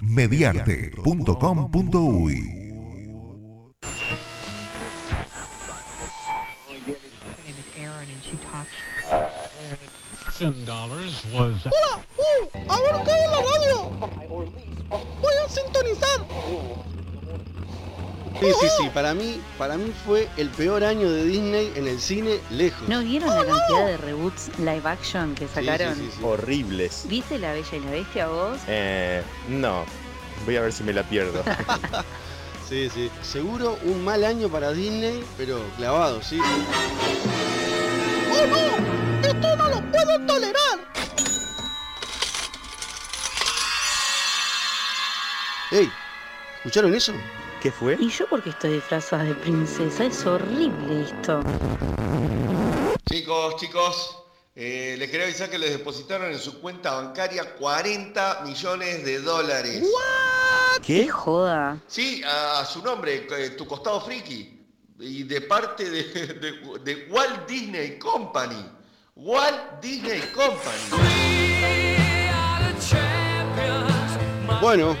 Mediarte.com.uy. ¡Hola! ¡Ahora cae la radio! ¡Voy a sintonizar! Sí, para mí fue el peor año de Disney en el cine lejos. ¿No vieron la cantidad de reboots live action que sacaron? Sí. Horribles. ¿Viste La Bella y la Bestia vos? No, voy a ver si me la pierdo. Sí, seguro un mal año para Disney, pero clavado, sí. ¡Oh no! ¡Esto no lo puedo tolerar! ¡Ey! ¿Escucharon eso? ¿Qué fue? ¿Y yo por qué estoy disfrazada de princesa? Es horrible esto. Chicos, les quería avisar que les depositaron en su cuenta bancaria $40 millones de dólares. ¿What? ¿Qué? Joda. Sí, a su nombre, Tu Costado Friki. Y de parte de Walt Disney Company. Walt Disney Company. Bueno,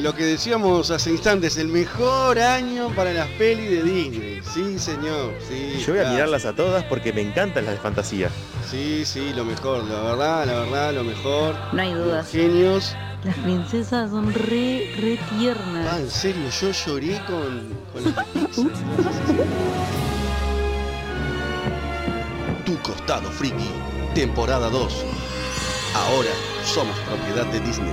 lo que decíamos hace instantes, el mejor año para las pelis de Disney. Sí, señor. Sí, yo voy a mirarlas a todas porque me encantan las de fantasía. Sí, lo mejor. La verdad, lo mejor. No hay dudas. Genios. Las princesas son re tiernas. Ah, en serio, yo lloré con las princesas. Tu Costado Friki, temporada 2. Ahora somos propiedad de Disney.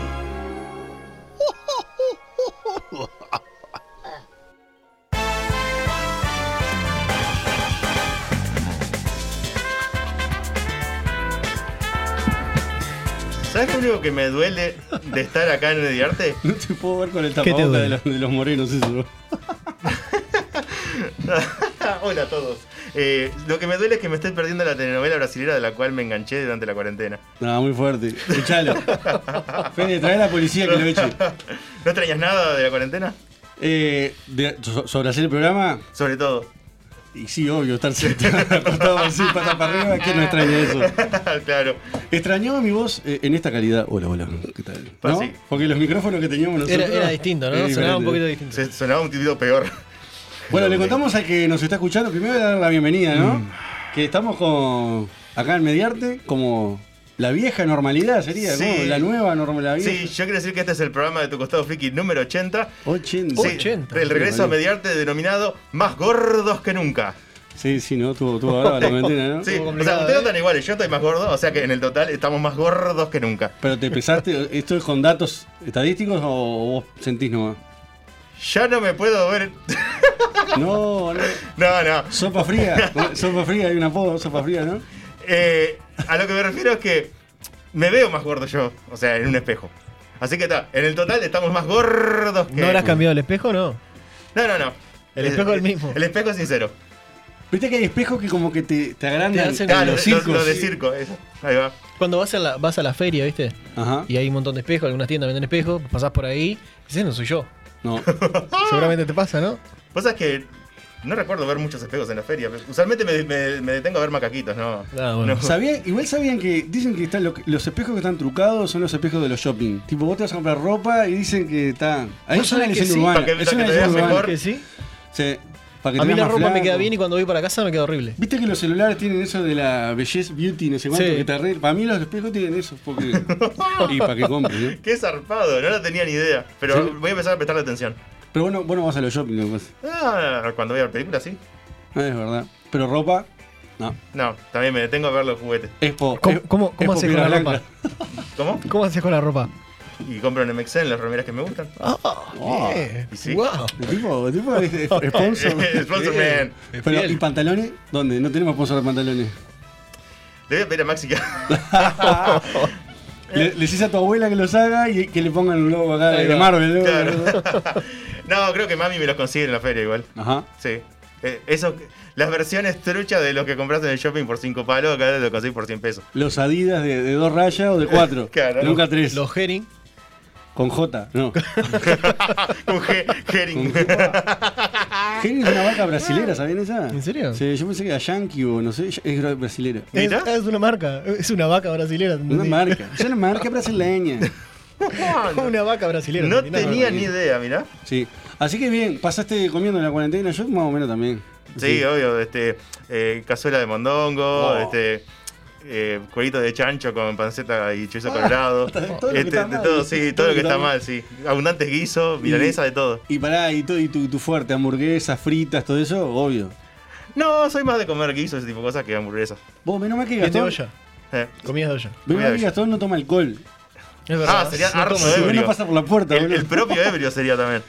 ¿Sabes lo único que me duele de estar acá en Mediarte? No te puedo ver con el tapabocas de los morenos, eso. Hola a todos. Lo que me duele es que me estoy perdiendo la telenovela brasilera de la cual me enganché durante la cuarentena. No, muy fuerte. Escuchalo. Fede, trae a la policía que lo eche. ¿No extrañas nada de la cuarentena? ¿Sobre hacer el programa? Sobre todo. Y sí, obvio, estar sentado así, pata para arriba, ¿quién no extraña eso? Claro. Extrañaba mi voz en esta calidad. Hola, ¿qué tal? ¿No? Sí. Porque los micrófonos que teníamos nosotros... Era distinto, ¿no? Sonaba un poquito distinto. Sonaba un poquito peor. Bueno, le contamos a que nos está escuchando, primero voy a dar la bienvenida, ¿no? Que estamos acá en Mediarte, como... La vieja normalidad sería, sí. ¿No? La nueva normalidad. Sí, yo quiero decir que este es el programa de Tu Costado Friki número 80. 80. Sí, 80. El regreso a Mediarte denominado Más Gordos que Nunca. Sí, ¿no? Tuvo ahora la mentira, ¿no? Sí, o sea, ustedes están iguales, yo estoy más gordo, o sea que en el total estamos más gordos que nunca. Pero te pesaste, ¿esto es con datos estadísticos o vos sentís nomás? Ya no me puedo ver. No. Sopa fría, hay un apodo, sopa fría, ¿no? A lo que me refiero es que me veo más gordo yo, o sea, en un espejo. Así que está, en el total estamos más gordos que... ¿No habrás cambiado el espejo o no? No. El espejo es el mismo. El espejo es sincero. Viste que hay espejos que como que te agrandan. Los circos. Lo de circo, eso. Ahí va. Cuando vas a la feria, ¿viste? Ajá. Y hay un montón de espejos, algunas tiendas venden espejos, pasás por ahí, y dices, no soy yo. No. Seguramente te pasa, ¿no? Pasa que... No recuerdo ver muchos espejos en la feria. Usualmente me detengo a ver macaquitos, ¿no? Bueno. Igual sabían que dicen que están los espejos que están trucados son los espejos de los shopping. Tipo, vos te vas a comprar ropa y dicen que están... Ahí es una lesión urbana. Para que te veas mejor. Que sí. Para que a mí la ropa me queda bien y cuando voy para casa me queda horrible. Viste que los celulares tienen eso de la belleza, beauty, no sé cuánto, que te arregla. Para mí los espejos tienen eso. Porque... y para que compres, ¿no? Qué zarpado, no lo tenía ni idea. Pero voy a empezar a prestarle atención. Pero bueno, vos no vas a los shopping, ¿no? Cuando voy a ver películas, sí. Es verdad. Pero ropa, no. No, también me detengo a ver los juguetes. ¿Cómo haces con la ropa? ¿Cómo? ¿Cómo haces con la ropa? Y compro en MXN las remeras que me gustan. Sí. Wow. El tipo de sponsor man. Pero, ¿y pantalones? ¿Dónde? No tenemos sponsor de pantalones. Le voy a pedir a Maxi que... Le decís a tu abuela que los haga y que le pongan un logo acá de Marvel. Claro. No, creo que mami me los consigue en la feria igual. Ajá. Sí. Las versiones truchas de los que compraste en el shopping por 5 palos, acá los conseguís por 100 pesos. Los Adidas de 2 rayas o de 4. Claro. Nunca 3. Los Hering. Con J, no. Con G, Hering. Hering es una marca brasilera, ¿sabían esa? ¿En serio? Sí, yo pensé que era yankee o no sé, es brasilera. Es una marca, es una vaca brasilera. Una marca brasileña. Una vaca brasileña. No tenía ni idea, mirá. Sí. Así que bien, pasaste comiendo en la cuarentena, yo más o menos también. Sí, obvio, cazuela de mondongo, cueritos de chancho con panceta y chorizo colorado. Todo de todo, sí, todo lo que está mal, sí. Abundantes guisos, milanesa, de todo. Y pará, y tu fuerte, hamburguesas, fritas, todo eso, obvio. No, soy más de comer guisos, ese tipo de cosas, que hamburguesas. Vos, menos mal que Gastón. Comida de olla. Menos mal que Gastón no toma alcohol. Ah, sería harto ebrio. Si no pasa por la puerta, el propio ebrio sería también.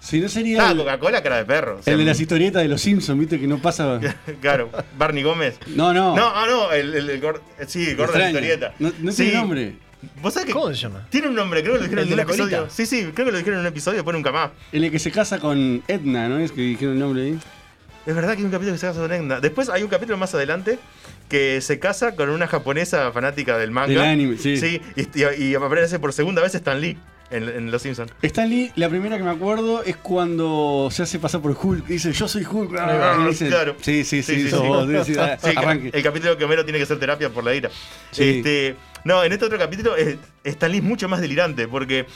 Si no sería. Ah, Coca-Cola, cara de perro. El de las historietas de Los Simpsons, viste, que no pasa. Claro, Barney Gómez. No. No, el gordo. Sí, el gordo de la historieta. No tiene nombre. ¿Vos sabés que cómo se llama? Tiene un nombre, creo que lo dijeron en un episodio. Sí, creo que lo dijeron en un episodio, después nunca más. El que se casa con Edna, ¿no? Es que dijeron el nombre ahí. Es verdad que hay un capítulo que se casa con Edna. Después hay un capítulo más adelante que se casa con una japonesa fanática del manga. Del anime, sí. Sí, y aparece por segunda vez Stan Lee. En Los Simpsons. Stan Lee, la primera que me acuerdo es cuando se hace pasar por Hulk. Dice, yo soy Hulk. Dice, claro. Sí. Vos, sí. El capítulo que Homero tiene que hacer terapia por la ira. Sí. No, en este otro capítulo Stan Lee es mucho más delirante porque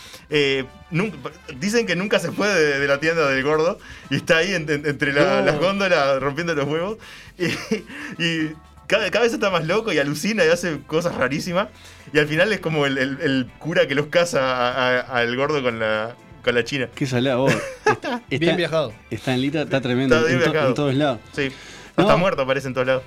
dicen que nunca se fue de la tienda del gordo y está ahí entre las góndolas rompiendo los huevos. Y cada vez está más loco y alucina y hace cosas rarísimas. Y al final es como el cura que los casa al gordo con la china. Qué salada, vos. Bien viajado. Stan Lee está tremendo. Está bien viajado. En todos lados. Sí. Está muerto, aparece en todos lados.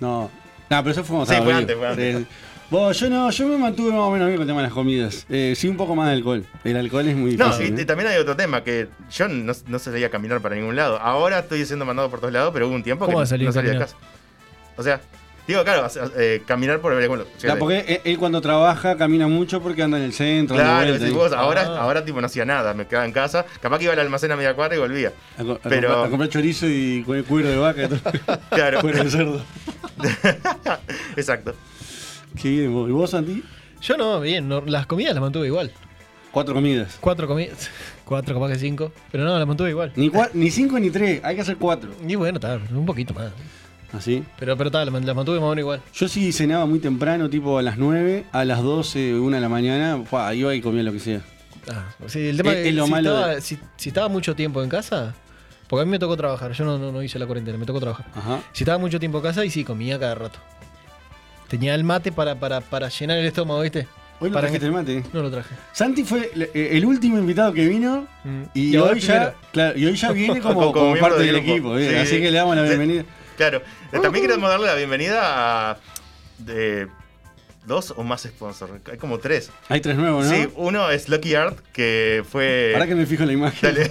No, pero eso fue como sábado. Sí, fue antes. Yo me mantuve más o menos bien con el tema de las comidas. Sí, un poco más de alcohol. El alcohol es muy difícil. No, sí, también hay otro tema, que yo no salía a caminar para ningún lado. Ahora estoy siendo mandado por todos lados, pero hubo un tiempo que no salía de casa. O sea, digo, claro, caminar por el... Bueno, porque él cuando trabaja camina mucho porque anda en el centro. Claro, ahora tipo no hacía nada, me quedaba en casa. Capaz que iba al almacén a media cuadra y volvía. A comprar chorizo y cuero de vaca. Claro. Cuero de cerdo. Exacto. Qué bien. ¿Y vos, Santi? Yo no, bien. No, las comidas las mantuve igual. Cuatro comidas. 4, capaz que 5. Pero no, las mantuve igual. Ni 5 ni 3. Hay que hacer 4. Y bueno, está, un poquito más. ¿Así? Pero tal, las mantuve más o menos igual. Yo sí cenaba muy temprano, tipo a las 9, a las 12, 1 de la mañana, iba y comía lo que sea. Sí, el tema es lo malo. Si estaba mucho tiempo en casa, porque a mí me tocó trabajar, yo no hice la cuarentena, me tocó trabajar. Ajá. Si estaba mucho tiempo en casa, y sí, comía cada rato. Tenía el mate para llenar el estómago, ¿viste? ¿Hoy no trajiste el mate? No lo traje. Santi fue el último invitado que vino y hoy ya viene como parte del equipo. Sí. Así que le damos la bienvenida. Claro, también queremos darle la bienvenida a dos o más sponsors. Hay como 3. Hay 3 nuevos, ¿no? Sí, uno es Lucky Art, que fue... Ahora que me fijo en la imagen. Dale.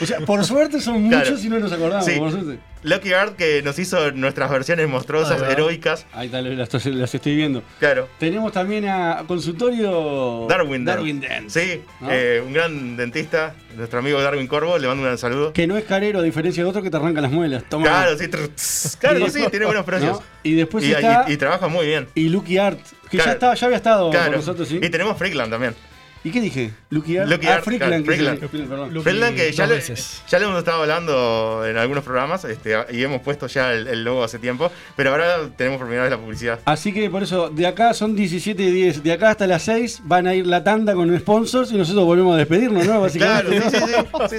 O sea, por suerte son muchos y no nos acordamos, sí. Por suerte. Lucky Art, que nos hizo nuestras versiones monstruosas, heroicas. Ahí tal, las estoy viendo. Claro. Tenemos también a consultorio... Darwin Dance. Sí, ¿no? Un gran dentista, nuestro amigo Darwin Corvo, le mando un gran saludo. Que no es carero, a diferencia de otro que te arranca las muelas. Toma. Claro, sí, tiene buenos precios. ¿No? Y después está... Y trabaja muy bien. Y Lucky Art, que ya había estado con nosotros, sí. Y tenemos Freakland también. ¿Y qué dije? Lucky Art, Freakland. Freakland, que ya le hemos estado hablando en algunos programas y hemos puesto ya el logo hace tiempo, pero ahora tenemos por primera vez la publicidad. Así que por eso, de acá son 17:10, de acá hasta las 6 van a ir la tanda con sponsors y nosotros volvemos a despedirnos, ¿no? Básicamente. Claro, sí.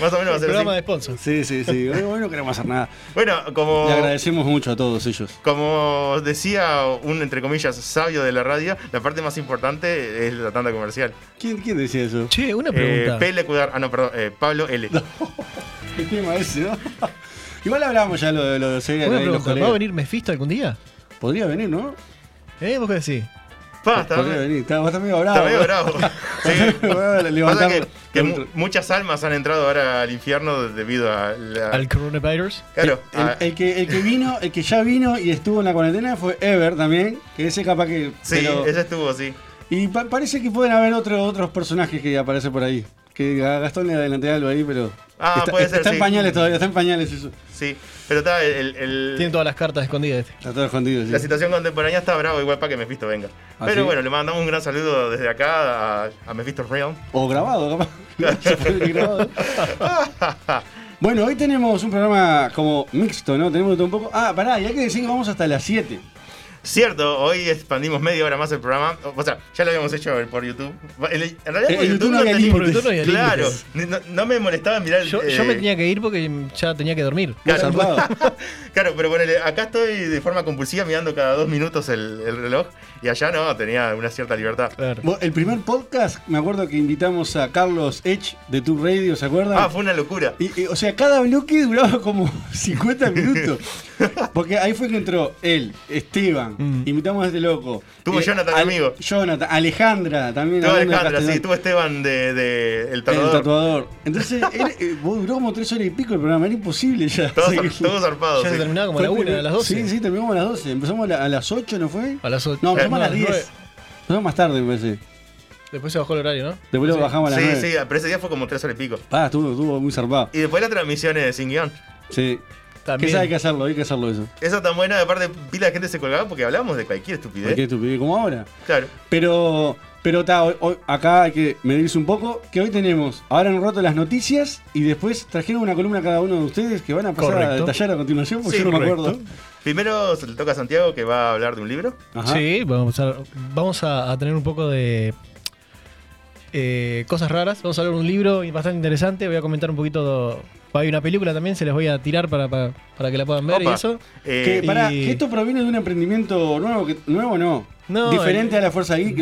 Más o menos va a ser programa así. De sponsors. Sí. Hoy no queremos hacer nada. Bueno, como... Le agradecemos mucho a todos ellos. Como decía un, entre comillas, sabio de la radio, la parte más importante es la tanda comercial. ¿Quién decía eso? Che, una pregunta. Pablo L. No, el tema ese, ¿no? Igual hablábamos ya lo de serie. Una pregunta, ¿va a venir Mefisto algún día? Podría venir, ¿no? ¿Vos qué decís? Está medio bravo. Pasa que muchas almas han entrado ahora al infierno debido al coronavirus. Claro. El que ya vino y estuvo en la cuarentena fue Ever también, que ese capaz que... Sí, ese estuvo, sí. Y parece que pueden haber otros personajes que aparecen por ahí. Que a Gastón le adelanté algo ahí, pero... puede ser, está en pañales todavía, está en pañales eso. Sí, pero está el... Tiene todas las cartas escondidas. Está todo escondido, sí. La situación contemporánea está bravo, igual para que Mefisto venga. Pero bueno, le mandamos un gran saludo desde acá a Mefisto Realm. O grabado, capaz. Se puede ir grabado. Bueno, hoy tenemos un programa como mixto, ¿no? Tenemos de todo un poco... y hay que decir que vamos hasta las 7. Cierto, hoy expandimos media hora más el programa. O sea, ya lo habíamos hecho por YouTube. En realidad por YouTube no había límites. Claro, no me molestaba mirar. Yo me tenía que ir porque ya tenía que dormir. Claro, claro, pero ponele, acá estoy de forma compulsiva mirando cada 2 minutos el reloj. Y allá no, tenía una cierta libertad. Claro. El primer podcast, me acuerdo que invitamos a Carlos Edge de Tu Radio, ¿se acuerdan? Ah, fue una locura. Y, o sea, cada bloque duraba como 50 minutos. Porque ahí fue que entró él, Esteban. Invitamos a este loco. Tuvo Jonathan, amigo. Jonathan, Alejandra también. Tuvo Alejandra, sí, tuvo Esteban de El Tatuador. El Tatuador. Entonces, duró como 3 horas y pico el programa, era imposible ya. Todos zarpados. Ya sí. Terminaba como a la 1, a las 12. Sí, sí, terminamos a las 12. Empezamos a las 8, ¿no fue? A las 8. No, empezamos a las 10. 9. No, más tarde me parece. Después se bajó el horario, ¿no? Después lo bajamos a las 9. Sí, sí, pero ese día fue como 3 horas y pico. Ah, estuvo muy zarpado. Y después la transmisión es sin guión. Sí. También. Hay que hacerlo eso. Eso tan buena, aparte pila de gente se colgaba porque hablábamos de cualquier estupidez. Como ahora. Claro. Pero hoy, acá hay que medirse un poco, que hoy tenemos, ahora en un rato las noticias y después trajeron una columna cada uno de ustedes que van a pasar a detallar a continuación, porque yo no me acuerdo. Primero se le toca a Santiago que va a hablar de un libro. Ajá. Sí, vamos a tener un poco de... cosas raras. Vamos a hablar de un libro bastante interesante. Voy a comentar un poquito. Hay una película también, se les voy a tirar para que la puedan ver. Opa. Y eso. Que esto proviene de un emprendimiento nuevo. No, diferente a la Fuerza Geek.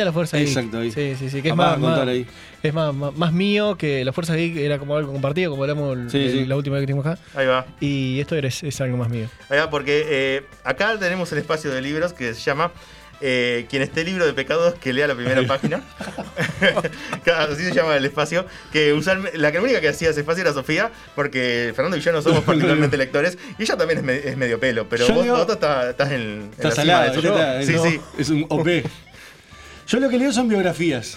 A la Fuerza Geek. Exacto. Ahí. Sí, sí, sí. Que es más mío, que la Fuerza Geek era como algo compartido, como hablamos la última vez que estuvimos acá. Ahí va. Y esto es algo más mío. Ahí va, porque acá tenemos el espacio de libros que se llama. Quien esté libro de pecados que lea la primera página. Así se llama el espacio. La que única que hacía ese espacio era Sofía, porque Fernando y yo no somos particularmente lectores. Y ella también es medio pelo, pero vos estás en la cima de eso. Sí, sí. Es un OP. Yo lo que leo son biografías.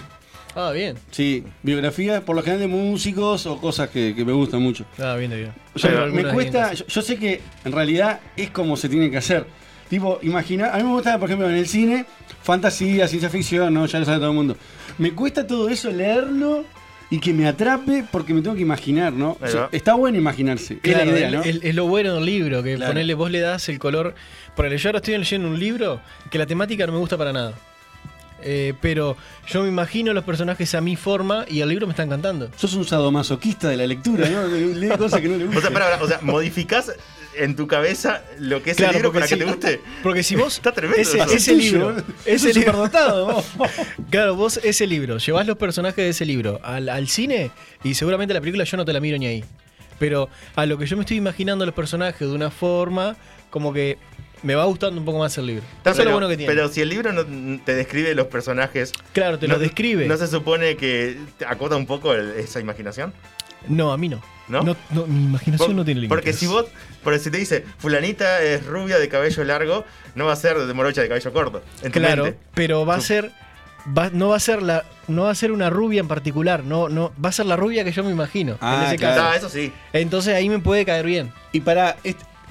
Ah, bien. Sí, biografías por lo general de músicos o cosas que me gustan mucho. Ah, bien, bien. Me cuesta. Yo sé que en realidad es como se tiene que hacer. Tipo, imagina, a mí me gusta, por ejemplo, en el cine, fantasía, ciencia ficción, ¿no? Ya lo sabe todo el mundo. Me cuesta todo eso leerlo y que me atrape porque me tengo que imaginar, ¿no? O sea, está bueno imaginarse, claro, es la idea, ¿no? Es lo bueno del libro, que ponerle, vos le das el color. Porque yo ahora estoy leyendo un libro que la temática no me gusta para nada. Pero yo me imagino los personajes a mi forma y el libro me está encantando. Sos un sadomasoquista de la lectura, ¿no? Lee cosas que no le gustan. O sea, modificás en tu cabeza lo que es el libro para que te guste. Porque si vos... Está tremendo. Ese libro. Ese libro dotado. Claro, vos ese libro, llevás los personajes de ese libro al cine y seguramente la película yo no te la miro ni ahí. Pero a lo que yo me estoy imaginando los personajes de una forma como que... Me va gustando un poco más el libro. Eso es lo bueno que tiene. Pero si el libro no te describe los personajes... Claro, te los describe. ¿No se supone que te acota un poco esa imaginación? No, a mí no. No, mi imaginación no tiene límites. Porque si te dice, fulanita es rubia de cabello largo, no va a ser de morocha de cabello corto. Claro, pero va a ser... no va a ser una rubia en particular, no va a ser la rubia que yo me imagino. Ah, en ese caso. Ah, eso sí. Entonces ahí me puede caer bien. Y para...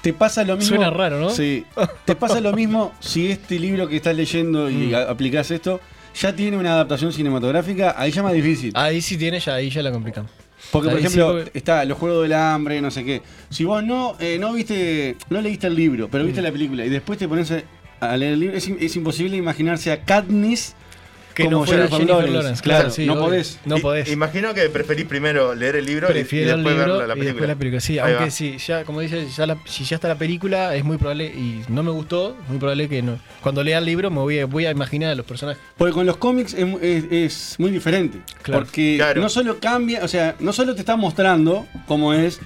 ¿Te pasa lo mismo? Suena raro, ¿no? Sí. ¿Te pasa lo mismo si este libro que estás leyendo y aplicás esto ya tiene una adaptación cinematográfica? Ahí ya más difícil. Ahí sí tiene, ahí ya la complicamos. Porque, por ejemplo, está Los Juegos del Hambre, no sé qué. Si vos no leíste el libro, pero viste la película y después te pones a leer el libro, es imposible imaginarse a Katniss que como no fuera Jennifer Lawrence. Claro, sí, no podés. Imagino que preferís primero leer el libro y después ver la película. Y después la película, sí. Ahí aunque sí, ya, como dices, si ya está la película, es muy probable, y no me gustó, muy probable que no. Cuando lea el libro me voy a imaginar a los personajes. Porque con los cómics es muy diferente. Claro. Porque no solo cambia, o sea, no solo te está mostrando cómo es,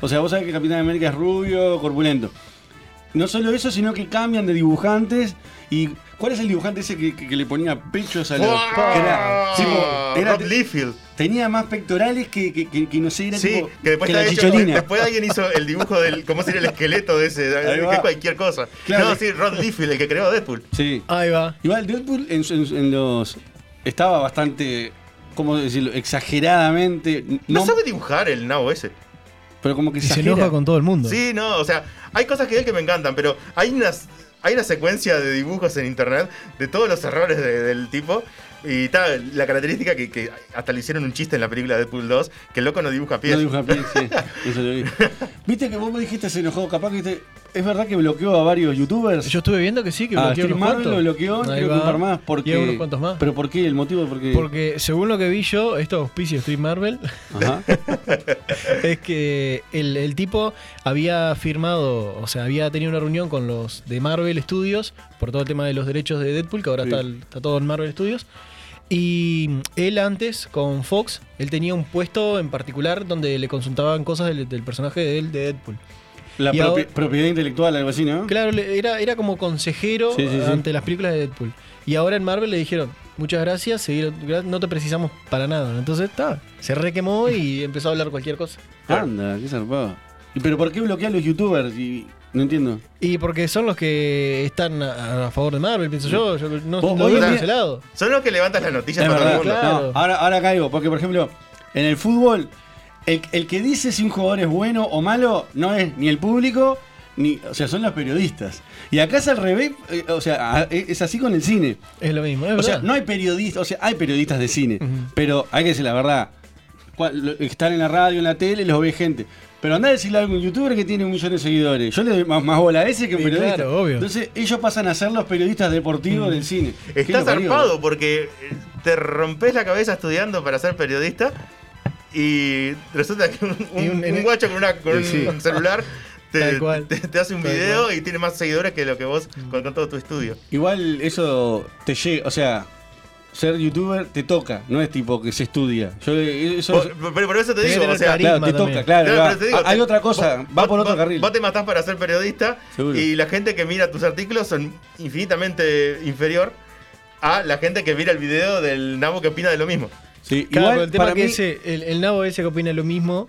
o sea, vos sabés que Capitán América es rubio, corpulento. No solo eso, sino que cambian de dibujantes y... ¿Cuál es el dibujante ese que le ponía pechos a los... Era Rob Liefeld. Tenía más pectorales que no sé, era tipo... que después, que la chicholina. Después alguien hizo el dibujo del... ¿Cómo sería el esqueleto de ese? Que es cualquier cosa. Claro. No, sí, Rob Liefeld, el que creó Deadpool. Sí. Ahí va. Igual Deadpool en los... Estaba bastante... ¿Cómo decirlo? Exageradamente... No sabe dibujar el nabo ese. Pero como que se enoja con todo el mundo. Sí, no, o sea... Hay cosas que de él que me encantan, pero hay unas... Hay una secuencia de dibujos en internet de todos los errores del tipo. Y la característica que hasta le hicieron un chiste en la película Deadpool 2, que el loco no dibuja pies. No dibuja pies, sí. Eso lo vi. Viste que vos me dijiste, se enojó. Capaz que ¿Es verdad que bloqueó a varios youtubers? Yo estuve viendo que sí, que bloqueó unos cuantos. Lo bloqueó, creo que un par más. Porque... ¿Y unos cuantos más? ¿Pero por qué? ¿El motivo? Porque según lo que vi yo, esto auspicio Stream Marvel, ajá. Es que el tipo había firmado, o sea, había tenido una reunión con los de Marvel Studios por todo el tema de los derechos de Deadpool, que ahora sí está todo en Marvel Studios. Y él antes, con Fox, él tenía un puesto en particular donde le consultaban cosas del personaje de él, de Deadpool. La propiedad intelectual, algo así, ¿no? Claro, era como consejero ante las películas de Deadpool. Y ahora en Marvel le dijeron, muchas gracias, no te precisamos para nada. Entonces, se requemó y empezó a hablar cualquier cosa. Anda, qué zarpado. ¿Pero por qué bloquean los youtubers? No entiendo. Y porque son los que están a favor de Marvel, pienso yo. Yo no lo veo cancelado. Son los que levantan las noticias para todo el mundo. Claro. No, ahora caigo, porque por ejemplo, en el fútbol... El que dice si un jugador es bueno o malo no es ni el público, ni, o sea, son los periodistas. Y acá es al revés, o sea, es así con el cine. Es lo mismo, es verdad. O sea, no hay periodistas, o sea, hay periodistas de cine, pero hay que decir la verdad. Están en la radio, en la tele, los ve gente. Pero andá a decirle a algún youtuber que tiene 1 millón de seguidores. Yo le doy más bola a ese que un periodista. Claro, obvio. Entonces, ellos pasan a ser los periodistas deportivos del cine. Está zarpado porque te rompes la cabeza estudiando para ser periodista. Y resulta que un guacho con un celular te hace un video y tiene más seguidores que lo que vos con todo tu estudio. Igual eso te llega, o sea, ser youtuber te toca, no es tipo que se estudia. Pero por eso te digo, o sea, claro, te también toca, claro. Pero te digo, hay otra cosa, va por otro carril. Vos te matás para ser periodista. Seguro. Y la gente que mira tus artículos son infinitamente inferior a la gente que mira el video del nabo que opina de lo mismo. Sí, claro, igual, el tema para que mí... el nabo ese que opina lo mismo,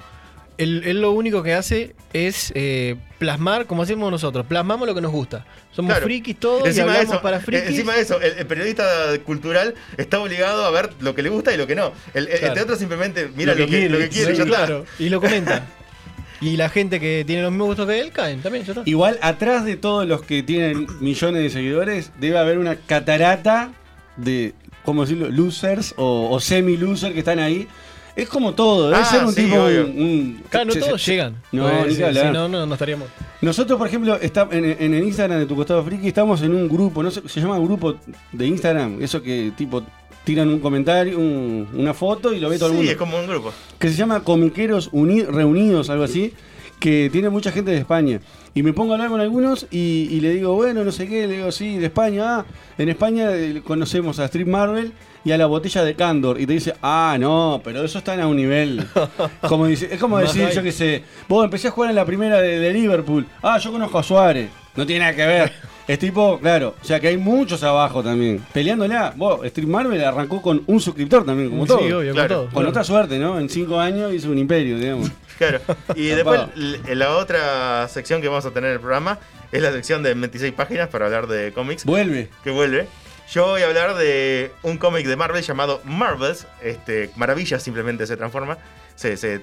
él lo único que hace es plasmar, como hacemos nosotros, plasmamos lo que nos gusta. Somos frikis todos encima y hablamos para frikis. Encima de eso, el periodista cultural está obligado a ver lo que le gusta y lo que no. El teatro simplemente mira lo que quiere y ya está. Y lo comenta. Y la gente que tiene los mismos gustos que él caen también, ya está. Igual, atrás de todos los que tienen millones de seguidores, debe haber una catarata de... ¿cómo decirlo? Losers o semi-losers que están ahí. Es como todo, debe ser un tipo... claro, no todos llegan. No estaríamos... Nosotros, por ejemplo, en el Instagram de Tu Costado Friki estamos en un grupo, no sé, se llama grupo de Instagram, eso que tipo tiran un comentario, una foto y lo ve todo el mundo. Sí, es como un grupo. Que se llama Comiqueros Reunidos, algo así, que tiene mucha gente de España. Y me pongo a hablar con algunos y le digo, bueno, no sé qué, le digo, sí, de España. En España conocemos a Street Marvel y a la botella de Cándor. Y te dice, no, pero eso están a un nivel. Como dice, es como decir, yo qué sé, vos empecé a jugar en la primera de Liverpool. Yo conozco a Suárez. No tiene nada que ver. Es tipo, claro, o sea que hay muchos abajo también. Peleándola, vos, Street Marvel arrancó con un suscriptor también, como todo. Sí, obvio, claro. Con otra suerte, ¿no? En 5 años hizo un imperio, digamos. Claro. Y después la otra sección que vamos a tener en el programa es la sección de 26 páginas para hablar de cómics. Vuelve. Yo voy a hablar de un cómic de Marvel llamado Marvels. Maravilla simplemente se transforma. Se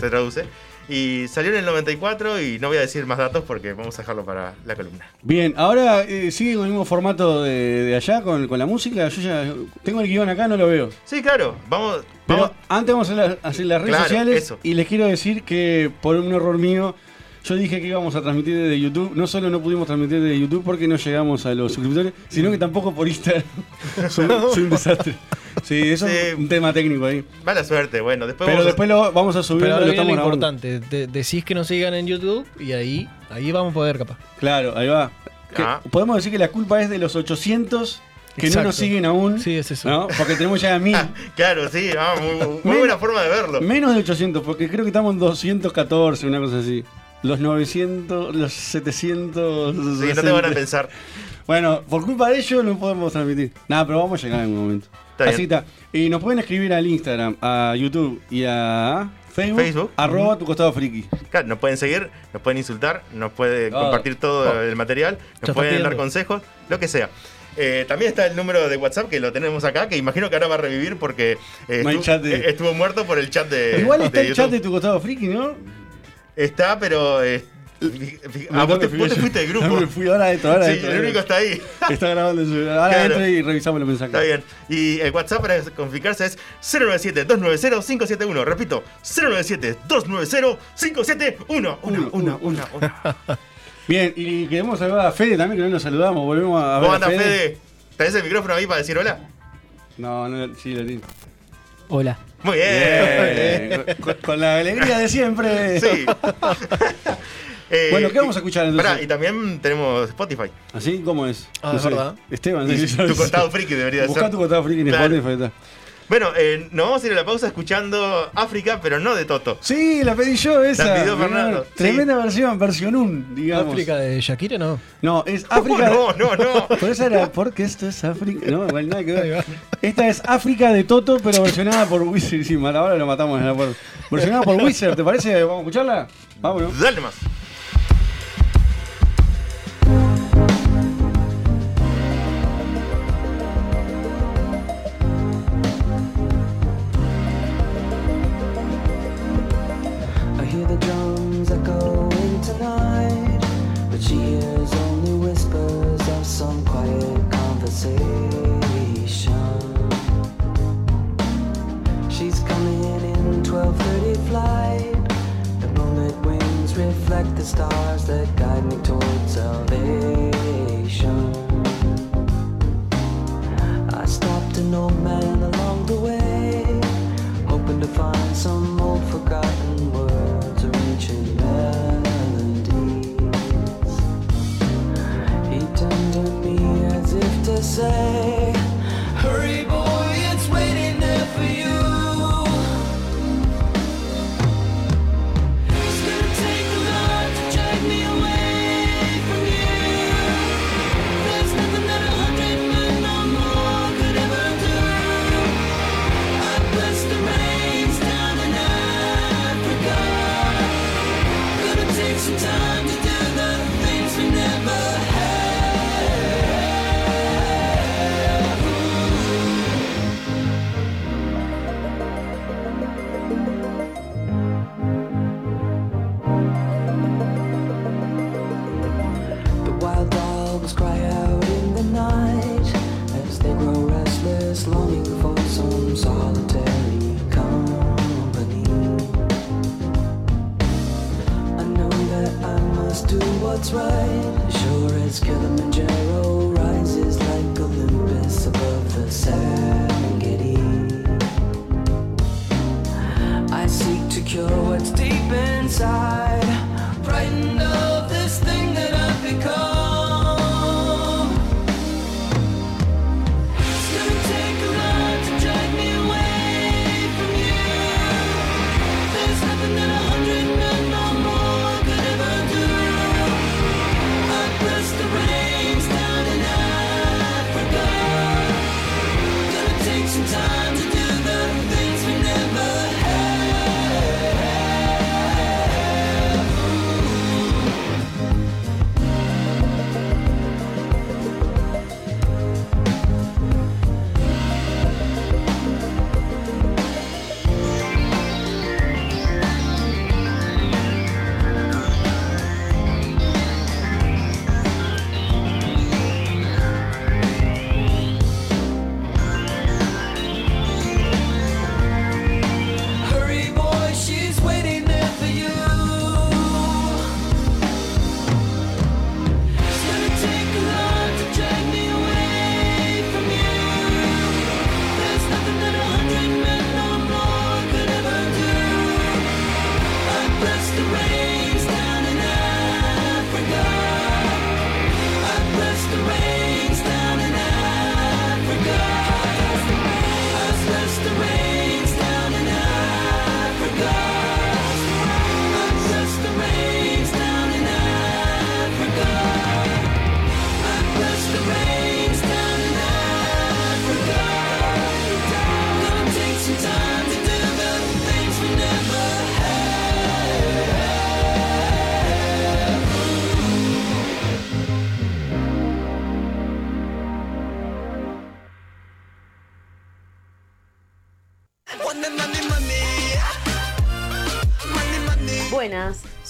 traduce. Y salió en el 94 y no voy a decir más datos porque vamos a dejarlo para la columna. Bien, ahora sigue con el mismo formato de allá, con la música. Yo ya tengo el guión acá, no lo veo. Sí, claro, vamos. Antes vamos a hacer las redes sociales eso. Y les quiero decir que por un error mío, yo dije que íbamos a transmitir desde YouTube. No solo no pudimos transmitir desde YouTube porque no llegamos a los suscriptores, sino que tampoco por Instagram. Soy un desastre. Sí, eso es un tema técnico ahí. Mala suerte, bueno. Después lo vamos a subir. Pero lo estamos importante. Decís que nos sigan en YouTube y ahí vamos a poder, capaz. Claro, ahí va. Podemos decir que la culpa es de los 800 que no nos siguen aún. Sí, es eso. ¿No? Porque tenemos ya 1000. Claro, sí. Muy buena forma de verlo. Menos de 800, porque creo que estamos en 214, una cosa así. Los 900, los 700... Sí, no te van a pensar. Bueno, por culpa de ellos no podemos transmitir. Nada, pero vamos a llegar en un momento. Así está. Y nos pueden escribir al Instagram, a YouTube y a Facebook. @ Tu Costado Friki. Claro, nos pueden seguir, nos pueden insultar, nos pueden compartir todo el material, nos pueden dar consejos, lo que sea. También está el número de WhatsApp que lo tenemos acá, que imagino que ahora va a revivir porque estuvo muerto por el chat de YouTube. Igual está el chat de Tu Costado Friki, ¿no? Está, pero Vos te fuiste del grupo. No, me fui ahora adentro. Sí, el único está ahí. Está grabando en su... Ahora adentro, claro. Y revisamos los mensajes. Está bien. Y el WhatsApp para confirmarse es 097-290-571. Repito, 097-290-571. Una. Bien, y queremos saludar a Fede también, que hoy nos saludamos. Volvemos a ver. ¿Cómo anda, Fede? ¿Tenés el micrófono ahí para decir hola? No, sí, lo tengo. Hola. Muy bien. Con la alegría de siempre. Sí. Bueno, ¿qué vamos a escuchar entonces? Pará, y también tenemos Spotify. ¿Así? ¿Cómo es? No sé. ¿Verdad? Esteban, sí, Tu Costado Friki debería de ser. Buscá Tu Costado Friki en Spotify. Bueno, nos vamos a ir a la pausa escuchando África, pero no de Toto. Sí, la pedí yo esa. La pidió Fernando. Tremenda versión 1, digamos. ¿África de Shakira no? No, es África. No. Por eso era, porque esto es África. No, igual nada que ver. Esta es África de Toto, pero versionada por Wizard. Sí, ahora lo matamos. Versionada por Wizard, ¿te parece? ¿Vamos a escucharla? Vámonos. Dale más. Some quiet conversation. She's coming in 12:30 flight. The moonlit winds reflect the stars that guide me towards salvation. I stopped an old man along the way, hoping to find some old forgotten words or ancient melodies. He turned to me as if to say, hurry boy, it's waiting there for you. It's gonna take a lot to drag me away from you. There's nothing that 100 men or more could ever do. I bless the rains down in Africa. Gonna take some time to do the things we never had. Cry out in the night as they grow restless, longing for some solitary company. I know that I must do what's right, sure as Kilimanjaro rises like Olympus above the Serengeti. I seek to cure what's deep inside, frightened of this thing that I've become.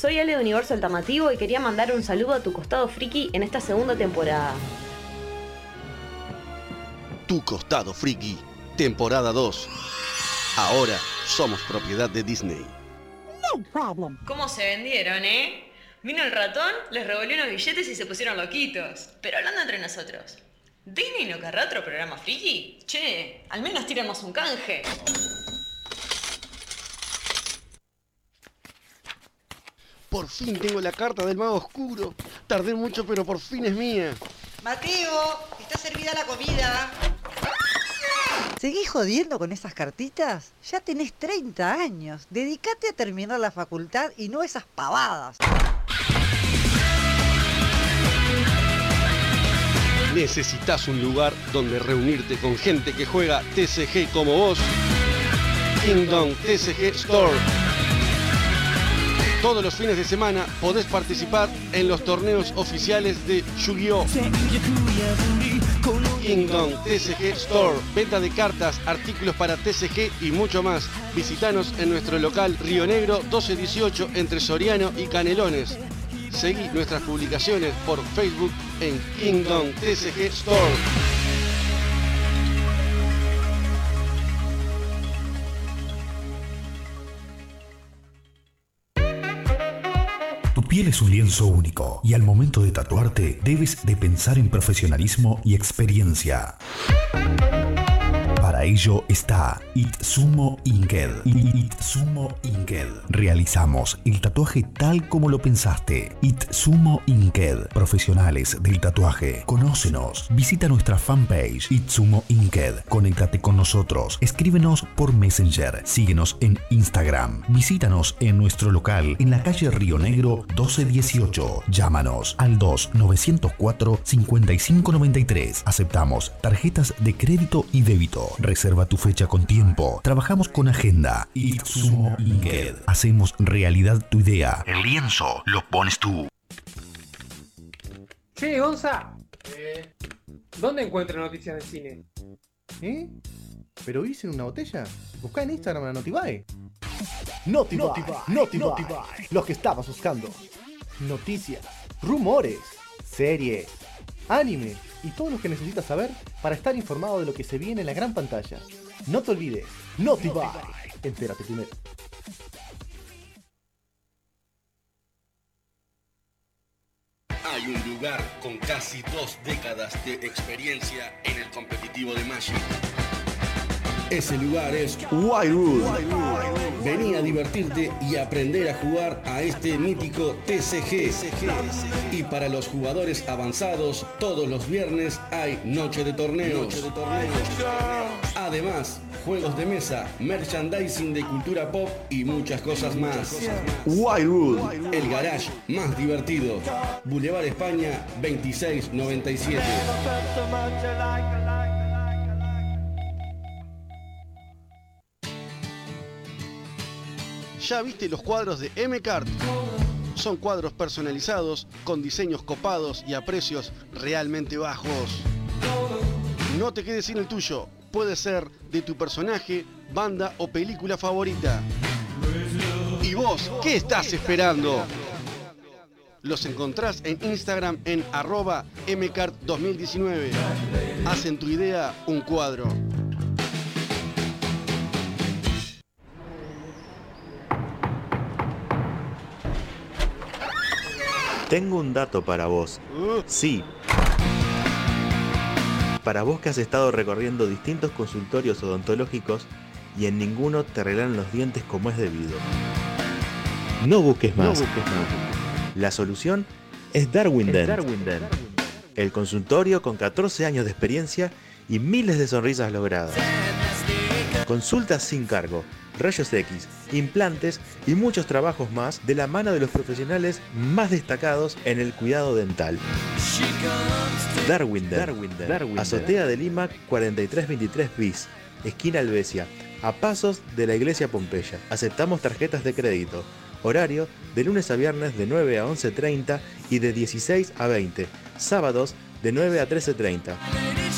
soy Ale de Universo Alternativo y quería mandar un saludo a Tu Costado Friki en esta segunda temporada. Tu Costado Friki, temporada 2. Ahora somos propiedad de Disney. No problem. ¿Cómo se vendieron, eh? Vino el ratón, les revolvió unos billetes y se pusieron loquitos. Pero hablando entre nosotros, ¿Disney no querrá otro programa friki? Che, al menos tiramos un canje. Por fin tengo la carta del mago oscuro. Tardé mucho, pero por fin es mía. Mateo, está servida la comida. ¿Seguís jodiendo con esas cartitas? Ya tenés 30 años. Dedicate a terminar la facultad y no esas pavadas. Necesitas un lugar donde reunirte con gente que juega TCG como vos. Kingdom TCG Store. Todos los fines de semana podés participar en los torneos oficiales de Yu-Gi-Oh! Kingdom TCG Store, venta de cartas, artículos para TCG y mucho más. Visitanos en nuestro local Río Negro 1218 entre Soriano y Canelones. Seguí nuestras publicaciones por Facebook en Kingdom TCG Store. Piel es un lienzo único y al momento de tatuarte debes de pensar en profesionalismo y experiencia. Para ello está Itsumo Inked. Itsumo Inked. Realizamos el tatuaje tal como lo pensaste. Itsumo Inked. Profesionales del tatuaje. Conócenos. Visita nuestra fanpage Itsumo Inked. Conéctate con nosotros. Escríbenos por Messenger. Síguenos en Instagram. Visítanos en nuestro local en la calle Río Negro 1218. Llámanos al 2-904-5593. Aceptamos tarjetas de crédito y débito. Reserva tu fecha con tiempo. Trabajamos con agenda. Itsumo Inked. Hacemos realidad tu idea. El lienzo lo pones tú. Che, Gonza. ¿Dónde encuentro noticias de cine? ¿Eh? ¿Pero hice en una botella? Buscá en Instagram a Notibae. Notibae. Los que estabas buscando. Noticias, rumores, series, anime y todo lo que necesitas saber para estar informado de lo que se viene en la gran pantalla. No te olvides, Notibae. Entérate primero. Hay un lugar con casi 2 décadas de experiencia en el competitivo de Magic. Ese lugar es Wildwood. Vení a divertirte y aprender a jugar a este mítico TCG. Y para los jugadores avanzados, todos los viernes hay noche de torneos. Además, juegos de mesa, merchandising de cultura pop y muchas cosas más. Wildwood, el garage más divertido. Boulevard España 2697. ¿Ya viste los cuadros de M-Card? Son cuadros personalizados, con diseños copados y a precios realmente bajos. No te quedes sin el tuyo. Puede ser de tu personaje, banda o película favorita. ¿Y vos qué estás esperando? Los encontrás en Instagram en @mcard2019. Hacen tu idea un cuadro. Tengo un dato para vos. Sí. Para vos que has estado recorriendo distintos consultorios odontológicos y en ninguno te arreglan los dientes como es debido. No busques más. La solución es Darwin Dent. El consultorio con 14 años de experiencia y miles de sonrisas logradas. Consultas sin cargo, rayos X, implantes y muchos trabajos más de la mano de los profesionales más destacados en el cuidado dental. Darwin Dent. Azotea de Lima 4323 bis, esquina Alvesia, a pasos de la iglesia Pompeya. Aceptamos tarjetas de crédito. Horario de lunes a viernes de 9 a 11:30 y de 16 a 20. Sábados de 9 a 13:30.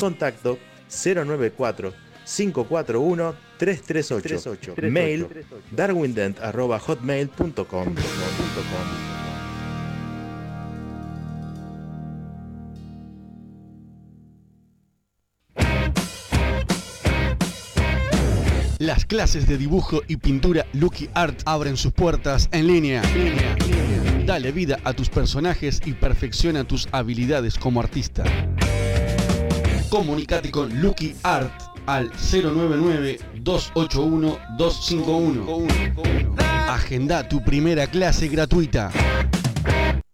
Contacto 094 541-338. Mail darwindent@hotmail.com. Las clases de dibujo y pintura Lucky Art abren sus puertas en línea. Dale vida a tus personajes y perfecciona tus habilidades como artista. Comunicate con Lucky Art al 099-281-251. Agenda tu primera clase gratuita.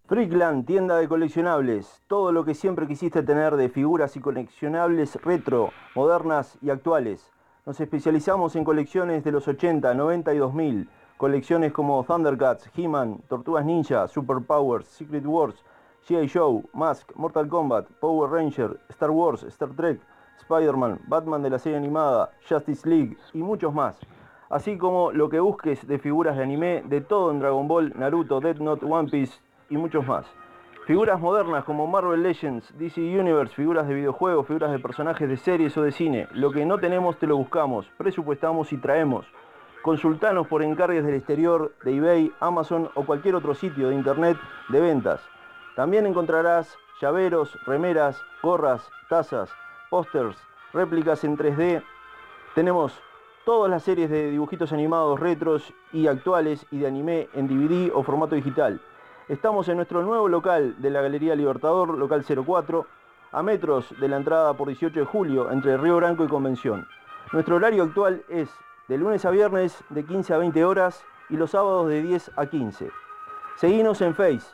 Freakland, tienda de coleccionables. Todo lo que siempre quisiste tener de figuras y coleccionables retro, modernas y actuales. Nos especializamos en colecciones de los 80, 90 y 2000. Colecciones como Thundercats, He-Man, Tortugas Ninja, Super Powers, Secret Wars, G.I. Joe, Mask, Mortal Kombat, Power Ranger, Star Wars, Star Trek, Spider-Man, Batman de la serie animada, Justice League y muchos más. Así como lo que busques de figuras de anime, de todo en Dragon Ball, Naruto, Death Note, One Piece y muchos más. Figuras modernas como Marvel Legends, DC Universe, figuras de videojuegos, figuras de personajes de series o de cine. Lo que no tenemos te lo buscamos, presupuestamos y traemos. Consultanos por encargues del exterior, de eBay, Amazon o cualquier otro sitio de internet de ventas. También encontrarás llaveros, remeras, gorras, tazas, pósters, réplicas en 3D. Tenemos todas las series de dibujitos animados retros y actuales y de anime en DVD o formato digital. Estamos en nuestro nuevo local de la Galería Libertador, local 04, a metros de la entrada por 18 de julio, entre Río Branco y Convención. Nuestro horario actual es de lunes a viernes de 15 a 20 horas y los sábados de 10 a 15. Seguinos en Face,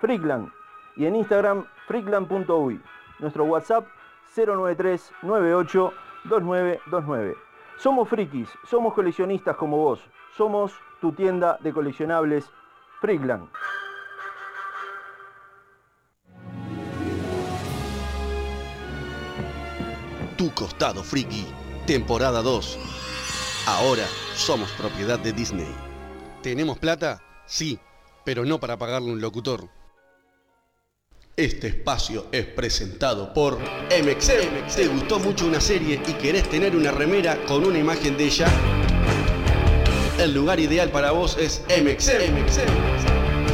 Freakland, y en Instagram, freakland.uy. Nuestro WhatsApp, 093-98-2929. Somos frikis, somos coleccionistas como vos. Somos tu tienda de coleccionables, Freakland. Tu Costado Friki, temporada 2. Ahora somos propiedad de Disney. ¿Tenemos plata? Sí, pero no para pagarle un locutor. Este espacio es presentado por MXM. ¿Te gustó mucho una serie y querés tener una remera con una imagen de ella? El lugar ideal para vos es MXM.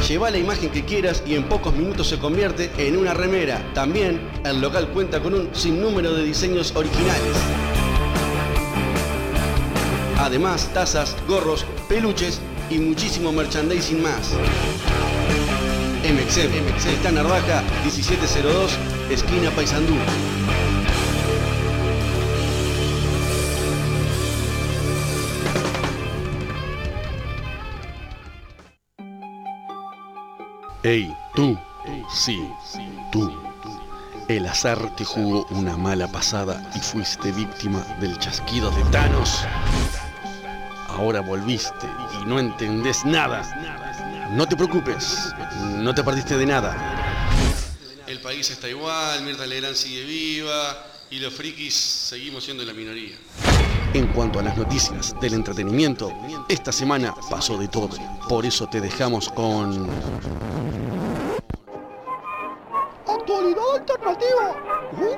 Lleva la imagen que quieras y en pocos minutos se convierte en una remera. También, el local cuenta con un sinnúmero de diseños originales. Además, tazas, gorros, peluches y muchísimo merchandising más. MXM está en Narvaja 1702, esquina Paysandú. Ey, tú, sí, tú. El azar te jugó una mala pasada y fuiste víctima del chasquido de Thanos. Ahora volviste y no entendés nada. No te preocupes, no te perdiste de nada. El país está igual, Mirtha Legrand sigue viva y los frikis seguimos siendo la minoría. En cuanto a las noticias del entretenimiento, esta semana pasó de todo. Por eso te dejamos con... ¡Actualidad alternativa! ¿Qué?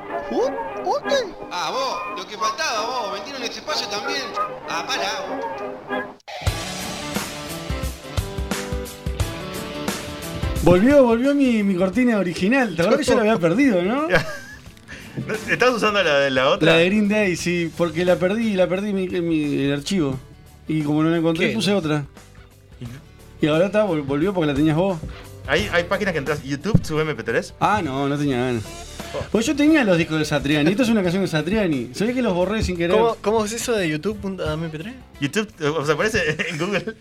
Ah, vos, lo que faltaba, vos, vendieron este espacio también. Ah, pará. Volvió mi cortina original. ¿Te acuerdas que yo la había perdido, no? ¿Estás usando la otra? La de Green Day, sí, porque la perdí el archivo. Y como no la encontré, puse otra. Y ahora está, volvió porque la tenías vos. ¿Hay páginas que entras, YouTube, sube MP3? Ah, no tenía ganas. Pues yo tenía los discos de Satriani, esto es una canción de Satriani. ¿Sabés que los borré sin querer? ¿Cómo es eso de YouTube.mp3? YouTube, o sea, aparece en Google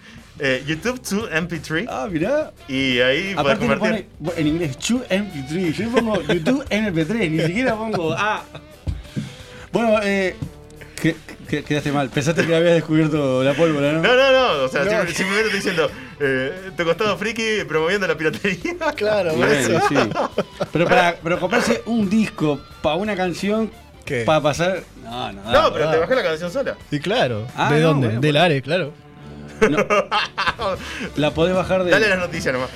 YouTube to MP3. Ah, mirá. Y ahí para convertir. En inglés, to MP3. Yo pongo YouTube MP3, ni siquiera pongo A. Bueno, quedaste mal. Pensaste que habías descubierto la pólvora, ¿no? No. O sea, no. Simplemente estoy diciendo, Tu Costado Friki promoviendo la piratería. Claro, por eso. Sí. Pero comprarse un disco para una canción, para pasar... No, pero te bajé la canción sola. Sí, claro. Ah, ¿de dónde? Bueno, del Ares, claro. No. La podés bajar de... Dale las noticias nomás.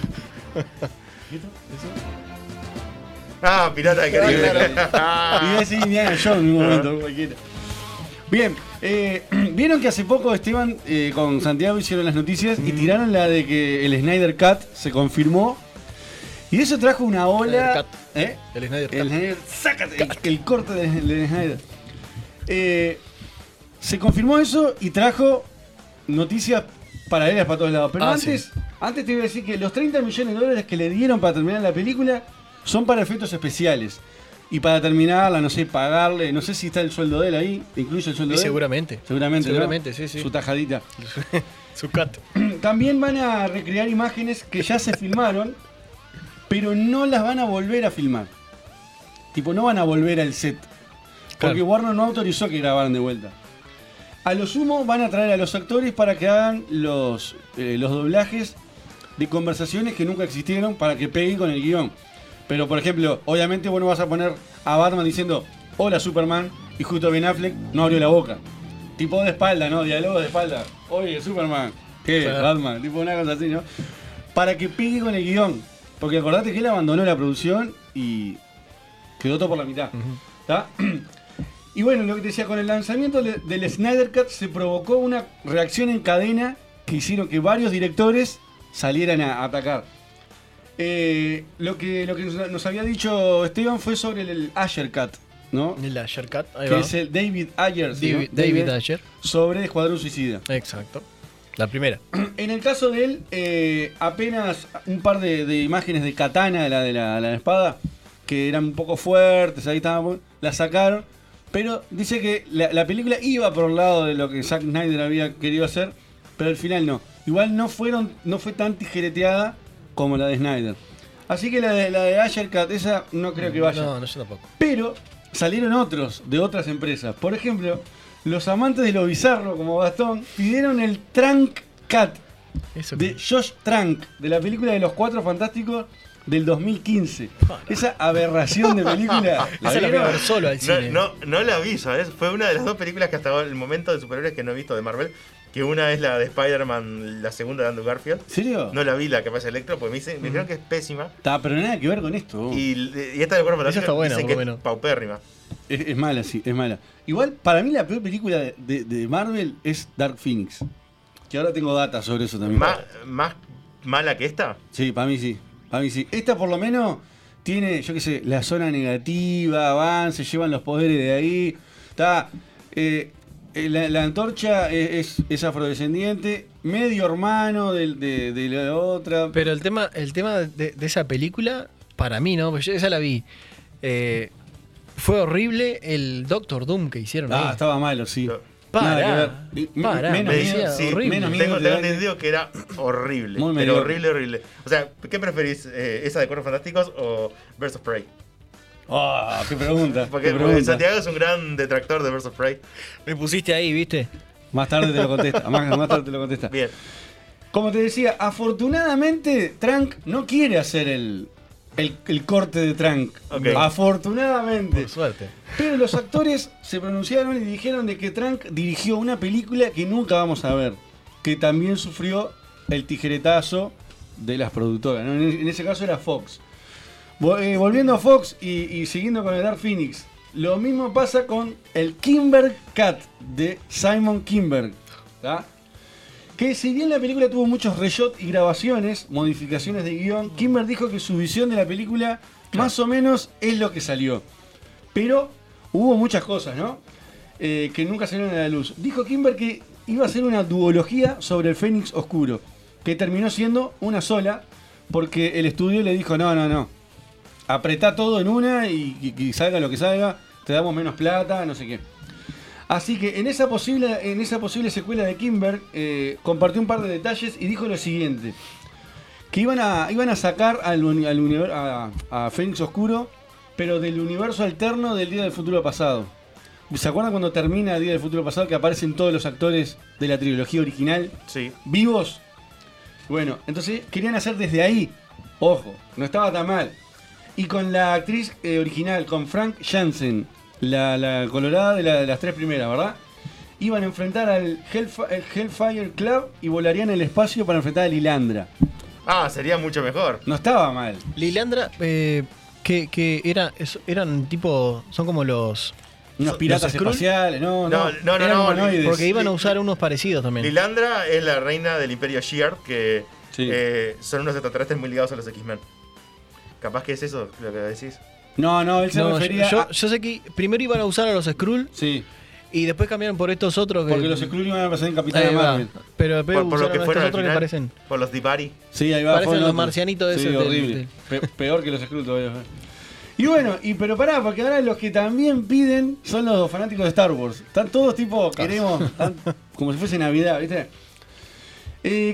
Pirata de Caribe. Y voy a decir Indiana Jones en un momento, cualquiera. Bien, vieron que hace poco Esteban con Santiago hicieron las noticias y tiraron la de que el Snyder Cut se confirmó. Y eso trajo una ola... El Snyder Cut. El Snyder, sácate, el corte de Snyder. Se confirmó eso y trajo noticias paralelas para todos lados. Pero antes te iba a decir que los $30 millones que le dieron para terminar la película son para efectos especiales. Y para terminarla, no sé, pagarle, no sé si está el sueldo de él ahí, incluye el sueldo de él. Seguramente, ¿no? Sí. Su tajadita. Su cut. También van a recrear imágenes que ya se filmaron, pero no las van a volver a filmar. Tipo, no van a volver al set. Porque Warner no autorizó que grabaran de vuelta. A lo sumo van a traer a los actores para que hagan los doblajes de conversaciones que nunca existieron para que peguen con el guión. Pero, por ejemplo, obviamente vos no vas a poner a Batman diciendo hola Superman y justo Ben Affleck no abrió la boca. Tipo de espalda, ¿no? Diálogo de espalda. Oye, Superman. ¿Qué? Batman. Tipo una cosa así, ¿no? Para que pegue con el guión. Porque acordate que él abandonó la producción y quedó todo por la mitad. ¿Está? Y bueno, lo que te decía, con el lanzamiento del Snyder Cut se provocó una reacción en cadena que hicieron que varios directores salieran a atacar. Lo que nos había dicho Esteban fue sobre el Ayer Cut, ¿no? El Ayer Cut, ahí que va. Es el David Ayer, ¿sí? David Ayer. Sobre Escuadrón Suicida. Exacto. La primera. En el caso de él, apenas un par de imágenes de katana, la espada, que eran un poco fuertes, ahí estaban, la sacaron. Pero dice que la película iba por el lado de lo que Zack Snyder había querido hacer, pero al final no. Igual no fue tan tijereteada como la de Snyder. Así que la de Ayer Cut, esa no creo que vaya. No, yo tampoco. Pero salieron otros de otras empresas. Por ejemplo, los amantes de lo bizarro, como Gastón, pidieron el Trank Cut de Josh Trank, de la película de Los Cuatro Fantásticos del 2015. Esa aberración de película. Esa la voy a ver solo al cine. No la vi, ¿sabes? Fue una de las dos películas que hasta el momento de superhéroes que no he visto de Marvel. Que una es la de Spider-Man, la segunda de Andrew Garfield. ¿Serio? No la vi, la que pasa Electro, porque me dijeron que es pésima. Está, pero nada que ver con esto. Y esta de Cuerpo está buena, dicen que es paupérrima. Es mala, sí, es mala. Igual, para mí la peor película de Marvel es Dark Phoenix. Que ahora tengo data sobre eso también. ¿Más mala que esta? Sí, para mí sí. Esta por lo menos tiene, yo qué sé, la zona negativa, avance, llevan los poderes de ahí. Está... La antorcha es afrodescendiente, medio hermano de la otra. Pero el tema de esa película, para mí, ¿no? Porque yo esa la vi. Fue horrible el Doctor Doom que hicieron. Ah, ahí. Estaba malo, sí. Para. Menos miedo. Tengo entendido que era horrible. Muy pero horrible. O sea, ¿qué preferís? ¿Esa de Cuerpos Fantásticos o Birds of Prey? ¡Ah! Oh, ¡Qué pregunta! Santiago es un gran detractor de Birds of Prey. Me pusiste ahí, ¿viste? Más tarde te lo contesta. Bien. Como te decía, afortunadamente Trank no quiere hacer el corte de Trank. Okay. Afortunadamente. Por suerte. Pero los actores se pronunciaron y dijeron de que Trank dirigió una película que nunca vamos a ver. Que también sufrió el tijeretazo de las productoras, ¿no? En ese caso era Fox. Volviendo a Fox y siguiendo con el Dark Phoenix, lo mismo pasa con el Kinberg Cut de Simon Kinberg, ¿tá? Que si bien la película tuvo muchos reshots y grabaciones, modificaciones de guión, Kinberg dijo que su visión de la película más o menos es lo que salió, pero hubo muchas cosas, ¿no? Que nunca salieron a la luz. Dijo Kinberg que iba a ser una duología sobre el Fénix Oscuro, que terminó siendo una sola porque el estudio le dijo no, apretá todo en una y salga lo que salga, te damos menos plata, no sé qué. Así que en esa posible secuela de Kinberg compartió un par de detalles y dijo lo siguiente. Que iban a sacar a Fénix Oscuro, pero del universo alterno del Día del Futuro Pasado. ¿Se acuerdan cuando termina el Día del Futuro Pasado que aparecen todos los actores de la trilogía original? Sí. ¿Vivos? Bueno, entonces querían hacer desde ahí. Ojo, no estaba tan mal. Y con la actriz original, con Frank Janssen, la colorada de las tres primeras, ¿verdad? Iban a enfrentar al Hellfire Club y volarían el espacio para enfrentar a Lilandra. Ah, sería mucho mejor. No estaba mal. Lilandra, que eran tipo, son como los Unos piratas espaciales, no, porque iban a usar unos parecidos también. Lilandra es la reina del Imperio Shi'ar, que sí, son unos extraterrestres muy ligados a los X-Men. Capaz que es eso lo que decís. No, él se refería. Yo sé que primero iban a usar a los Skrull. Sí. Y después cambiaron por estos otros que... Porque los Skrull iban a aparecer en Capitana Marvel. Pero después por lo que fueron estos otros final, que parecen... Por los Dipari. Sí, ahí va. Parecen los marcianitos esos. Sí, horrible. Peor que los Skrull todavía. Y bueno, pero pará, porque ahora los que también piden son los fanáticos de Star Wars. Están todos tipo, queremos, como si fuese Navidad, ¿viste?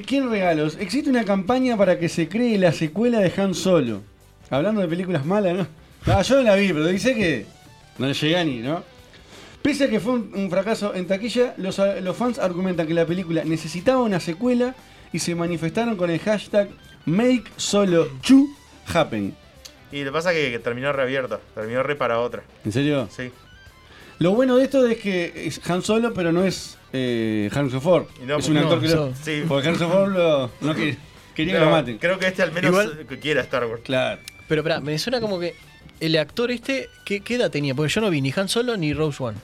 ¿Quién regalos? Existe una campaña para que se cree la secuela de Han Solo. Hablando de películas malas, ¿no? Ah, yo no la vi, pero dice que no llega ni, ¿no? Pese a que fue un fracaso en taquilla, los fans argumentan que la película necesitaba una secuela y se manifestaron con el hashtag Make Solo 2 Happen. Y lo que pasa es que terminó reabierta, terminó re para otra. ¿En serio? Sí. Lo bueno de esto es que es Han Solo, pero no es Harrison Ford. No, es un actor que lo... Sí. Porque Harrison Ford no quería que lo maten. Creo que este al menos igual, quiera Star Wars. Claro. Pero pará, me suena como que el actor este, ¿qué edad tenía? Porque yo no vi ni Han Solo ni Rose One.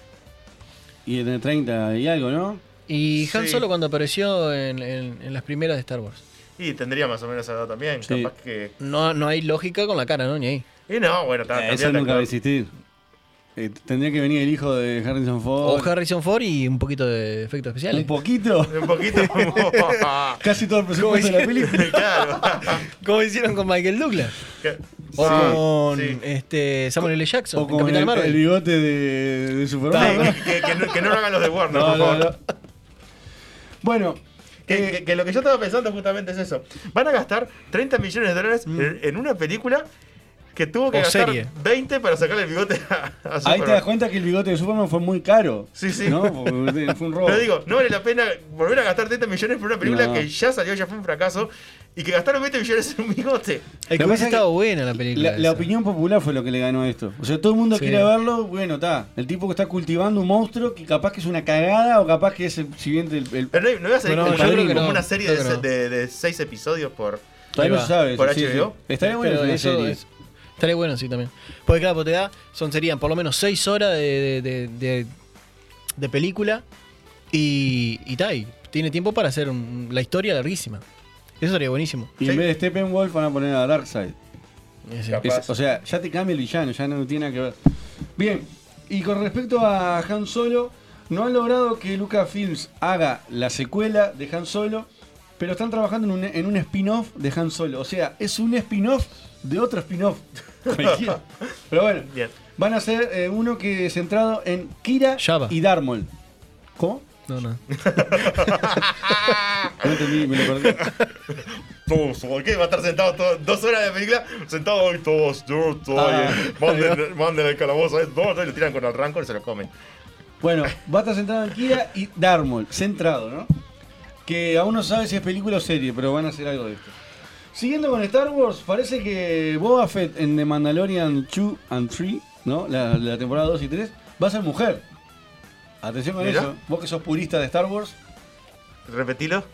Y de 30 y algo, ¿no? Y Han Solo cuando apareció en las primeras de Star Wars. Y tendría más o menos esa edad también, sí. Capaz que... No hay lógica con la cara, ¿no? Ni ahí. Y no, bueno, eso nunca va a existir. Tendría que venir el hijo de Harrison Ford. O Harrison Ford y un poquito de efectos especiales. ¿Un poquito? Un poquito. Casi todo el presupuesto de la película. Claro. Como hicieron con Michael Douglas. O con Samuel L. Jackson. O con Capitán Marvel. El bigote de Superman. ¿No? Que no lo hagan los de Warner, por favor. No. Bueno... Que lo que yo estaba pensando justamente es eso. Van a gastar $30 millones en una película que tuvo que gastar serie. 20 para sacarle el bigote a Superman. Ahí te das cuenta que el bigote de Superman fue muy caro. Sí. ¿No? Fue un robo. Pero digo, no vale la pena volver a gastar 30 millones por una película que ya salió, ya fue un fracaso, y que gastaron 20 millones en un bigote. El que hubiese estado buena la película. La opinión popular fue lo que le ganó a esto. O sea, todo el mundo quiere verlo, bueno, está. El tipo que está cultivando un monstruo que capaz que es una cagada o capaz que es el siguiente... Pero no iba a salir como una serie de 6 episodios por HBO. Estaría bueno una serie. Estaría bueno, sí, también. Porque claro, te da, serían por lo menos 6 horas de película y tiene tiempo para hacer la historia larguísima. Eso sería buenísimo. Y en vez de Steppenwolf van a poner a Darkseid. O sea, ya te cambia el villano, ya no tiene nada que ver. Bien, y con respecto a Han Solo, no han logrado que Lucasfilms haga la secuela de Han Solo, pero están trabajando en un spin-off de Han Solo. O sea, es un spin-off de otro spin-off. Pero bueno, bien. Van a hacer uno que es centrado en Kira Java y Darmol. ¿Cómo? No. No entendí, me lo perdí. Todos, ¿por qué va a estar sentado todo, 2 horas de película? Sentado hoy todos, manden el calabozo, todos lo tiran con el rancor y se lo comen. Bueno, va a estar sentado en Kira y Darmol, centrado, ¿no? Que aún no sabe si es película o serie, pero van a hacer algo de esto. Siguiendo con Star Wars, parece que Boba Fett en The Mandalorian 2 and 3, ¿no? La temporada 2 y 3, va a ser mujer. Atención con eso, vos que sos purista de Star Wars. Repetilo.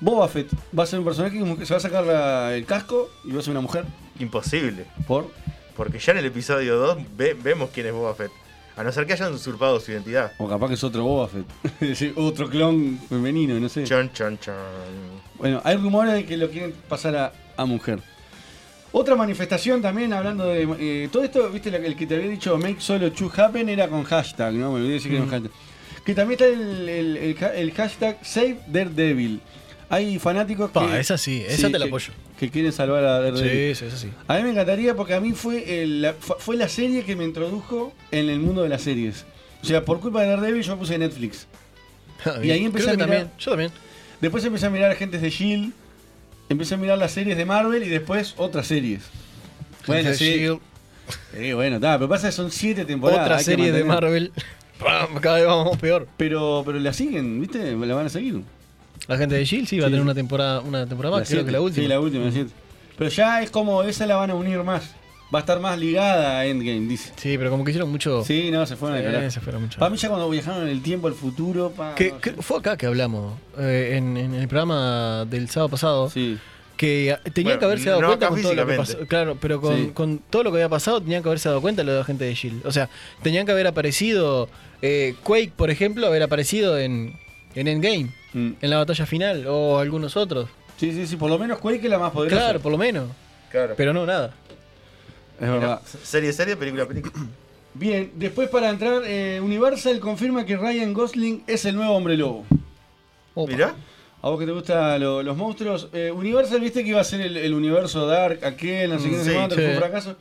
Boba Fett va a ser un personaje que se va a sacar el casco y va a ser una mujer. Imposible. ¿Por? Porque ya en el episodio 2 vemos quién es Boba Fett. A no ser que hayan usurpado su identidad. O capaz que es otro Boba Fett. Otro clon femenino, no sé. Chon. Bueno, hay rumores de que lo quieren pasar a mujer. Otra manifestación también, hablando de... todo esto, viste, el que te había dicho Make Solo 2 Happen era con hashtag, ¿no? Me olvidé decir que era un hashtag. Que también está el hashtag Save Daredevil. Hay fanáticos que... esa sí, esa te la apoyo. Que quieren salvar a Daredevil. Sí, esa sí. A mí me encantaría porque a mí fue la serie que me introdujo en el mundo de las series. O sea, por culpa de Daredevil yo puse Netflix. Y ahí empecé a mirar... Yo también. Después empecé a mirar Agentes de S.H.I.E.L.D., empecé a mirar las series de Marvel y después otras series. Bueno, pero pasa que son 7 temporadas. Otras series de Marvel. Cada vez vamos peor. Pero la siguen, ¿viste? La van a seguir. La gente de S.H.I.E.L.D. sí va a tener una temporada más, creo que la última. Sí, la última, es cierto. Pero ya es como, esa la van a unir más. Va a estar más ligada a Endgame, dice. Sí, pero como que hicieron mucho... Sí, no, se fueron a carajo. Para mí ya cuando viajaron en el tiempo, al futuro... Fue acá que hablamos, en el programa del sábado pasado, Que tenían que haberse dado cuenta con todo lo que pasó. Claro, pero con todo lo que había pasado tenían que haberse dado cuenta los agentes de S.H.I.E.L.D. O sea, tenían que haber aparecido Quake, por ejemplo, haber aparecido en Endgame, en la batalla final, o algunos otros. Sí, sí, sí, por lo menos Quake es la más poderosa. Claro, por lo menos. Claro. Pero no, nada. Es verdad. Serie, película. Bien, después para entrar, Universal confirma que Ryan Gosling es el nuevo Hombre Lobo. Opa. Mirá. A vos que te gustan los monstruos. Universal, viste que iba a ser el universo Dark, aquel, no sé qué, fue un fracaso.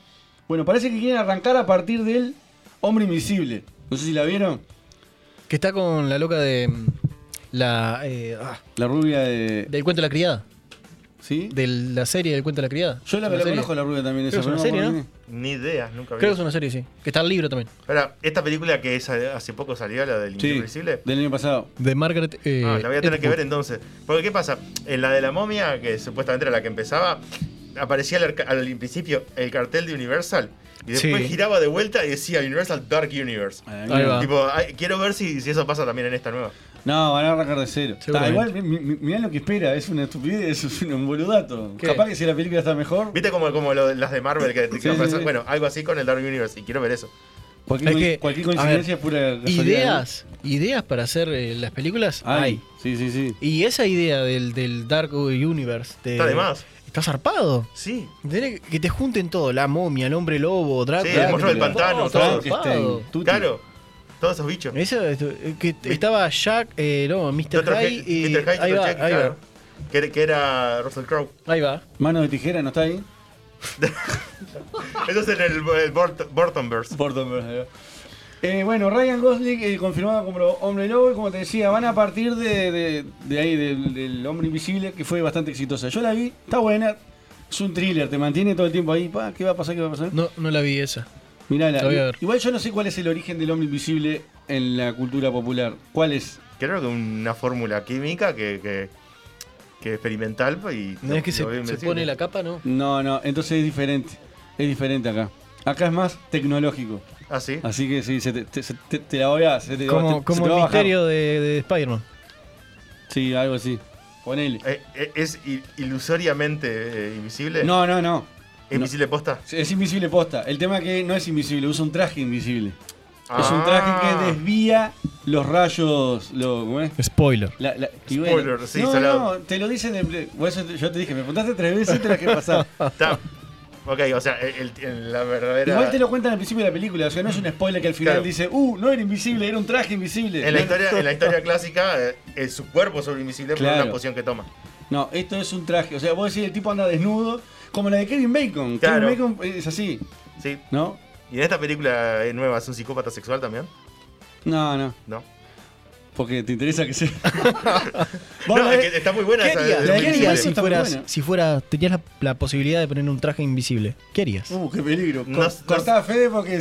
Bueno, parece que quieren arrancar a partir del Hombre Invisible. No sé si la vieron. Que está con la loca de... La rubia de... Del cuento de la criada. ¿Sí? De la serie del cuento de la criada. Yo la conozco, la rubia también. Creo esa, es una serie, ¿no? Ni idea, nunca vi. Creo que es una serie, sí. Que está el libro también. Ahora, esta película que es hace poco salió, la del Invisible. Del año pasado. De Margaret. La voy a tener que ver entonces. Porque, ¿qué pasa? En la de la momia, que supuestamente era la que empezaba, aparecía al principio el cartel de Universal. Y después giraba de vuelta y decía Universal Dark Universe. Tipo, quiero ver si eso pasa también en esta nueva. No, van a arrancar de cero. Igual, mirá lo que espera. Es una estupidez, es un boludato. ¿Qué? Capaz que si la película está mejor. ¿Viste como las de Marvel? Que sí. Bueno, algo así con el Dark Universe. Y quiero ver eso. Cualquier coincidencia es pura casualidad. Ideas para hacer las películas hay. Sí, sí, sí. Y esa idea del Dark Universe. Está de más. Está zarpado. Sí. Que te junten todo. La momia, el hombre lobo, Drácula. Sí, el monstruo del pantano. Todo. Claro. Todos esos bichos. Eso, que estaba Jack, Mr. Hyde. Mr. Hyde, claro. Que era Russell Crowe. Ahí va. Mano de tijera, ¿no está ahí? Eso es en el Burtonverse. Bueno, Ryan Gosling confirmado como Hombre Lobo. Y como te decía, van a partir de ahí, del Hombre Invisible, que fue bastante exitosa. Yo la vi, está buena. Es un thriller, te mantiene todo el tiempo ahí. ¿Qué va a pasar? No la vi esa. Mirá, igual yo no sé cuál es el origen del hombre invisible en la cultura popular. ¿Cuál es? Creo que una fórmula química que experimental. Y no es que se pone la capa, ¿no? No, entonces es diferente. Es diferente acá. Acá es más tecnológico. ¿Ah, sí? Así que sí, te la voy a... Como el misterio de Spider-Man. Sí, algo así. Ponele. ¿Es ilusoriamente invisible? No. ¿Invisible posta? Es invisible posta. El tema es que no es invisible, usa un traje invisible. Es un traje que desvía los rayos. Spoiler. Spoiler, bueno, sí. No, te lo dicen. Yo te dije, me preguntaste 3 veces y te la que pasaba. Ok, o sea, la verdadera... Igual te lo cuentan al principio de la película, o sea, no es un spoiler que al final dice, no era invisible, era un traje invisible. En la historia clásica, su cuerpo es invisible por una poción que toma. No, esto es un traje, o sea, vos decís, el tipo anda desnudo. Como la de Kevin Bacon. Claro. Kevin Bacon es así. Sí. ¿No? ¿Y en esta película nueva es un psicópata sexual también? No. No. Porque te interesa que sea. Es que está muy buena. ¿Qué harías si tenías la posibilidad de poner un traje invisible? ¿Qué harías? Qué peligro. Cortá a Fede porque...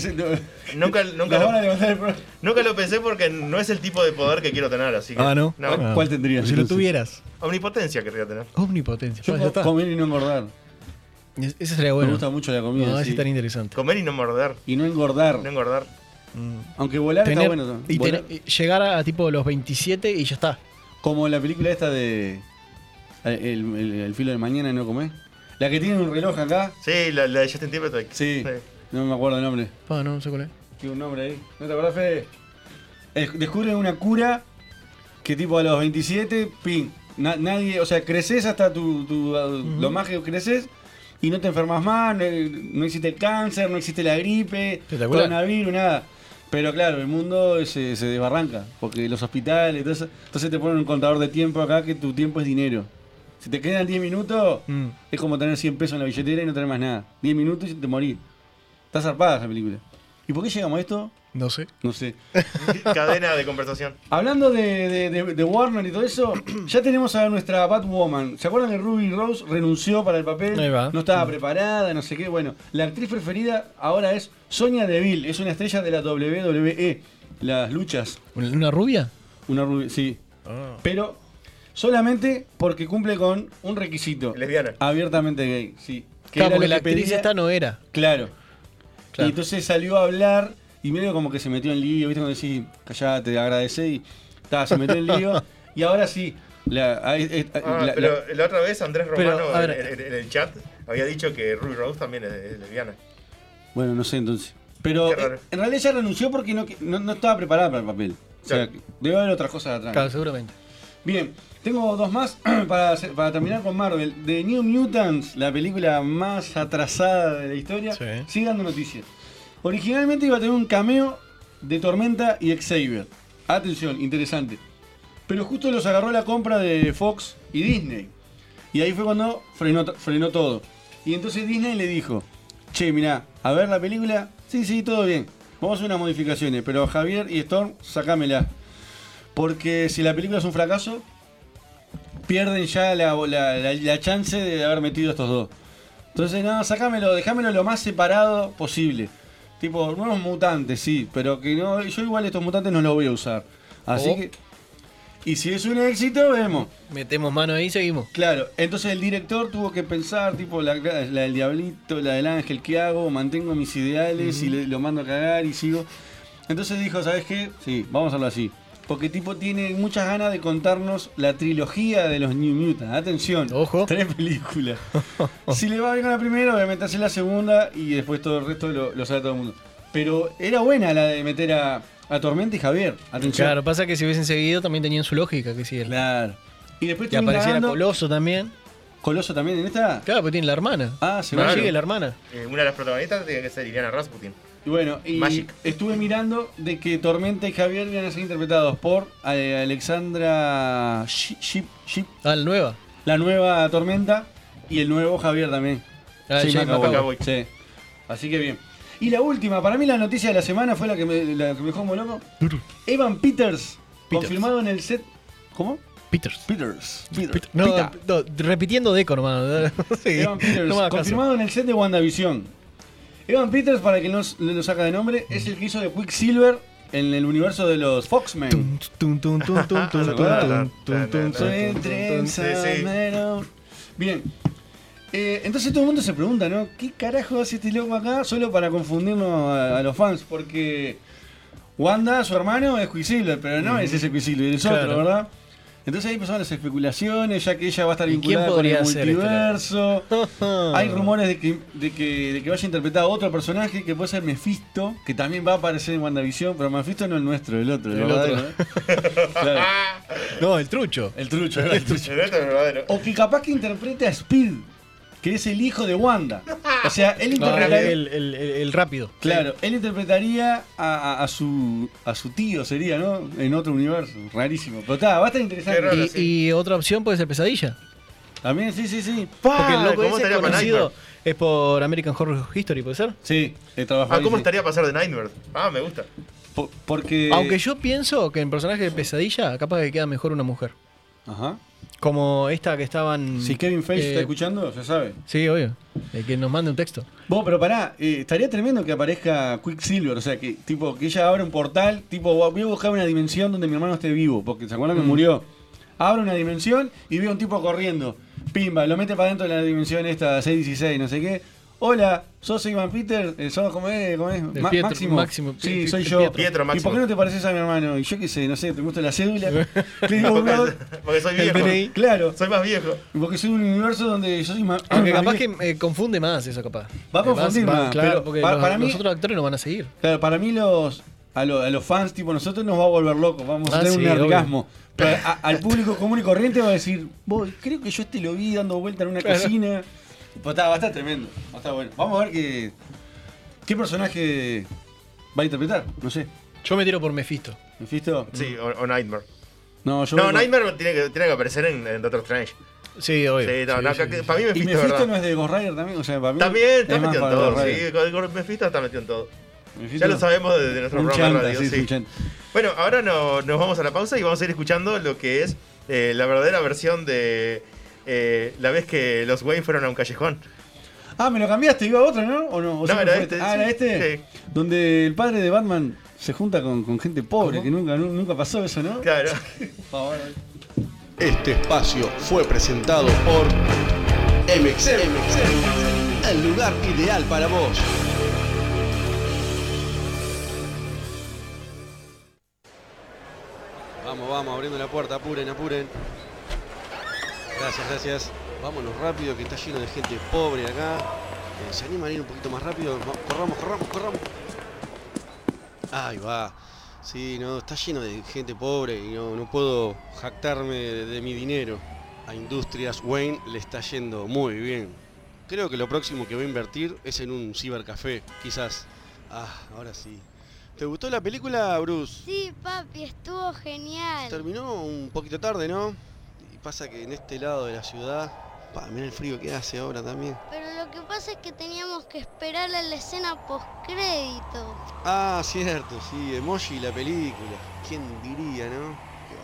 Nunca lo pensé porque no es el tipo de poder que quiero tener, así que... ¿no? ¿Cuál tendrías? Si lo tuvieras. Omnipotencia querría tener. Omnipotencia. Yo comer y no engordar. Esa sería buena. Me gusta mucho la comida. No, es tan interesante. Comer y no morder. Y no engordar. Aunque volar está bueno también. Y llegar a tipo los 27 y ya está. Como la película esta de El filo de mañana, ¿no comés? La que tiene un reloj acá. Sí, la de Justin Timberlake. Sí. No me acuerdo el nombre. No sé cuál es. Tiene un nombre ahí. ¿No te acordás, Fede? Descubren una cura que tipo a los 27, ping. Nadie, o sea, creces hasta lo más que creces. Y no te enfermas más, no existe el cáncer, no existe la gripe, coronavirus, nada. Pero claro, el mundo se desbarranca, porque los hospitales, todo eso, entonces te ponen un contador de tiempo acá que tu tiempo es dinero. Si te quedan 10 minutos, es como tener 100 pesos en la billetera y no tener más nada. 10 minutos y te morís. Está zarpada esa película. ¿Y por qué llegamos a esto? No sé. Cadena de conversación. Hablando de Warner y todo eso, ya tenemos a nuestra Batwoman. ¿Se acuerdan que Ruby Rose renunció para el papel? Ahí va. No estaba preparada, no sé qué. Bueno, la actriz preferida ahora es Sonya Deville. Es una estrella de la WWE, las luchas. ¿Una rubia? Una rubia, sí. Pero solamente porque cumple con un requisito. Lesbiana. Abiertamente gay, sí. Porque la actriz esta no era. Claro. Y entonces salió a hablar... Y medio como que se metió en lío, ¿viste? Cuando decís, callate, agradecé y se metió en lío. Y ahora sí, La otra vez Andrés Romano en el chat había dicho que Ruby Rose también es lesbiana. Bueno, no sé entonces. Pero en realidad ella renunció porque no estaba preparada para el papel. O sea, claro, debe haber otras cosas atrás. Claro, seguramente. Bien, tengo dos más para terminar con Marvel. De New Mutants, la película más atrasada de la historia, sí, sigue dando noticias. Originalmente iba a tener un cameo de Tormenta y Xavier. Atención, interesante. Pero justo los agarró la compra de Fox y Disney. Y ahí fue cuando frenó todo. Y entonces Disney le dijo: che, mirá, a ver la película. Sí, todo bien. Vamos a hacer unas modificaciones, pero Javier y Storm, sacámela. Porque si la película es un fracaso, pierden ya la chance de haber metido a estos dos. Entonces, no, sacámelo, dejámelo lo más separado posible. Tipo, nuevos mutantes, sí, pero que no, yo igual estos mutantes no los voy a usar. Así que, y si es un éxito, vemos. Metemos mano ahí y seguimos. Claro, entonces el director tuvo que pensar, tipo, la del diablito, la del ángel, ¿qué hago? Mantengo mis ideales y lo mando a cagar y sigo. Entonces dijo, ¿sabes qué? Sí, vamos a hacerlo así. Porque tipo tiene muchas ganas de contarnos la trilogía de los New Mutants. Atención, ojo, 3 películas. Si le va bien con la primera, voy a meterse la segunda y después todo el resto lo sabe todo el mundo. Pero era buena la de meter a Tormenta y Javier. Atención. Claro, pasa que si hubiesen seguido también tenían su lógica, que sí. Claro. Y después te apareciera Coloso también. ¿Coloso también en esta? Claro, porque tiene la hermana. Ah, se va. Sigue la hermana. Una de las protagonistas tiene que ser Iliana Rasputin. Y bueno, y Magic. Estuve mirando de que Tormenta y Javier iban a ser interpretados por Alexandra Ship. Ah, la nueva. La nueva Tormenta y el nuevo Javier también. Ah, sí, Macaboy. Sí. Así que bien. Y la última, para mí la noticia de la semana fue la que me dejó muy loco. Evan Peters, confirmado en el set. ¿Cómo? Peters. No, repitiendo Deco, hermano. Sí. Evan Peters, no confirmado en el set de WandaVision. Evan Peters, para que no lo saca de nombre, es el que hizo de Quicksilver en el universo de los Foxmen. Bien. Entonces todo el mundo se pregunta, ¿no? ¿Qué carajo hace este loco acá? Solo para confundirnos a los fans, porque Wanda, su hermano, es Quicksilver, pero no es ese Quicksilver, es otro, ¿verdad? Entonces ahí empezaron las especulaciones, ya que ella va a estar vinculada con el multiverso. Hay rumores de que vaya a interpretar a otro personaje, que puede ser Mefisto, que también va a aparecer en WandaVision, pero Mefisto no el nuestro, el otro. El otro. Claro. No, el trucho. El trucho. O que capaz que interprete a Speed, que es el hijo de Wanda. O sea, él interpretaría... El rápido. Claro, él interpretaría a su tío, sería, ¿no? En otro universo. Rarísimo. Pero está, va a estar interesante. Raro, y otra opción puede ser Pesadilla. También, sí. Porque el loco ese conocido es por American Horror History, ¿puede ser? Sí, he trabajado ahí, ¿cómo estaría pasar de Nightmare? Ah, me gusta. Porque... Aunque yo pienso que en personaje de Pesadilla capaz que queda mejor una mujer. Ajá. Como esta que estaban... Si Kevin Feige está escuchando, ya sabe. Sí, obvio. Que nos mande un texto. Vos, pero pará, estaría tremendo que aparezca Quicksilver. O sea, que tipo que ella abra un portal. Tipo, voy a buscar una dimensión donde mi hermano esté vivo. Porque, ¿se acuerdan que murió? Abre una dimensión y veo a un tipo corriendo. Pimba, lo mete para dentro de la dimensión esta, 616, no sé qué. Hola, ¿sos Evan Peters? ¿Cómo es? Máximo. Sí, soy yo. Pietro, Máximo. ¿Y por qué no te pareces a mi hermano? Y yo qué sé, no sé, ¿te gusta la cédula? Porque soy viejo. Claro. Soy más viejo. Porque soy un universo donde yo soy más... Aunque capaz que confunde más eso, capaz. Va a confundir más. Claro, porque los otros actores no van a seguir. Claro, para mí a los fans, tipo nosotros, nos va a volver locos. Vamos a tener un orgasmo. Pero al público común y corriente va a decir, creo que yo este lo vi dando vuelta en una cocina... Pues va a estar tremendo, va a estar bueno. Vamos a ver qué personaje va a interpretar, no sé. Yo me tiro por Mefisto. ¿Mefisto? Sí, o Nightmare. Nightmare tiene que aparecer en Doctor Strange. Sí, obvio. Sí, no, para mí Mefisto, ¿y Mefisto no es de Ghost Rider también? O sea, para mí también está metido en todo, sí. Mefisto está metido en todo. Ya lo sabemos desde nuestro programa de radio. Sí. Bueno, ahora nos vamos a la pausa y vamos a ir escuchando lo que es la verdadera versión de... la vez que los Wayne fueron a un callejón. Ah, me lo cambiaste, iba a otro, ¿no? ¿O no? ¿O no, era este. Ah, era este. Sí. Donde el padre de Batman se junta con gente pobre. ¿Cómo? Que nunca pasó eso, ¿no? Claro. Este espacio fue presentado por MXM, el lugar ideal para vos. Vamos, abriendo la puerta, apuren. Gracias, gracias. Vámonos rápido, que está lleno de gente pobre acá. ¿Se animan a ir un poquito más rápido? Corramos, corramos, corramos. Ahí va. Sí, no, está lleno de gente pobre y no puedo jactarme de mi dinero. A Industrias Wayne le está yendo muy bien. Creo que lo próximo que voy a invertir es en un cibercafé, quizás. Ah, ahora sí. ¿Te gustó la película, Bruce? Sí, papi, estuvo genial. Terminó un poquito tarde, ¿no? Y pasa que en este lado de la ciudad... Pa, mirá el frío que hace ahora también. Pero lo que pasa es que teníamos que esperar a la escena postcrédito. Ah, cierto, sí, emoji la película. ¿Quién diría, no?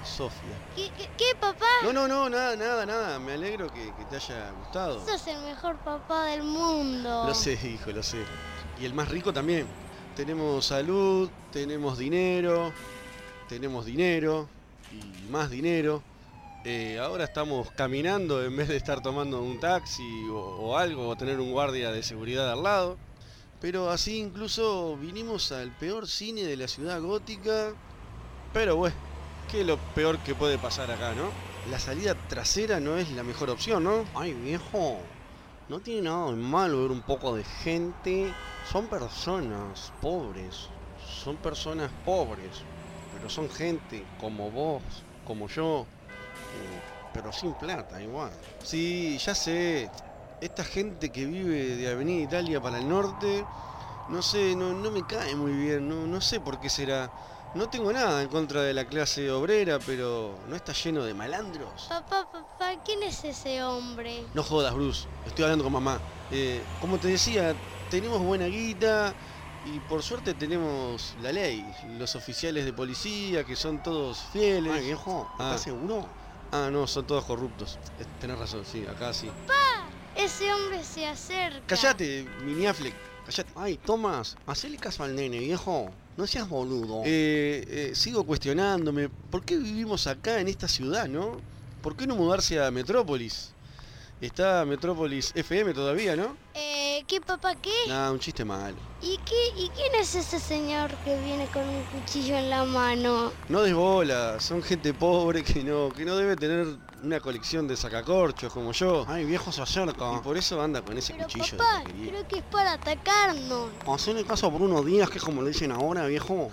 Sofía. ¿Qué, papá? No, nada. Me alegro que te haya gustado. Sos el mejor papá del mundo. Lo sé, hijo, lo sé. Y el más rico también. Tenemos salud, tenemos dinero y más dinero. Ahora estamos caminando en vez de estar tomando un taxi o algo, o tener un guardia de seguridad al lado. Pero así incluso vinimos al peor cine de la ciudad gótica. Pero bueno. Que es lo peor que puede pasar acá, ¿no? La salida trasera no es la mejor opción, ¿no? Ay, viejo, no tiene nada de malo ver un poco de gente. Son personas pobres. Son personas pobres. Pero son gente como vos, como yo. Pero sin plata, igual. Sí, ya sé. Esta gente que vive de Avenida Italia para el norte, no sé, no me cae muy bien. No sé por qué será. No tengo nada en contra de la clase obrera, pero ¿no está lleno de malandros? Papá, ¿quién es ese hombre? No jodas, Bruce, estoy hablando con mamá. Como te decía, tenemos buena guita y por suerte tenemos la ley. Los oficiales de policía, que son todos fieles. Ay, viejo, ¿estás seguro? Ah, no, son todos corruptos. Tenés razón, sí, acá sí. ¡Papá! Ese hombre se acerca. ¡Cállate, mini Affleck! ¡Cállate! Ay, Tomás, hacele caso al nene, viejo. No seas boludo. Sigo cuestionándome, ¿por qué vivimos acá en esta ciudad, no? ¿Por qué no mudarse a Metrópolis? Está Metrópolis FM todavía, ¿no? ¿Qué, papá, qué? Nah, un chiste malo. ¿Y quién es ese señor que viene con un cuchillo en la mano? No desbola, son gente pobre que no debe tener una colección de sacacorchos como yo. Ay, viejo, se acerca. Y por eso anda con ese cuchillo. Pero papá, creo que es para atacarnos. Hacele caso por unos días, que es como le dicen ahora, viejo.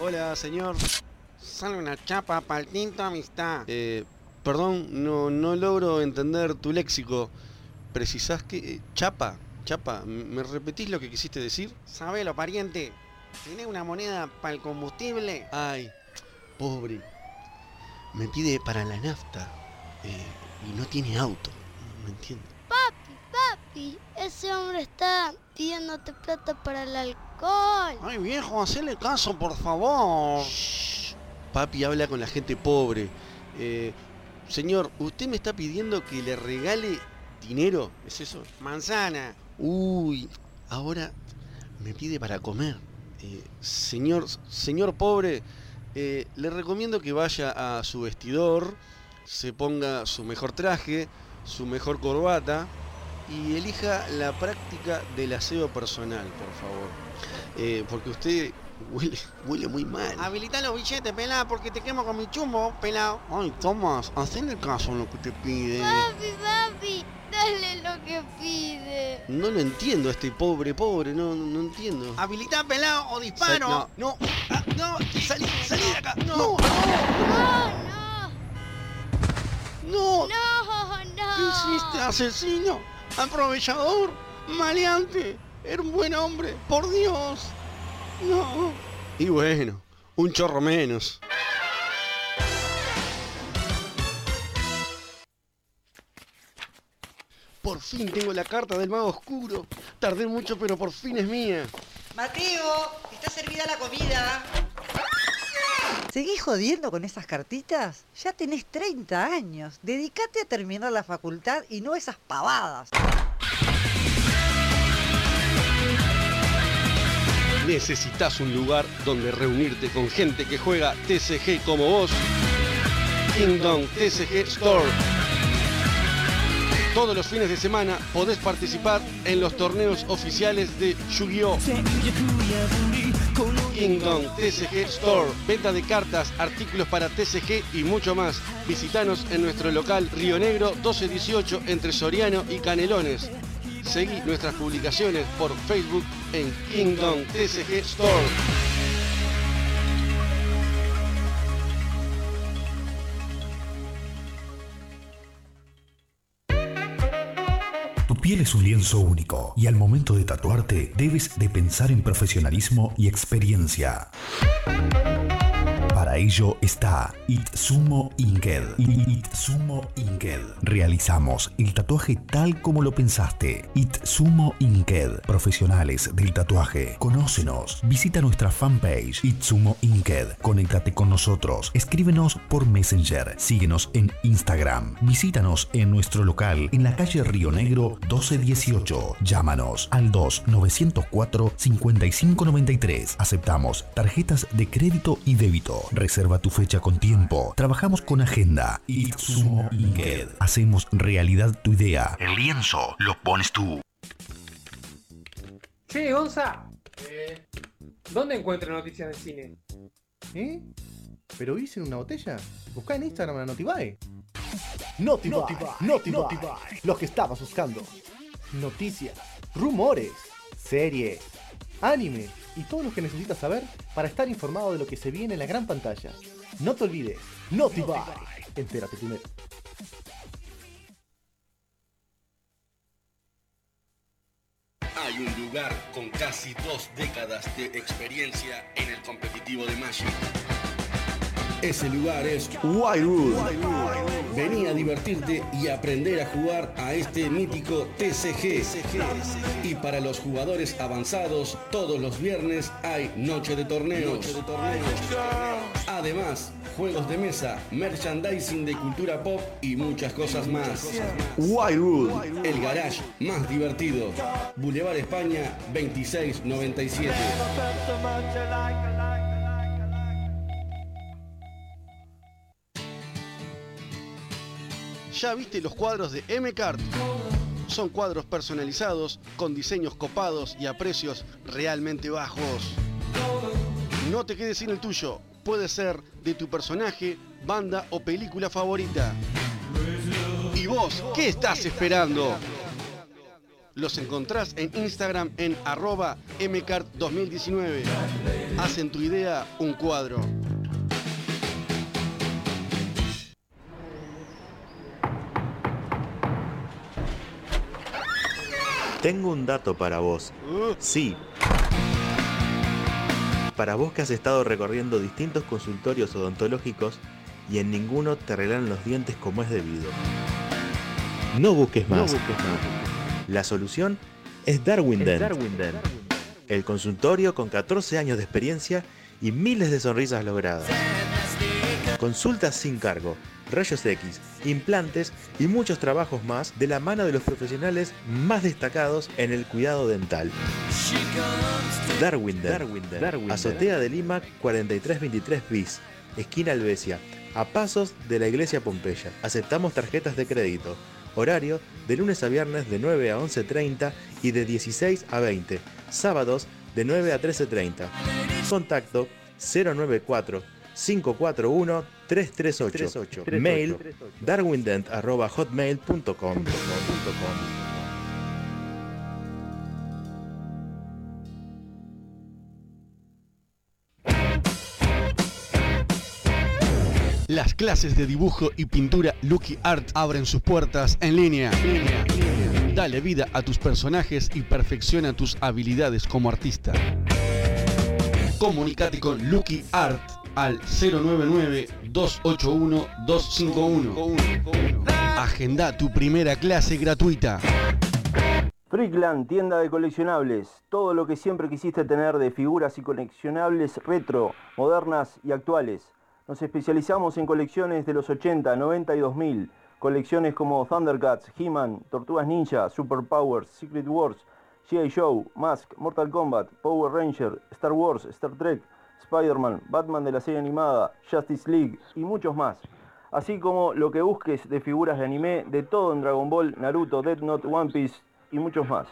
Hola, señor. Sale una chapa para el tinto amistad. Perdón, no logro entender tu léxico. ¿Precisás que...? Chapa, ¿me repetís lo que quisiste decir? Sabelo, pariente. ¿Tenés una moneda para el combustible? Ay, pobre. Me pide para la nafta. Y no tiene auto. No entiendo. Papi, ese hombre está pidiéndote plata para el alcohol. Ay, viejo, hacele caso, por favor. Shh. Papi habla con la gente pobre. Señor, ¿usted me está pidiendo que le regale dinero? ¿Es eso? Manzana. Uy, ahora me pide para comer. Señor pobre, le recomiendo que vaya a su vestidor, se ponga su mejor traje, su mejor corbata y elija la práctica del aseo personal, por favor. Porque usted... Huele muy mal. Habilita los billetes, pelado, porque te quemo con mi chumbo, pelado. Ay, Tomás, hacele caso a lo que te pide. Papi, dale lo que pide. No lo entiendo a este pobre, no entiendo. Habilita, pelado, o disparo. No, salí de acá. No. ¿Qué hiciste, asesino? Aprovechador, maleante. Era un buen hombre, por Dios. No. Y bueno, un chorro menos. Por fin tengo la carta del mago oscuro. Tardé mucho, pero por fin es mía. Mateo, está servida la comida. ¿Seguís jodiendo con esas cartitas? Ya tenés 30 años. Dedicate a terminar la facultad y no esas pavadas. Necesitas un lugar donde reunirte con gente que juega TCG como vos. Kingdom TCG Store. Todos los fines de semana podés participar en los torneos oficiales de Yu-Gi-Oh! Kingdom TCG Store, venta de cartas, artículos para TCG y mucho más. Visitanos en nuestro local Río Negro 1218 entre Soriano y Canelones. Seguí nuestras publicaciones por Facebook en Kingdom TCG Store. Piel es un lienzo único y al momento de tatuarte debes de pensar en profesionalismo y experiencia. Para ello está Itsumo Inked. Itsumo Inked. Realizamos el tatuaje tal como lo pensaste. Itsumo Inked. Profesionales del tatuaje. Conócenos. Visita nuestra fanpage Itsumo Inked. Conéctate con nosotros. Escríbenos por Messenger. Síguenos en Instagram. Visítanos en nuestro local en la calle Río Negro 1218. Llámanos al 2-904-5593. Aceptamos tarjetas de crédito y débito. Reserva tu fecha con tiempo. Trabajamos con agenda. Itsumo Inked. Hacemos realidad tu idea. El lienzo lo pones tú. Che, Gonza. ¿Dónde encuentro noticias de cine? ¿Pero hice una botella? Buscá en Instagram a Notibae. Notibae. Los que estabas buscando. Noticias, rumores, series, anime y todo lo que necesitas saber para estar informado de lo que se viene en la gran pantalla. No te olvides, Notibae. Entérate primero. Hay un lugar con casi 2 décadas de experiencia en el competitivo de Magic. Ese lugar es Wildwood. Vení a divertirte y aprender a jugar a este mítico TCG. Y para los jugadores avanzados, todos los viernes hay noche de torneos. Además, juegos de mesa, merchandising de cultura pop y muchas cosas más. Wildwood, el garage más divertido. Boulevard España 2697. ¿Ya viste los cuadros de M-Card? Son cuadros personalizados, con diseños copados y a precios realmente bajos. No te quedes sin el tuyo. Puede ser de tu personaje, banda o película favorita. ¿Y vos qué estás esperando? Los encontrás en Instagram en @mcard2019. Hacen tu idea un cuadro. Tengo un dato para vos. Sí. Para vos que has estado recorriendo distintos consultorios odontológicos y en ninguno te arreglan los dientes como es debido. No busques más. La solución es Darwin Dent. El consultorio con 14 años de experiencia y miles de sonrisas logradas. Consultas sin cargo, rayos X, implantes y muchos trabajos más de la mano de los profesionales más destacados en el cuidado dental. Darwin Dent. Azotea de Lima 4323 bis, esquina Alvesia, a pasos de la iglesia Pompeya. Aceptamos tarjetas de crédito. Horario de lunes a viernes de 9 a 11:30 y de 16 a 20. Sábados de 9 a 13:30. Contacto 094-541-338. Mail darwindent@hotmail.com. Las clases de dibujo y pintura Lucky Art abren sus puertas en línea. Dale vida a tus personajes y perfecciona tus habilidades como artista. Comunicate con Lucky Art al 099-281-251. Agenda tu primera clase gratuita. Freakland, tienda de coleccionables. Todo lo que siempre quisiste tener de figuras y coleccionables retro, modernas y actuales. Nos especializamos en colecciones de los 80, 90 y 2000. Colecciones como Thundercats, He-Man, Tortugas Ninja, Super Powers, Secret Wars, G.I. Joe, Mask, Mortal Kombat, Power Ranger, Star Wars, Star Trek, Spider-Man, Batman de la serie animada, Justice League y muchos más. así como lo que busques de figuras de anime, de todo en Dragon Ball, Naruto, Death Note, One Piece y muchos más.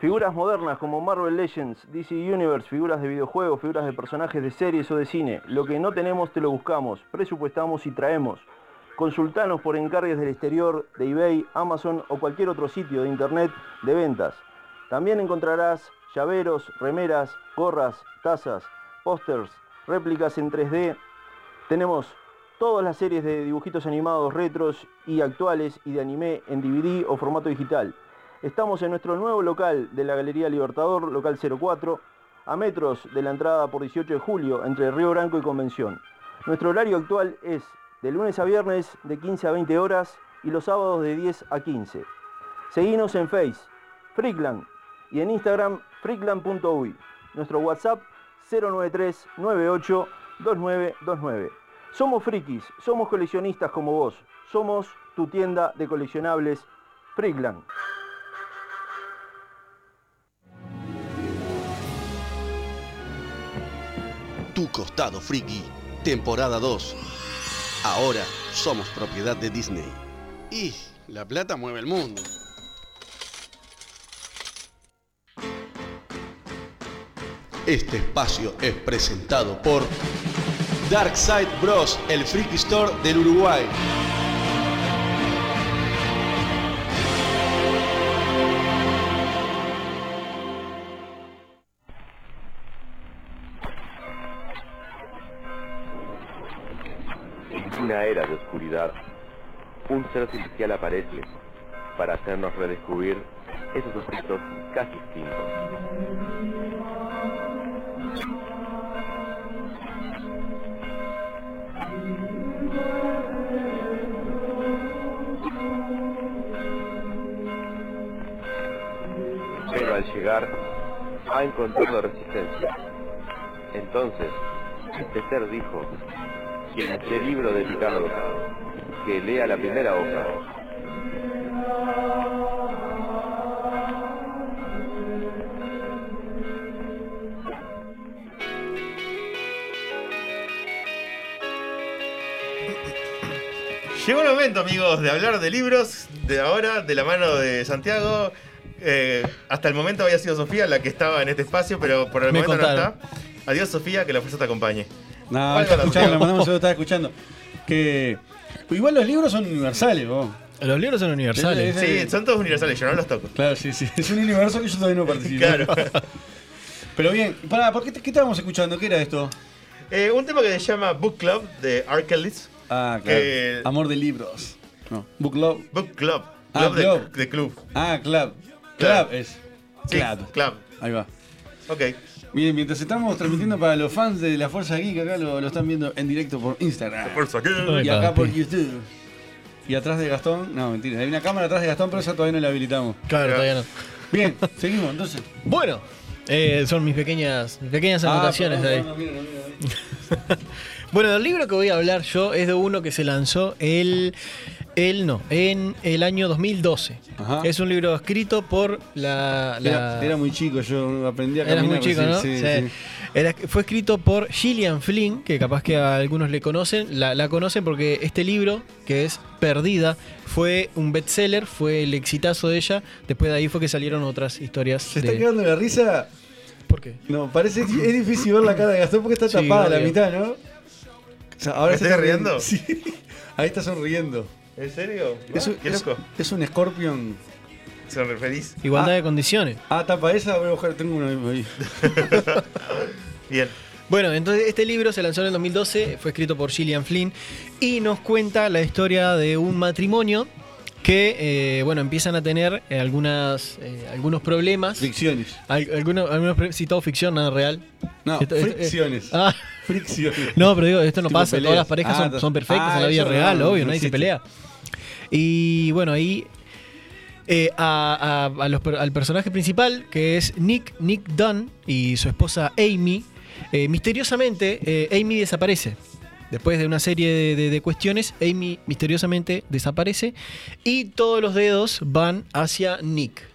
Figuras modernas como Marvel Legends, DC Universe, figuras de videojuegos, figuras de personajes de series o de cine. Lo que no tenemos te lo buscamos, presupuestamos y traemos. Consultanos por encargues del exterior, de eBay, Amazon o cualquier otro sitio de internet de ventas. También encontrarás llaveros, remeras, gorras, tazas, pósters, réplicas en 3D. Tenemos todas las series de dibujitos animados retros y actuales y de anime en DVD o formato digital. Estamos en nuestro nuevo local de la Galería Libertador, local 04, a metros de la entrada por 18 de julio, entre Río Branco y Convención. Nuestro horario actual es de lunes a viernes de 15 a 20 horas y los sábados de 10 a 15. Seguinos en Face, Freakland, y en Instagram, freakland.uy. Nuestro WhatsApp, 093-98-2929. Somos frikis, somos coleccionistas como vos. Somos tu tienda de coleccionables, Freakland. Tu Costado Friki, temporada 2. Ahora somos propiedad de Disney. Y la plata mueve el mundo. Este espacio es presentado por Darkside Bros, el Friki Store del Uruguay. Una era de oscuridad, un ser celestial aparece para hacernos redescubrir esos aspectos casi extintos. Pero al llegar ha encontrado resistencia. Entonces, este ser dijo: en este libro de Ricardo, que lea la primera hoja. Llegó el momento, amigos, de hablar de libros, de ahora, de la mano de Santiago. Hasta el momento había sido Sofía la que estaba en este espacio, pero por el momento no está. Adiós, Sofía, que la fuerza te acompañe. No, está escuchando, le mandamos un saludo, estaba escuchando. Que igual los libros son universales, vos. Los libros son universales. Sí, son todos universales, yo no los toco. Claro, sí. Es un universo que yo todavía no participo. Claro. Pero bien, pará, ¿qué estábamos escuchando? ¿Qué era esto? Un tema que se llama Book Club de R. Kelly. Ah, claro. Amor de libros. No. Book Club. Book Club. Ah, club. De club. Ah, club. Club es. Sí, club. Ahí va. Ok. Bien, mientras estamos transmitiendo para los fans de la Fuerza Geek, acá lo están viendo en directo por Instagram. La Fuerza Geek. Y acá por YouTube. Y atrás de Gastón, no, mentira, hay una cámara atrás de Gastón, pero esa todavía no la habilitamos. Claro, todavía no. Bien, seguimos entonces. Bueno, son mis pequeñas anotaciones de ahí. No. Bueno, el libro que voy a hablar yo es de uno que se lanzó en el año 2012. Ajá. Es un libro escrito por Era muy chico, yo aprendí a caminar. Era muy chico, ¿no? Sí. Fue escrito por Gillian Flynn, que capaz que a algunos le conocen. La conocen porque este libro, que es Perdida, fue un bestseller, fue el exitazo de ella. Después de ahí fue que salieron otras historias. Se está quedando la risa. ¿Por qué? No, parece que es difícil ver la cara de Gastón porque está tapada a la mitad, ¿no? O sea, ahora ¿Estás riendo? Sí, ahí está sonriendo. ¿En serio? ¿Qué loco? Es un Scorpion. ¿Se referís? Igualdad de condiciones. Ah, tapa esa, voy a buscar, tengo una misma ahí. Bien. Bueno, entonces este libro se lanzó en el 2012, fue escrito por Gillian Flynn y nos cuenta la historia de un matrimonio que empiezan a tener algunos problemas. Fricciones. Citado ficción, nada real. No, fricciones. Fricciones. No, pero digo, esto no pasa. Peleas. Todas las parejas son perfectas en la vida real, obvio, nadie se pelea. Y bueno, ahí al personaje principal, que es Nick Dunn, y su esposa Amy, misteriosamente Amy desaparece. Después de una serie de cuestiones, Amy misteriosamente desaparece y todos los dedos van hacia Nick.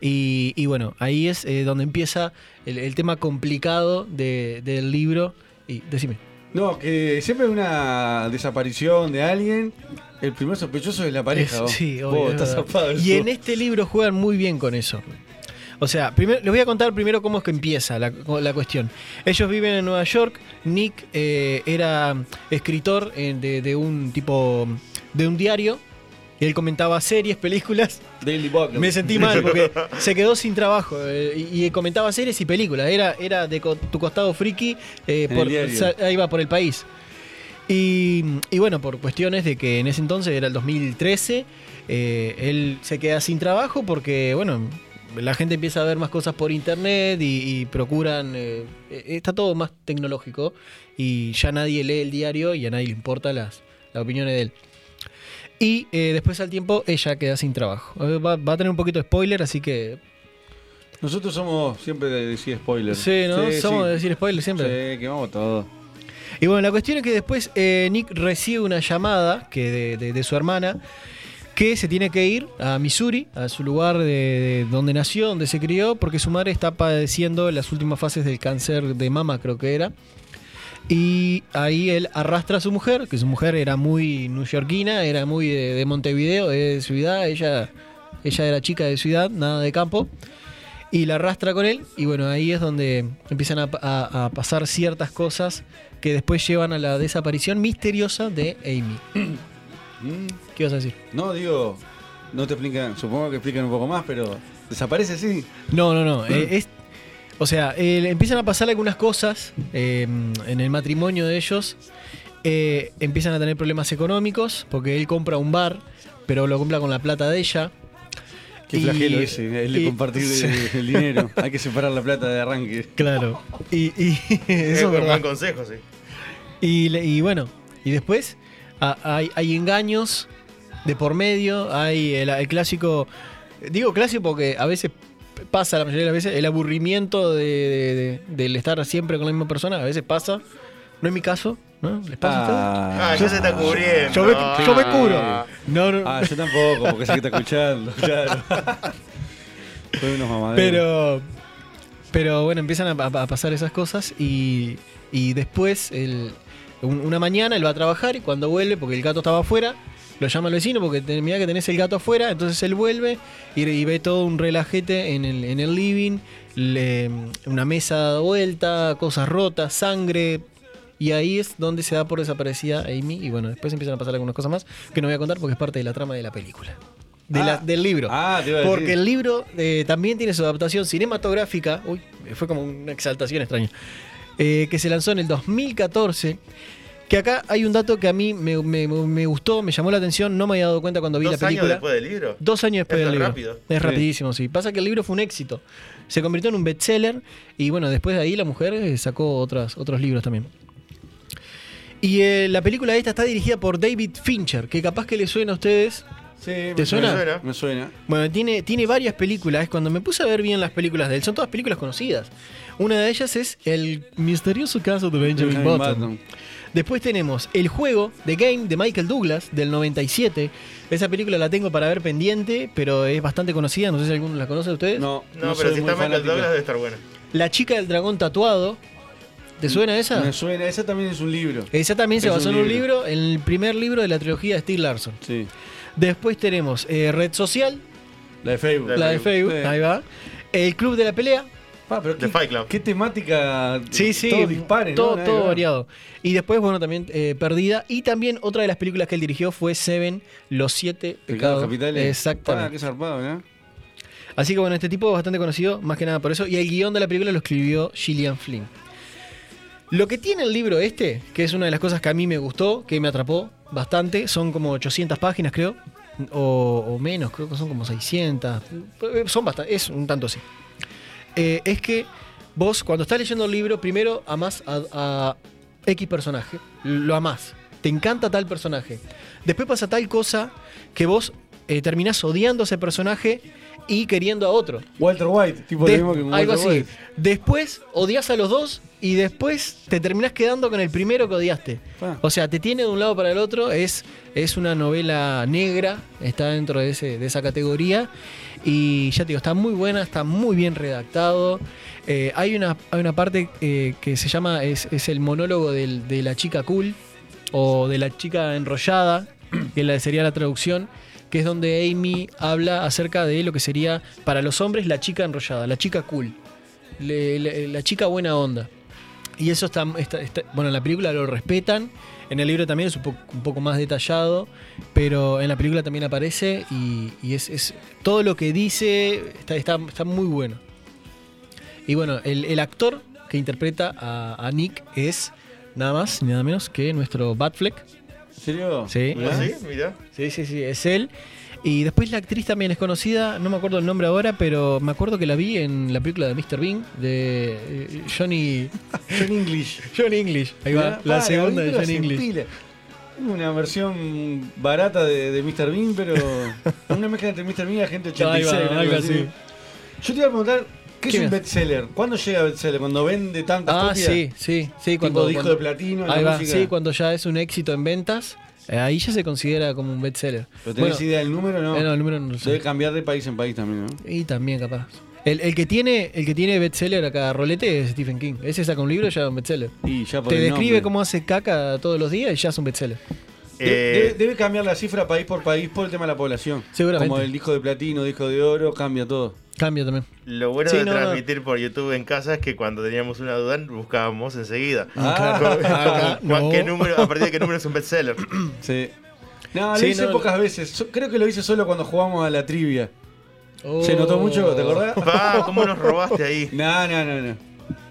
Y bueno, ahí es donde empieza el tema complicado del libro. Y decime. No, que siempre hay una desaparición de alguien. El primer sospechoso es la pareja. Sí, obvio. Vos estás zapado. Y en este libro juegan muy bien con eso. O sea, primero, les voy a contar primero cómo es que empieza la cuestión. Ellos viven en Nueva York. Nick era escritor de un tipo de un diario. Él comentaba series, películas. Daily Bugle. Me sentí mal porque se quedó sin trabajo y comentaba series y películas. Era de Tu Costado Friki, ahí va por el país. Y bueno, por cuestiones de que en ese entonces era el 2013, él se queda sin trabajo porque, bueno, la gente empieza a ver más cosas por internet y procuran... está todo más tecnológico y ya nadie lee el diario y a nadie le importa las opiniones de él. Y después al tiempo ella queda sin trabajo. Va a tener un poquito de spoiler, así que... Nosotros somos siempre de decir spoiler. Sí, ¿no? Sí, somos de decir spoiler siempre. Sí, quemamos todo. Y bueno, la cuestión es que después Nick recibe una llamada que de su hermana... que se tiene que ir a Missouri, a su lugar de donde nació, donde se crió, porque su madre está padeciendo las últimas fases del cáncer de mama, creo que era. Y ahí él arrastra a su mujer, que su mujer era muy newyorkina, era muy de Montevideo, de ciudad, ella era chica de ciudad, nada de campo, y la arrastra con él, y bueno, ahí es donde empiezan a pasar ciertas cosas que después llevan a la desaparición misteriosa de Amy. ¿Qué ibas a decir? No, digo, no te explican, supongo que explican un poco más, pero desaparece, sí. No. O sea, empiezan a pasar algunas cosas en el matrimonio de ellos. Empiezan a tener problemas económicos porque él compra un bar, pero lo compra con la plata de ella. Qué flagelo ese, el de compartir el dinero. Hay que separar la plata de arranque. Claro. Eso es un buen consejo, sí. Y bueno, y después... Hay engaños de por medio, hay el clásico, digo clásico porque a veces pasa, la mayoría de las veces, el aburrimiento del estar siempre con la misma persona, a veces pasa, no es mi caso, ¿no? ¿Les pasa a ustedes? Ya se está cubriendo. Yo me cubro. No. Yo tampoco, porque sé que está escuchando, claro. Soy unos mamaderos. Pero bueno, empiezan a pasar esas cosas y después una mañana él va a trabajar y cuando vuelve, porque el gato estaba afuera, lo llama al vecino porque mirá que tenés el gato afuera, entonces él vuelve y ve todo un relajete en el living, una mesa dada vuelta, cosas rotas, sangre, y ahí es donde se da por desaparecida Amy y bueno, después empiezan a pasar algunas cosas más que no voy a contar porque es parte de la trama de la película. Del libro. Te iba a decir. Porque el libro también tiene su adaptación cinematográfica. Uy, fue como una exaltación extraña. Que se lanzó en el 2014, que acá hay un dato que a mí me gustó, me llamó la atención, no me había dado cuenta cuando vi la película. 2 años después del libro. 2 años después del libro. Rápido. Es rapidísimo, sí. Pasa que el libro fue un éxito, se convirtió en un bestseller y bueno, después de ahí la mujer sacó otros libros también. Y la película esta está dirigida por David Fincher, que capaz que le suena a ustedes... Sí, ¿Te suena? Me suena. Bueno, tiene varias películas. Cuando me puse a ver bien las películas de él, son todas películas conocidas. Una de ellas es El misterioso caso de Benjamin Button. Después tenemos El juego, The Game, de Michael Douglas, del 97. Esa película la tengo para ver pendiente, pero es bastante conocida. No sé si alguno la conoce de ustedes. No, pero si está Michael Douglas debe estar buena. La chica del dragón tatuado. ¿Te suena esa? Me suena, esa también es un libro. Esa también se basó en un libro, en el primer libro de la trilogía de Steve Larson. Sí. Después tenemos Red Social. La de Facebook. Sí. Ahí va. El Club de la Pelea. Pero The Fight Club. ¿Qué temática? Sí. Todo dispare, ¿no? Todo variado. Y después, bueno, también Perdida. Y también otra de las películas que él dirigió fue Seven, Los 7 Pecados Capitales. Exactamente. Qué zarpado, ¿no? Así que bueno, este tipo es bastante conocido, más que nada por eso. Y el guión de la película lo escribió Gillian Flynn. Lo que tiene el libro este, que es una de las cosas que a mí me gustó, que me atrapó bastante, son como 800 páginas creo, o menos, creo que son como 600, son bastante, es un tanto así. Es que vos cuando estás leyendo el libro, primero amás a X personaje, lo amás, te encanta tal personaje, después pasa tal cosa que vos terminás odiando a ese personaje y queriendo a otro. Walter White, tipo lo mismo que Walter algo así. White. Después odias a los dos y después te terminás quedando con el primero que odiaste. Ah. O sea, te tiene de un lado para el otro. Es una novela negra, está dentro de, esa categoría. Y ya te digo, está muy buena, está muy bien redactado. Hay una parte que se llama, es el monólogo de la chica cool o de la chica enrollada, que sería la traducción, que es donde Amy habla acerca de lo que sería para los hombres la chica enrollada, la chica cool, la chica buena onda. Y eso está bueno, en la película lo respetan, en el libro también es un poco más detallado, pero en la película también aparece y es todo lo que dice está muy bueno. Y bueno, el actor que interpreta a Nick es nada más ni nada menos que nuestro Batfleck. ¿En serio? Sí. Mirá. Sí, es él. Y después la actriz también es conocida, no me acuerdo el nombre ahora, pero me acuerdo que la vi en la película de Mr. Bean, de Johnny English. Ahí va, la segunda de Johnny English. Pila. Una versión barata de Mr. Bean, pero una mezcla entre Mr. Bean y la gente 86. Ahí va, sí. Yo te iba a preguntar, ¿qué es un bestseller? ¿Cuándo llega bestseller? ¿Cuando vende tantas copias? Sí. Cuando disco de platino. Ahí va, música. Sí, cuando ya es un éxito en ventas. Ahí ya se considera como un bestseller. ¿Pero tenés idea del número, no? No, el número no lo sé. Debe cambiar de país en país también, ¿no? Y también, capaz. El que tiene bestseller acá, rolete, es Stephen King. Ese saca un libro y ya es un bestseller. Y ya por te describe nombre. Cómo hace caca todos los días y ya es un bestseller. Debe cambiar la cifra país por el tema de la población. Seguramente. Como el disco de platino, disco de oro, cambia todo. Cambia también. Lo bueno de transmitir por YouTube en casa es que cuando teníamos una duda buscábamos enseguida. ¿A partir de qué número es un bestseller? Sí. Lo hice pocas veces. Yo creo que lo hice solo cuando jugamos a la trivia. Oh. Se notó mucho, ¿te acordás? ¿Cómo nos robaste ahí?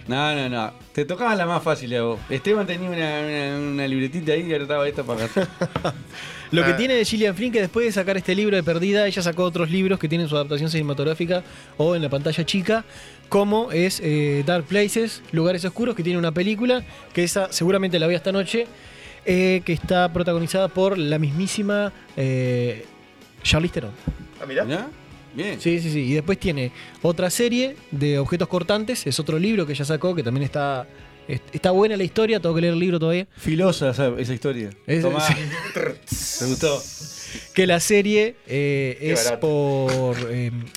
No. Te tocaban la más fácil a vos. Esteban tenía una libretita ahí y anotaba esta para acá. Lo que tiene de Gillian Flynn, que después de sacar este libro de Perdida, ella sacó otros libros que tienen su adaptación cinematográfica o en la pantalla chica, como es Dark Places, Lugares Oscuros, que tiene una película, que esa seguramente la vi esta noche, que está protagonizada por la mismísima Charlize Theron. Ah, mirá. ¿Ya? Bien. Sí. Y después tiene otra serie de Objetos Cortantes, es otro libro que ella sacó, que también está... Está buena la historia, tengo que leer el libro todavía. Filosa esa historia. Tomá. Sí. Me gustó. Que la serie es por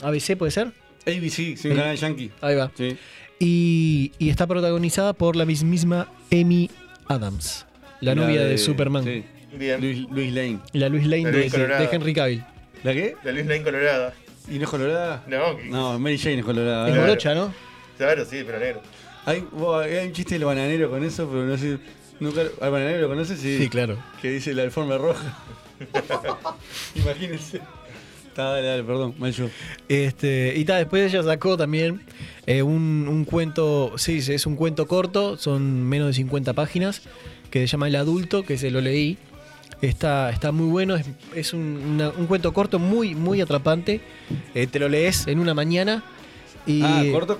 ABC, ¿puede ser? ABC, sí, un canal yankee. Ahí va. Sí. Y está protagonizada por la misma Amy Adams, la novia de Superman. Sí. Bien. Lois Lane. La Lois Lane de Henry Cavill. ¿La qué? La Lois Lane colorada. ¿Y no es colorada? No, Mary Jane es colorada. Es morocha, ¿no? Claro, sí, pero negro. Hay un chiste del bananero con eso, pero no sé. Nunca, ¿al bananero lo conoces? Sí, claro. Que dice la alfombra roja. Imagínense. Dale, perdón, mal yo. Después ella sacó también un cuento. Sí, es un cuento corto, son menos de 50 páginas, que se llama El Adulto, que se lo leí. Está muy bueno, es un cuento corto muy, muy atrapante. Te lo lees en una mañana. Y corto,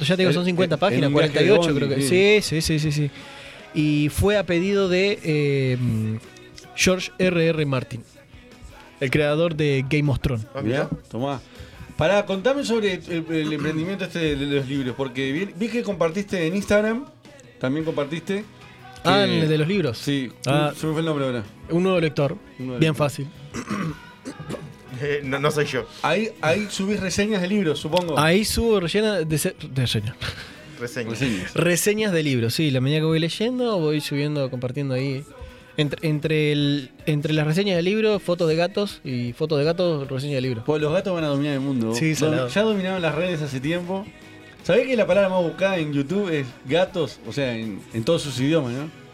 ya te digo, son 50 páginas, 48 creo que. Sí. Y fue a pedido de George R.R. Martin, el creador de Game of Thrones. Mirá, tomá. Pará, contame sobre el emprendimiento de los libros, porque vi que compartiste en Instagram, también compartiste. El de los libros. Sí, se me fue el nombre ahora. Un nuevo lector, bien fácil. No soy yo. Ahí subís reseñas de libros, supongo. Ahí subo reseñas de libros, sí. La medida que voy leyendo, voy subiendo, compartiendo ahí. Entre las reseñas de libros, fotos de gatos y fotos de gatos, reseñas de libros. Pues los gatos van a dominar el mundo. Sí, ya dominaron las redes hace tiempo. ¿Sabés que la palabra más buscada en YouTube es gatos? O sea, en todos sus idiomas, ¿no?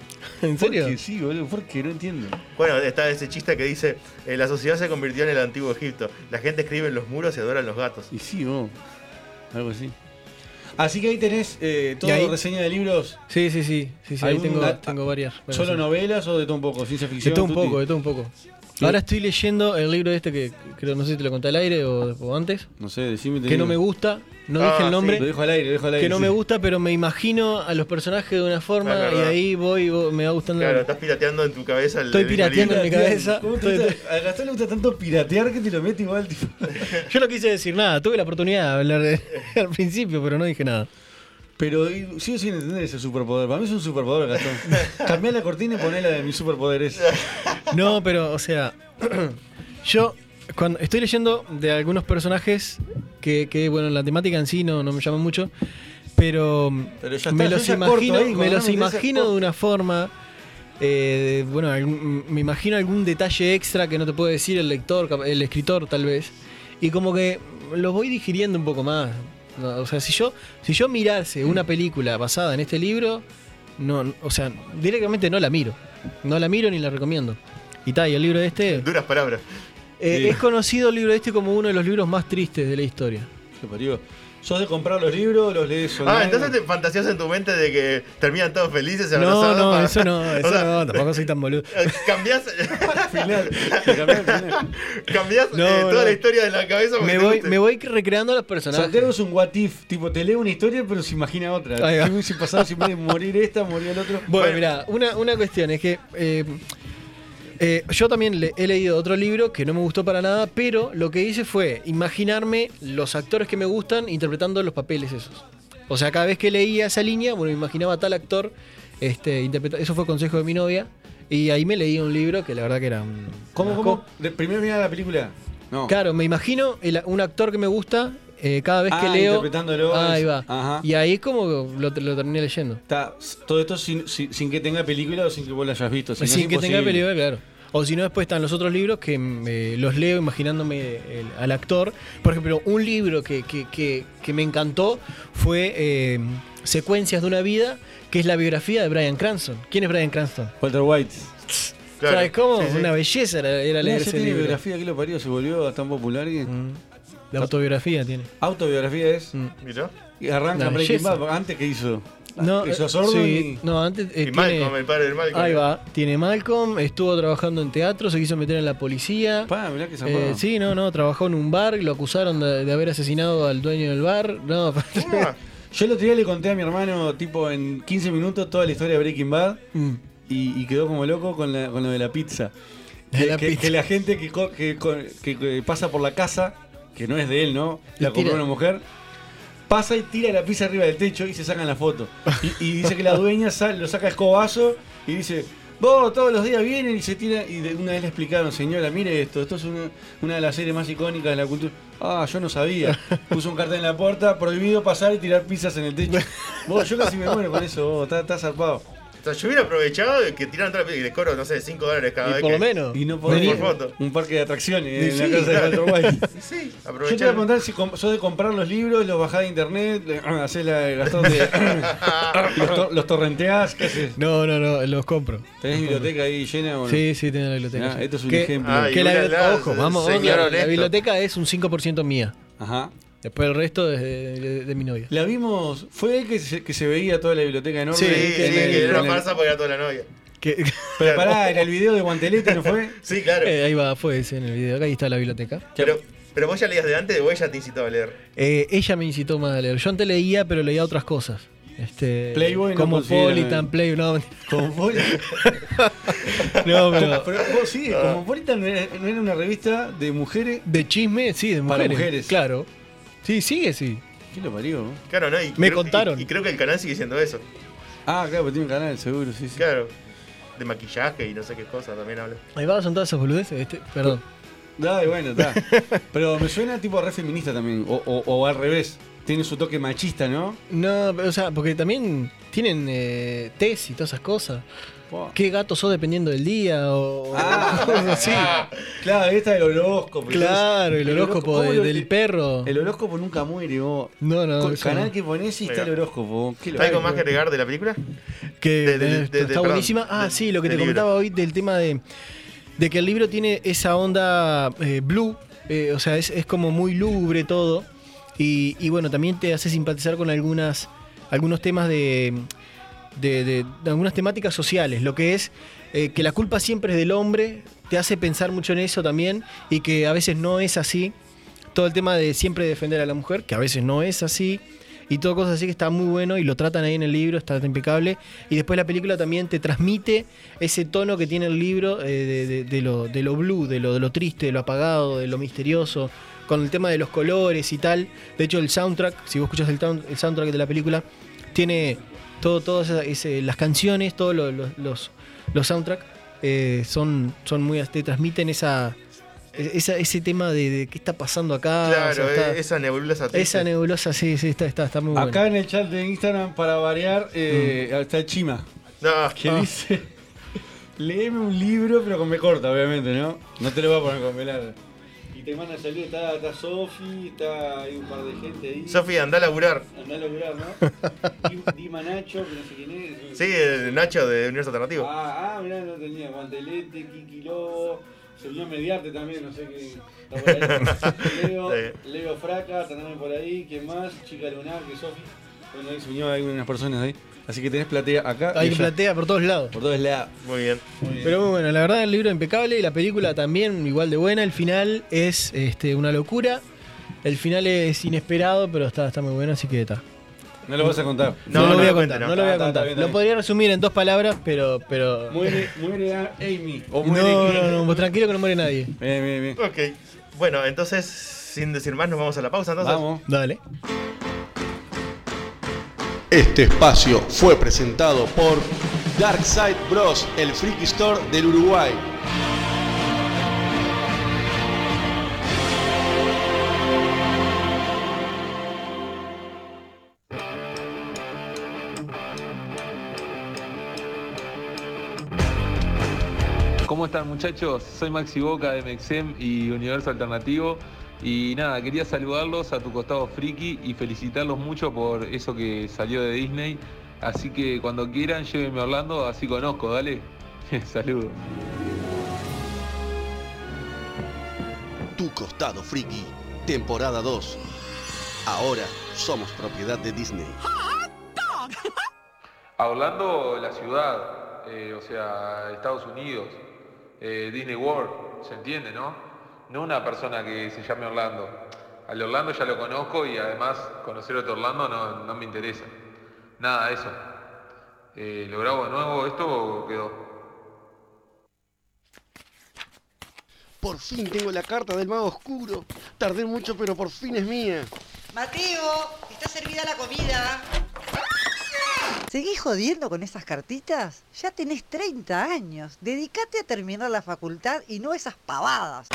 ¿En serio? Porque sí, boludo, porque no entiendo. Bueno, está ese chiste que dice: la sociedad se convirtió en el antiguo Egipto. La gente escribe en los muros y adora a los gatos. Y sí, algo así. Así que ahí tenés toda reseña de libros. Sí. Ahí tengo varias. ¿Solo novelas o de todo un poco? ¿Ciencia ficción? De todo un poco. Ahora estoy leyendo el libro este que creo, no sé si te lo conté al aire o antes. No sé, decime. Que no me gusta, no dije el nombre. Sí, lo dejo al aire. Que no me gusta, pero me imagino a los personajes de una forma y ahí voy, me va gustando. Claro, estás pirateando en tu cabeza. Estoy pirateando en mi cabeza. A Gastón le gusta tanto piratear que te lo mete igual. Tipo. Yo no quise decir nada, tuve la oportunidad de hablar al principio, pero no dije nada. Pero sigo sin entender ese superpoder. Para mí es un superpoder, Gastón. Cambiá la cortina y poné la de mis superpoderes. No, pero, o sea, yo cuando estoy leyendo de algunos personajes que bueno, la temática en sí no me llama mucho, pero ya está, me los imagino de una forma, bueno, me imagino algún detalle extra que no te puede decir el escritor tal vez, y como que los voy digiriendo un poco más. No, o sea, si yo mirase una película basada en este libro, no, o sea, directamente no la miro ni la recomiendo. Y tal, y el libro este... Duras palabras. Es conocido el libro este como uno de los libros más tristes de la historia. ¿Qué parió? ¿Sos de comprar los libros, los lees online? Ah, entonces te fantaseas en tu mente de que terminan todos felices abrazados. No, eso no, tampoco soy tan boludo. Cambiás toda la historia de la cabeza. Me voy recreando a los personajes. Santiago es un what if, tipo te lee una historia pero se imagina otra. Si pasaba, si puede morir esta, moría el otro. Bueno, mirá, una cuestión es que... yo también he leído otro libro que no me gustó para nada, pero lo que hice fue imaginarme los actores que me gustan interpretando los papeles esos. O sea, cada vez que leía esa línea, bueno, me imaginaba tal actor interpretando. Eso fue consejo de mi novia. Y ahí me leí un libro que la verdad que era un... ¿Cómo? ¿Primero mirá la película? No. Claro, me imagino un actor que me gusta cada vez que leo. Interpretándolo. Ahí va. Ajá. Y ahí es como lo terminé leyendo. Todo esto sin que tenga película o sin que vos la hayas visto. Sin que tenga película, claro. O si no, después están los otros libros que los leo imaginándome al actor. Por ejemplo, un libro que me encantó fue Secuencias de una vida, que es la biografía de Bryan Cranston. ¿Quién es Bryan Cranston? Walter White. Claro. ¿Sabes cómo? Sí. Una belleza era leer ese libro. Biografía que lo parió, se volvió tan popular y... La autobiografía tiene. Autobiografía es. Mirá. Y arranca Breaking Bad. ¿Antes qué hizo? No, hizo sordo sí, y... No, antes. Y Malcolm, el padre del Malcolm. Ahí va. Tiene Malcolm, estuvo trabajando en teatro, se quiso meter en la policía. Mirá que zapado. Sí, trabajó en un bar, lo acusaron de haber asesinado al dueño del bar. No, yo el otro día le conté a mi hermano, tipo, en 15 minutos toda la historia de Breaking Bad y quedó como loco con lo de la pizza. Que la gente que pasa por la casa. Que no es de él, ¿no? La compró una mujer. Pasa y tira la pizza arriba del techo y se sacan la foto. Y dice que la dueña lo saca a escobazo y dice: vos todos los días vienen y se tira. Y de una vez le explicaron: señora, mire esto es una de las series más icónicas de la cultura. Yo no sabía. Puso un cartel en la puerta, prohibido pasar y tirar pizzas en el techo. Yo casi me muero con eso, está zarpado. O sea, yo hubiera aprovechado de que tiraran toda la película y les cobro, no sé, $5 cada vez. Por lo menos. Y no por foto. Un parque de atracciones en la casa de Walter White. Sí, aprovechar. Yo te voy a preguntar si sos de comprar los libros, los bajás de internet, hacés el gastón de. los torrenteás, ¿qué haces? No, los compro. ¿Tenés biblioteca ahí llena o no? Sí, tengo la biblioteca. Esto es un ejemplo. Ojo, vamos. La biblioteca es un 5% mía. Ajá. Después el resto es de mi novia. La vimos... Fue él que se veía toda la biblioteca enorme. Sí, que era una farsa porque era toda la novia. Pero pará, en el video de Guantelete, ¿no fue? Sí, claro. Ahí va, fue ese en el video. Acá ahí está la biblioteca. Pero vos ya leías de antes o ella te incitó a leer. Ella me incitó más a leer. Yo antes leía, pero leía otras cosas. Playboy como Politan, Playboy no. Como Politan. No, pero vos sí, como Politan no era una revista de mujeres. De chisme, sí, de mujeres. Para mujeres. Claro. Sí, sigue, sí. ¿Qué lo parió? Claro, no, contaron. Y creo que el canal sigue siendo eso. Claro, pero tiene un canal, seguro, sí. Claro. De maquillaje y no sé qué cosas también habla. Ahí va, son todas esas boludeces, perdón. Ay, bueno, está. Pero me suena tipo re feminista también, o al revés. Tiene su toque machista, ¿no? No, pero, o sea, porque también tienen tesis y todas esas cosas. ¿Qué gato sos dependiendo del día? Sí. Claro, esta del horóscopo. Claro, el horóscopo del perro. El horóscopo nunca muere, vos. No. Con el canal que ponés y está el horóscopo. ¿Hay algo más que agregar de la película? Está buenísima. Sí, lo que te comentaba hoy del tema de que el libro tiene esa onda blue. O sea, es como muy lúgubre todo. Y bueno, también te hace simpatizar con algunos temas de... de algunas temáticas sociales, lo que es que la culpa siempre es del hombre, te hace pensar mucho en eso también, y que a veces no es así, todo el tema de siempre defender a la mujer, que a veces no es así, y todo cosas así que está muy bueno, y lo tratan ahí en el libro, está impecable, y después la película también te transmite ese tono que tiene el libro de lo blue, de lo triste, de lo apagado, de lo misterioso, con el tema de los colores y tal. De hecho, el soundtrack, si vos escuchás el soundtrack de la película, tiene las canciones, todos los soundtracks son muy, te transmiten ese tema de qué está pasando acá. Claro, o sea, esa nebulosa. Esa nebulosa, sí, está muy buena. Acá en el chat de Instagram, para variar, está Chima. ¿Qué dice? Léeme un libro, pero con B corta, obviamente, ¿no? No te lo voy a poner con B larga. Y te mandan saludos, está Sofi, está hay un par de gente ahí. Sofi, andá a laburar. ¿No? Dima Nacho, que no sé quién es. Sí, el Nacho de Universo Alternativo. Mirá, no tenía. Guantelete, Kiki Lobo. Señor Mediarte también, no sé qué. Está por ahí. Leo Fraca, también por ahí. ¿Quién más? Chica Lunar, que Sofi. Bueno, ahí se unió algunas personas ahí. Así que tenés platea acá. Hay platea por todos lados. Por todos lados. Muy bien. Pero muy bueno, la verdad el libro es impecable y la película también igual de buena. El final es una locura. El final es inesperado, pero está muy bueno, así que está. No lo vas a contar. No lo voy a contar. Bien, lo podría resumir en dos palabras, pero... Muere a Amy. O muere no, tranquilo que no muere nadie. Bien. Ok. Bueno, entonces, sin decir más, nos vamos a la pausa entonces. Vamos. Dale. Este espacio fue presentado por Darkside Bros, el Friki Store del Uruguay. ¿Cómo están, muchachos? Soy Maxi Boca de Mexem y Universo Alternativo. Y nada, quería saludarlos a Tu Costado Friki y felicitarlos mucho por eso que salió de Disney. Así que cuando quieran, llévenme a Orlando, así conozco, dale. Saludos. Tu Costado Friki, temporada 2. Ahora somos propiedad de Disney. A Orlando, la ciudad, o sea, Estados Unidos, Disney World, ¿se entiende, no? No una persona que se llame Orlando. Al Orlando ya lo conozco y además conocer otro Orlando no me interesa. Nada, eso. ¿Lo grabo de nuevo esto o quedó? Por fin tengo la carta del mago oscuro. Tardé mucho, pero por fin es mía. Mateo, está servida la comida. ¿Seguís jodiendo con esas cartitas? Ya tenés 30 años. Dedicate a terminar la facultad y no esas pavadas.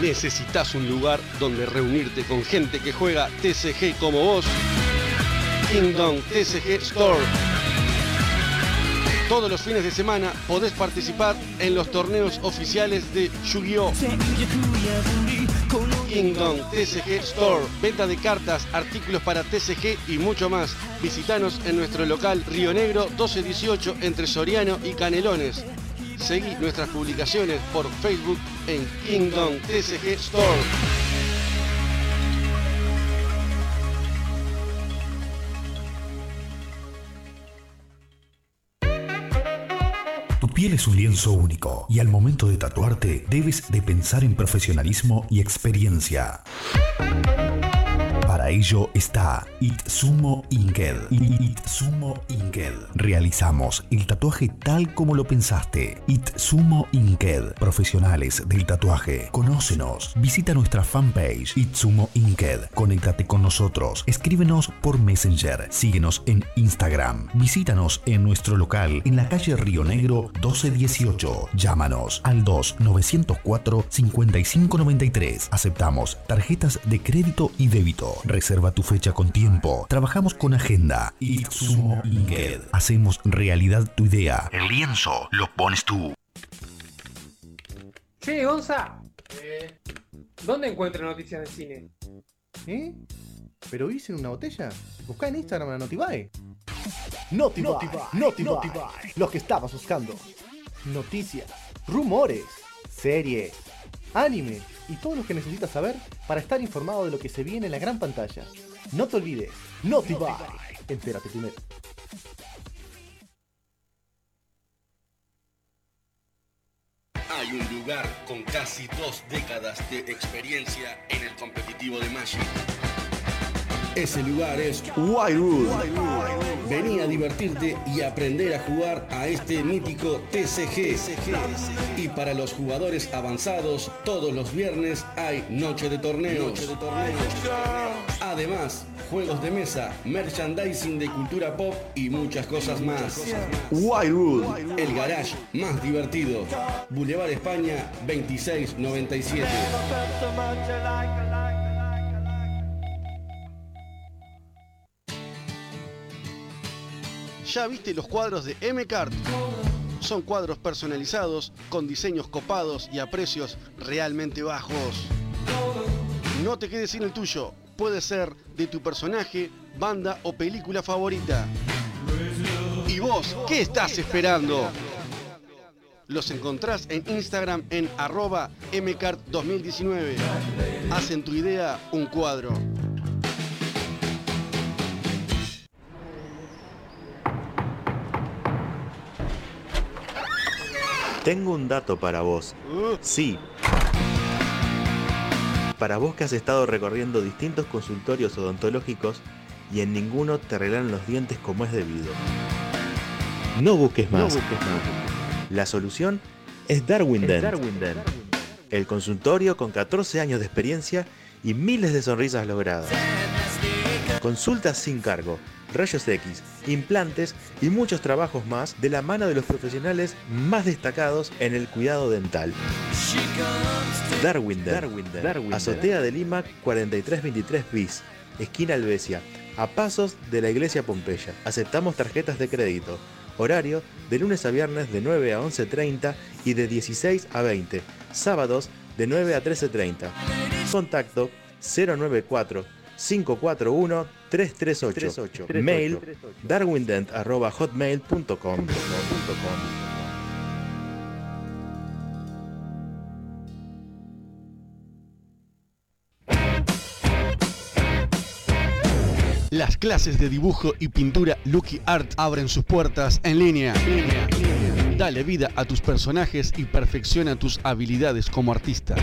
Necesitas un lugar donde reunirte con gente que juega TCG como vos. Kingdom TCG Store. Todos los fines de semana podés participar en los torneos oficiales de Yu-Gi-Oh! Kingdom TCG Store. Venta de cartas, artículos para TCG y mucho más. Visitanos en nuestro local Río Negro 1218 entre Soriano y Canelones. Seguí nuestras publicaciones por Facebook en Kingdom TCG Store. Tu piel es un lienzo único y al momento de tatuarte debes de pensar en profesionalismo y experiencia. Para ello está Itsumo Inked. Itsumo Inked. Realizamos el tatuaje tal como lo pensaste. Itsumo Inked. Profesionales del tatuaje. Conócenos. Visita nuestra fanpage Itsumo Inked. Conéctate con nosotros. Escríbenos por Messenger. Síguenos en Instagram. Visítanos en nuestro local en la calle Río Negro 1218. Llámanos al 2904-5593. Aceptamos tarjetas de crédito y débito. Reserva tu fecha con tiempo. Trabajamos con agenda. Itsumo Inked. Hacemos realidad tu idea. El lienzo lo pones tú. Che, Gonza. ¿Dónde encuentro noticias de cine? ¿Pero hice en una botella? Buscá en Instagram a Notivae. Notivae. Lo que estabas buscando. Noticias, rumores, series, anime y todo lo que necesitas saber para estar informado de lo que se viene en la gran pantalla. No te olvides, no te va. Entérate primero. Hay un lugar con casi 2 décadas de experiencia en el competitivo de Magic. Ese lugar es Wildwood. Vení a divertirte y aprender a jugar a este mítico TCG. Y para los jugadores avanzados, todos los viernes hay noche de torneos. Además, juegos de mesa, merchandising de cultura pop y muchas cosas más. Wildwood, el garage más divertido. Boulevard España 2697. ¿Ya viste los cuadros de M-Cart? Son cuadros personalizados, con diseños copados y a precios realmente bajos. No te quedes sin el tuyo. Puede ser de tu personaje, banda o película favorita. ¿Y vos qué estás esperando? Los encontrás en Instagram en @mcart2019. Haz en tu idea un cuadro. Tengo un dato para vos. Sí. Para vos que has estado recorriendo distintos consultorios odontológicos y en ninguno te arreglaron los dientes como es debido. No busques más. La solución es Darwin Dent. El consultorio con 14 años de experiencia y miles de sonrisas logradas. Consultas sin cargo, rayos X, implantes y muchos trabajos más de la mano de los profesionales más destacados en el cuidado dental. Darwin, Azotea de Lima 4323 bis, esquina Alvesia, a pasos de la Iglesia Pompeya. Aceptamos tarjetas de crédito. Horario de lunes a viernes de 9 a 11:30 y de 16 a 20. Sábados de 9 a 13:30. Contacto 094-541-338. Mail darwindent@hotmail.com. Las clases de dibujo y pintura Lucky Art abren sus puertas en línea. Dale vida a tus personajes y perfecciona tus habilidades como artista.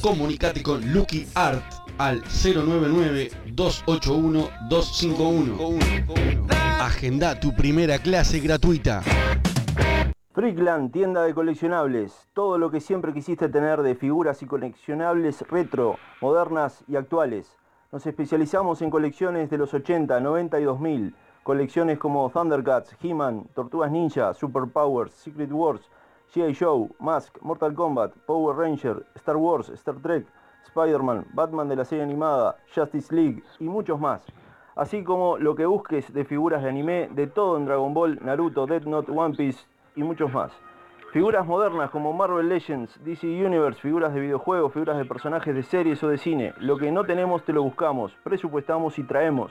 Comunicate con Lucky Art al 099-281-251. Agenda tu primera clase gratuita. Freakland, tienda de coleccionables. Todo lo que siempre quisiste tener de figuras y coleccionables retro, modernas y actuales. Nos especializamos en colecciones de los 80, 90 y 2000. Colecciones como Thundercats, He-Man, Tortugas Ninja, Super Powers, Secret Wars, G.I. Joe, Mask, Mortal Kombat, Power Ranger, Star Wars, Star Trek, Spider-Man, Batman de la serie animada, Justice League y muchos más. Así como lo que busques de figuras de anime, de todo en Dragon Ball, Naruto, Death Note, One Piece y muchos más. Figuras modernas como Marvel Legends, DC Universe, figuras de videojuegos, figuras de personajes de series o de cine. Lo que no tenemos te lo buscamos, presupuestamos y traemos.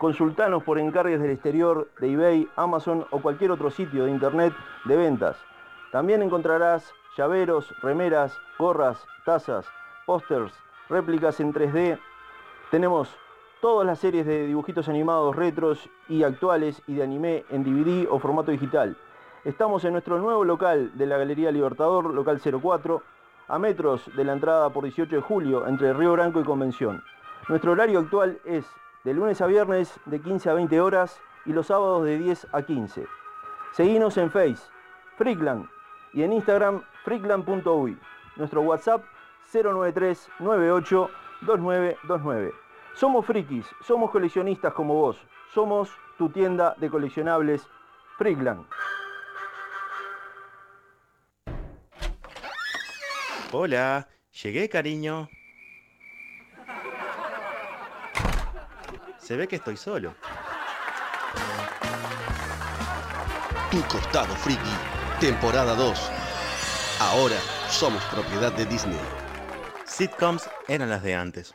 Consultanos por encargues del exterior, de eBay, Amazon o cualquier otro sitio de internet de ventas. También encontrarás llaveros, remeras, gorras, tazas, pósters, réplicas en 3D. Tenemos todas las series de dibujitos animados retros y actuales y de anime en DVD o formato digital. Estamos en nuestro nuevo local de la Galería Libertador, local 04, a metros de la entrada por 18 de julio, entre Río Branco y Convención. Nuestro horario actual es de lunes a viernes de 15 a 20 horas y los sábados de 10 a 15. Seguinos en Face, Freakland, y en Instagram, freakland.uy. Nuestro WhatsApp, 093-98-2929. Somos frikis, somos coleccionistas como vos. Somos tu tienda de coleccionables, Freakland. Hola, llegué, cariño. Se ve que estoy solo. Tu Costado Friki, temporada 2. Ahora somos propiedad de Disney. Sitcoms eran las de antes.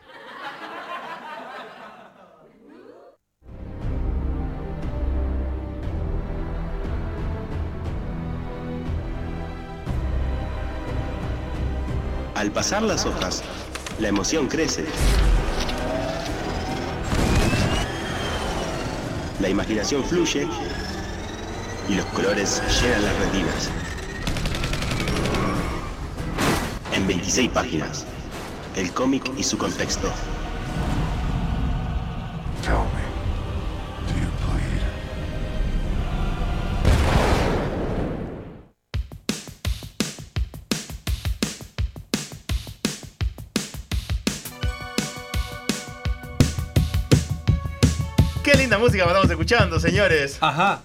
Al pasar las hojas, la emoción crece. la imaginación fluye y los colores llenan las retinas. En 26 páginas, el cómic y su contexto. Música que estamos escuchando, señores. Ajá.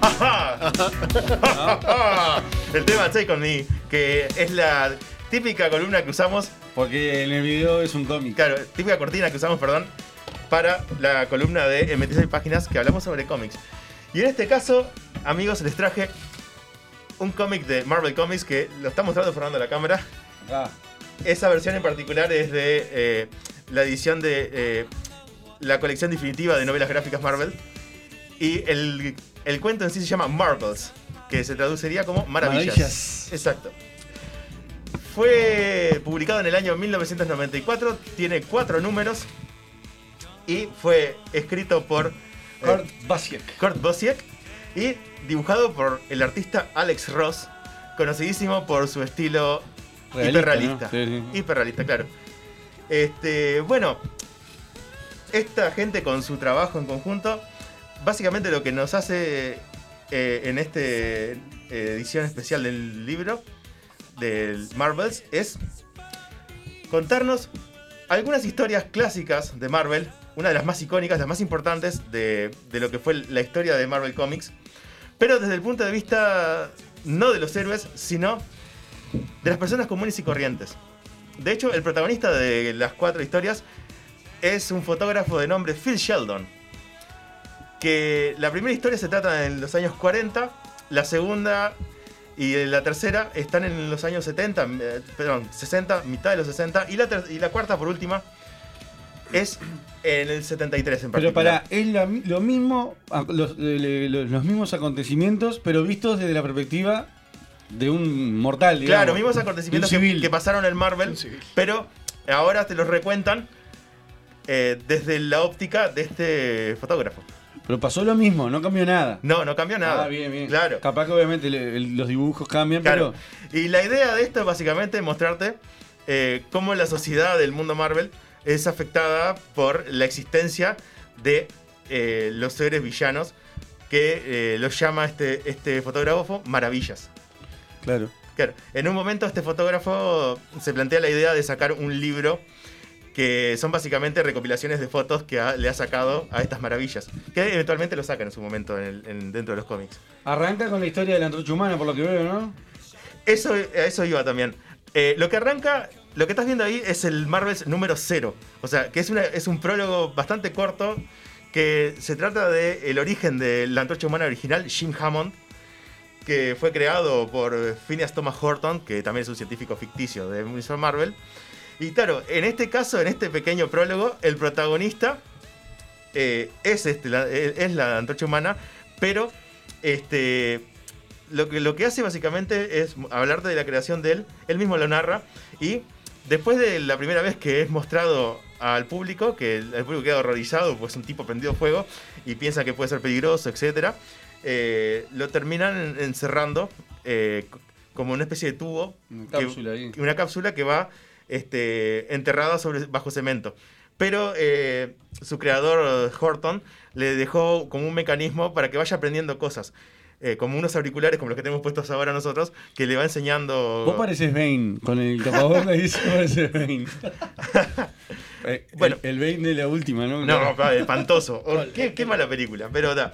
Ajá. Ajá. El tema Take On Me, que es la típica columna que usamos. Porque en el video es un cómic. Claro, típica cortina que usamos, perdón, para la columna de 26 páginas que hablamos sobre cómics. Y en este caso, amigos, les traje un cómic de Marvel Comics que lo está mostrando Fernando a la cámara. Ah. Esa versión en particular es de la edición de... la colección definitiva de novelas gráficas Marvel. Y el cuento en sí se llama Marvels, que se traduciría como Maravillas. Exacto. Fue publicado en el año 1994, tiene 4 números y fue escrito por Kurt Busiek y dibujado por el artista Alex Ross, conocidísimo por su estilo hiperrealista. ¿No? Sí. Hiperrealista, claro. Bueno, esta gente con su trabajo en conjunto, básicamente lo que nos hace en esta edición especial del libro del Marvels es contarnos algunas historias clásicas de Marvel, una de las más icónicas, las más importantes de lo que fue la historia de Marvel Comics, pero desde el punto de vista no de los héroes, sino de las personas comunes y corrientes. De hecho, el protagonista de las 4 historias es un fotógrafo de nombre Phil Sheldon, que la primera historia se trata en los años 40, la segunda y la tercera están en los años 60, mitad de los 60, y la cuarta, por última, es en el 73 en particular. Pero para, es lo mismo, los mismos acontecimientos, pero vistos desde la perspectiva de un mortal, digamos. Claro, mismos acontecimientos que pasaron en Marvel, pero ahora te los recuentan desde la óptica de este fotógrafo. Pero pasó lo mismo, no cambió nada. No cambió nada. Ah, bien, bien. Claro. Capaz que obviamente los dibujos cambian, claro. Pero... Y la idea de esto es básicamente mostrarte cómo la sociedad del mundo Marvel es afectada por la existencia de los seres villanos que los llama este fotógrafo Maravillas. Claro. En un momento este fotógrafo se plantea la idea de sacar un libro que son básicamente recopilaciones de fotos que le ha sacado a estas maravillas, que eventualmente lo sacan en su momento dentro de los cómics. Arranca con la historia de la antorcha humana, por lo que veo, ¿no? Eso iba también. Lo que estás viendo ahí es el Marvels número 0. O sea, que es un prólogo bastante corto, que se trata del origen de la antorcha humana original, Jim Hammond, que fue creado por Phineas Thomas Horton, que también es un científico ficticio de Mr. Marvel. Y claro, en este caso, en este pequeño prólogo, el protagonista es la antorcha humana, pero lo que hace básicamente es hablarte de la creación de él mismo lo narra, y después de la primera vez que es mostrado al público, que el público queda horrorizado, pues un tipo prendido fuego y piensa que puede ser peligroso, etc., lo terminan encerrando como una especie de tubo, una cápsula que va... enterrada bajo cemento. Pero su creador Horton le dejó como un mecanismo para que vaya aprendiendo cosas, como unos auriculares como los que tenemos puestos ahora nosotros, que le va enseñando. Vos pareces Bane con el tapabocas. Dice pareces Bane. Bueno, el Bane de la última, ¿no? No, espantoso. Qué mala película. Pero da.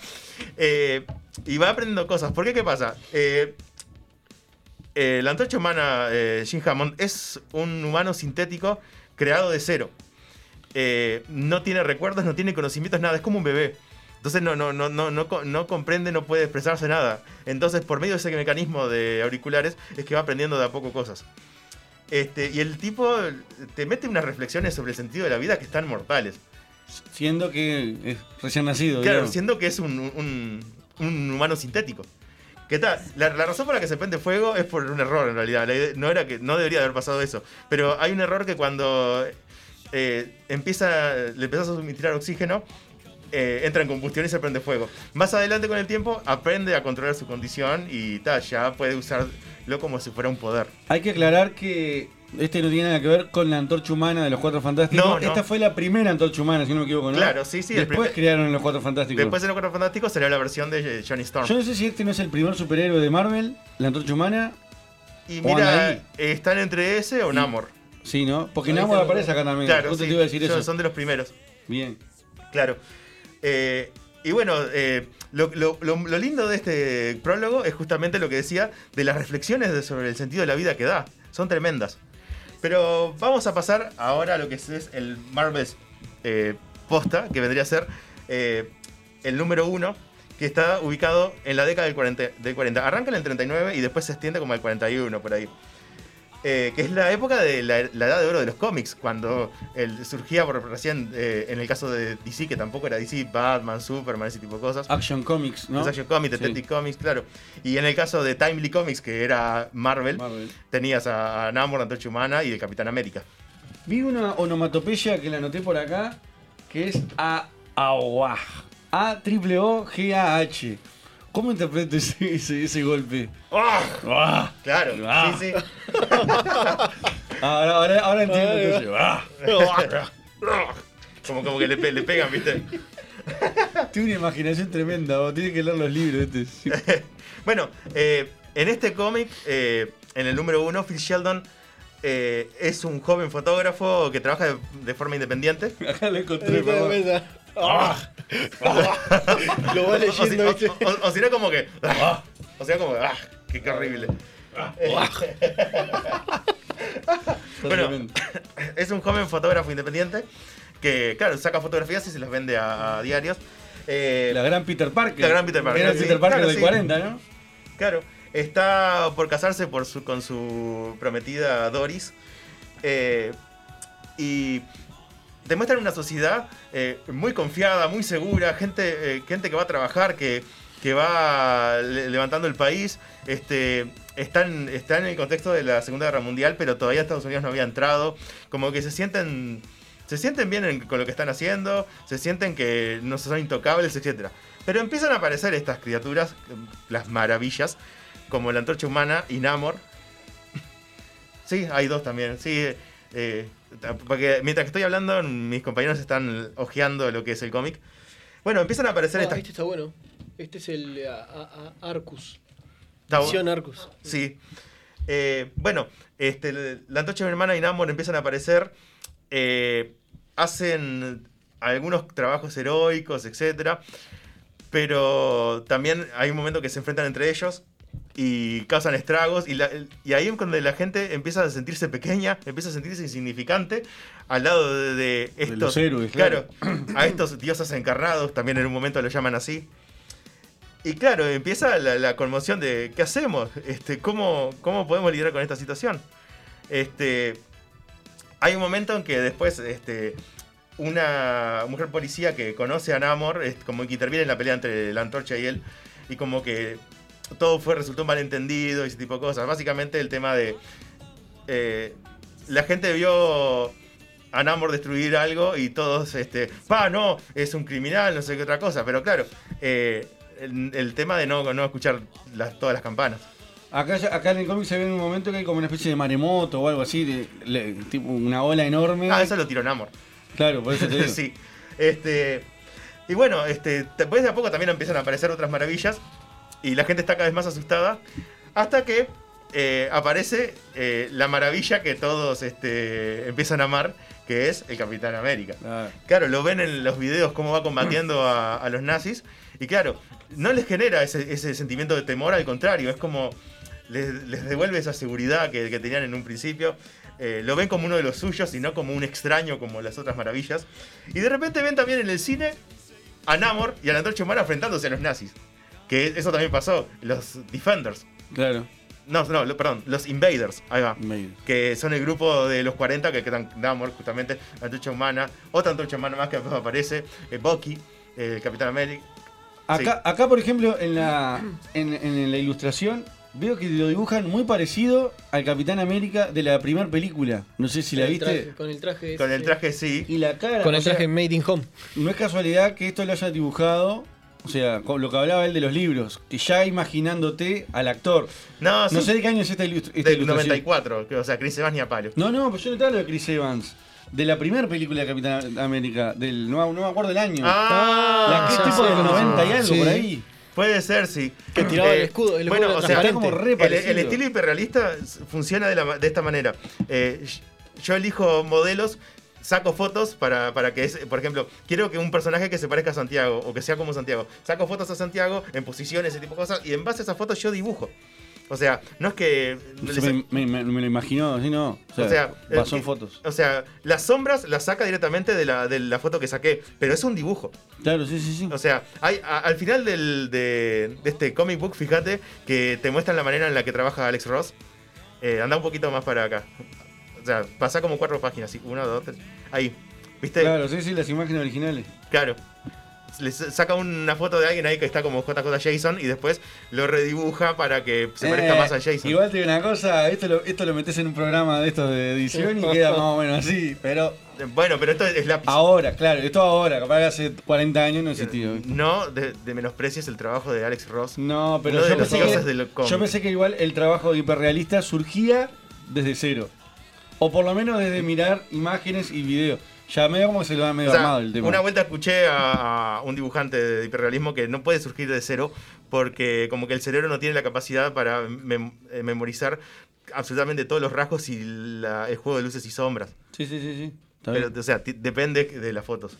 Y va aprendiendo cosas. ¿Por qué? ¿Qué pasa? La antorcha humana, Jim Hammond, es un humano sintético creado de cero. No tiene recuerdos, no tiene conocimientos, nada. Es como un bebé. Entonces no comprende, no puede expresarse nada. Entonces, por medio de ese mecanismo de auriculares, es que va aprendiendo de a poco cosas. Y el tipo te mete unas reflexiones sobre el sentido de la vida que están mortales. Siendo que es recién nacido. Claro, digamos. Siendo que es un humano sintético. ¿Qué tal? La razón por la que se prende fuego es por un error, en realidad. No debería haber pasado eso. Pero hay un error que cuando le empiezas a suministrar oxígeno, entra en combustión y se prende fuego. Más adelante con el tiempo aprende a controlar su condición y ta, ya puede usarlo como si fuera un poder. Hay que aclarar que este no tiene nada que ver con la antorcha humana de los Cuatro Fantásticos. No, no. Esta fue la primera antorcha humana, si no me equivoco, ¿no? Claro, sí, sí. Después crearon los Cuatro Fantásticos. Después de los Cuatro Fantásticos salió la versión de Johnny Storm. Yo no sé si este no es el primer superhéroe de Marvel, la antorcha humana. Y mira, están entre ese o Namor. Sí, ¿no? Porque Namor aparece acá también. Claro, sí, te iba a decir eso. Son de los primeros. Bien. Claro. Y bueno, lo lindo de este prólogo es justamente lo que decía de las reflexiones sobre el sentido de la vida que da. Son tremendas. Pero vamos a pasar ahora a lo que es el Marvel posta, que vendría a ser el número 1, que está ubicado en la década del 40. Arranca en el 39 y después se extiende como al 41, por ahí. Que es la época de la edad de oro de los cómics, cuando surgía por recién, en el caso de DC, que tampoco era DC, Batman, Superman, ese tipo de cosas. Action Comics, ¿no? Los Action Comics, Detective Comics, claro. Y en el caso de Timely Comics, que era Marvel. Tenías a Namor, la Antorcha Humana y el Capitán América. Vi una onomatopeya que la anoté por acá, que es A-A-O-A. A-O-O-G-A-H. ¿Cómo interpreto ese golpe? ¡Oh! Claro, sí, sí. Ahora entiendo. Como que le pegan, ¿viste? Tiene una imaginación tremenda, vos. Tienes que leer los libros. Sí. Bueno, en este cómic, en el número 1, Phil Sheldon es un joven fotógrafo que trabaja de forma independiente. Acá lo encontré, papá. Lo va leyendo, o si no como que o sea como que qué horrible. Bueno, es un joven fotógrafo independiente que claro, saca fotografías y se las vende a diarios. La gran Peter Parker. Era Peter Parker, claro, del 40, ¿no? Claro, está por casarse con su prometida Doris. Y te muestran una sociedad muy confiada, muy segura, gente que va a trabajar, que va levantando el país. Está en el contexto de la Segunda Guerra Mundial, pero todavía Estados Unidos no había entrado. Como que se sienten bien con lo que están haciendo, se sienten que no son intocables, etc. Pero empiezan a aparecer estas criaturas, las maravillas, como la Antorcha Humana y Namor. Sí, hay dos también, sí. Porque mientras que estoy hablando, mis compañeros están hojeando lo que es el cómic. Bueno, empiezan a aparecer estas. Este está bueno. Este es el Arcus. Edición Arcus. Sí. Bueno, la Antorcha Humana y Namor empiezan a aparecer. Hacen algunos trabajos heroicos, etc. Pero también hay un momento que se enfrentan entre ellos y causan estragos, y ahí es cuando la gente empieza a sentirse pequeña, empieza a sentirse insignificante al lado de estos, de los héroes, claro, a estos dioses encarnados, también en un momento lo llaman así. Y claro, empieza la conmoción de ¿qué hacemos? ¿Cómo podemos lidiar con esta situación? Hay un momento en que después una mujer policía que conoce a Namor, como que interviene en la pelea entre la Antorcha y él, y como que todo resultó malentendido y ese tipo de cosas. Básicamente el tema de la gente vio a Namor destruir algo y todos no, es un criminal, no sé qué otra cosa. Pero claro, el tema de no escuchar todas las campanas. Acá en el cómic se ve en un momento que hay como una especie de maremoto o algo así, tipo una ola enorme. Eso lo tiró Namor. Claro, por eso te digo. Sí. Y bueno, después de a poco también empiezan a aparecer otras maravillas. Y la gente está cada vez más asustada, hasta que aparece la maravilla que todos empiezan a amar, que es el Capitán América. Claro, lo ven en los videos cómo va combatiendo a los nazis, y claro, no les genera ese sentimiento de temor, al contrario, es como les devuelve esa seguridad que tenían en un principio. Lo ven como uno de los suyos y no como un extraño como las otras maravillas. Y de repente ven también en el cine a Namor y a la Antorcha Humana enfrentándose a los nazis. Que eso también pasó, los Defenders. Claro. No, perdón, los Invaders, ahí va. Invaders. Que son el grupo de los 40 que quedan Namor, justamente, la Antorcha Humana, otra Antorcha Humana más que aparece, Bucky, el Capitán América. Acá, por ejemplo, en la ilustración Veo que lo dibujan muy parecido al Capitán América de la primera película. No sé si la viste. Con el traje, sí. Y la cara. Con el traje Made in Home. No es casualidad que esto lo haya dibujado. O sea, lo que hablaba él de los libros, que ya imaginándote al actor. No, sí. No sé de qué año es esta ilustración. Del 94, o sea, Chris Evans ni a palo. No, pues yo no te hablo de Chris Evans. De la primera película de Capitán América, no me acuerdo el año. Ah, la que es tipo del 90 y algo, sí, por ahí. Puede ser, sí. Que tiraba el escudo. Bueno, o sea, como el estilo hiperrealista funciona de esta manera. Yo elijo modelos, saco fotos para que, por ejemplo, quiero que un personaje que se parezca a Santiago o que sea como Santiago. Saco fotos a Santiago en posiciones, ese tipo de cosas, y en base a esas fotos yo dibujo. O sea, no es que... Me lo imagino, así no. O sea basó en fotos. O sea, las sombras las saca directamente de la foto que saqué, pero es un dibujo. Claro, sí. O sea, al final de este comic book, fíjate, que te muestran la manera en la que trabaja Alex Ross. Anda un poquito más para acá. O sea, pasa como 4 páginas, ¿sí? 1, 2, 3. Ahí, ¿viste? Claro, sí, las imágenes originales. Claro. Les saca una foto de alguien ahí que está como JJ Jason y después lo redibuja para que se parezca más a Jason. Igual te digo una cosa, esto lo metes en un programa de estos de edición y queda más o menos así, pero... Bueno, pero esto es lápiz. Ahora, claro, esto ahora, capaz que hace 40 años no existía. No, de menosprecies el trabajo de Alex Ross. No, pero yo pensé que igual el trabajo de hiperrealista surgía desde cero. O por lo menos desde mirar imágenes y videos. Ya medio como que se lo da medio armado el tema. Una vuelta escuché a un dibujante de hiperrealismo que no puede surgir de cero porque como que el cerebro no tiene la capacidad para memorizar absolutamente todos los rasgos y el juego de luces y sombras. Sí. Pero, o sea, depende de las fotos.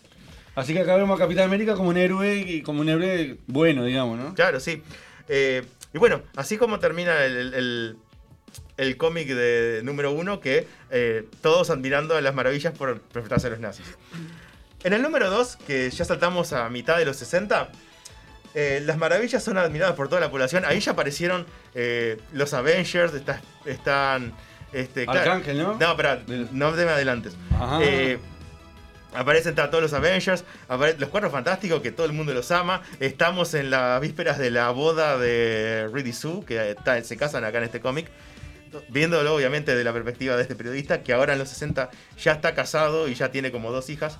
Así que acá vemos a Capitán América como un héroe y como un héroe bueno, digamos, ¿no? Claro, sí. Y bueno, así como termina el cómic de número 1 que todos admirando a las maravillas por enfrentarse a los nazis. En el número 2, que ya saltamos a mitad de los 60, las maravillas son admiradas por toda la población. Ahí ya aparecieron los Avengers, están... Arcángel, claro, ¿no? No, pará, no te me adelantes. Aparecen todos los Avengers, los Cuatro Fantásticos, que todo el mundo los ama. Estamos en las vísperas de la boda de Reed y Sue, que se casan acá en este cómic. Viéndolo obviamente de la perspectiva de este periodista que ahora en los 60 ya está casado y ya tiene como 2 hijas.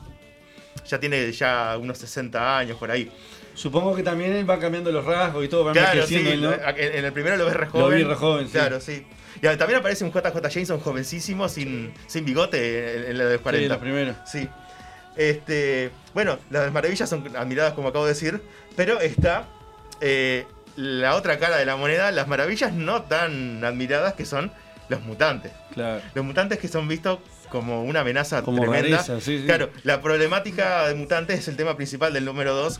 Ya tiene unos 60 años por ahí. Supongo que también él va cambiando los rasgos y todo, va envejeciendo, sí, ¿no? En el primero lo ves re joven. Lo vi re joven, claro, sí. Y también aparece un JJ Jameson jovencísimo sin bigote en la de los 40. Sí, la primera. Sí. Bueno, las maravillas son admiradas como acabo de decir, pero está la otra cara de la moneda, las maravillas no tan admiradas, que son los mutantes. Claro. Los mutantes que son vistos como una amenaza tremenda. Rareza, sí. Claro, la problemática de mutantes es el tema principal del número 2.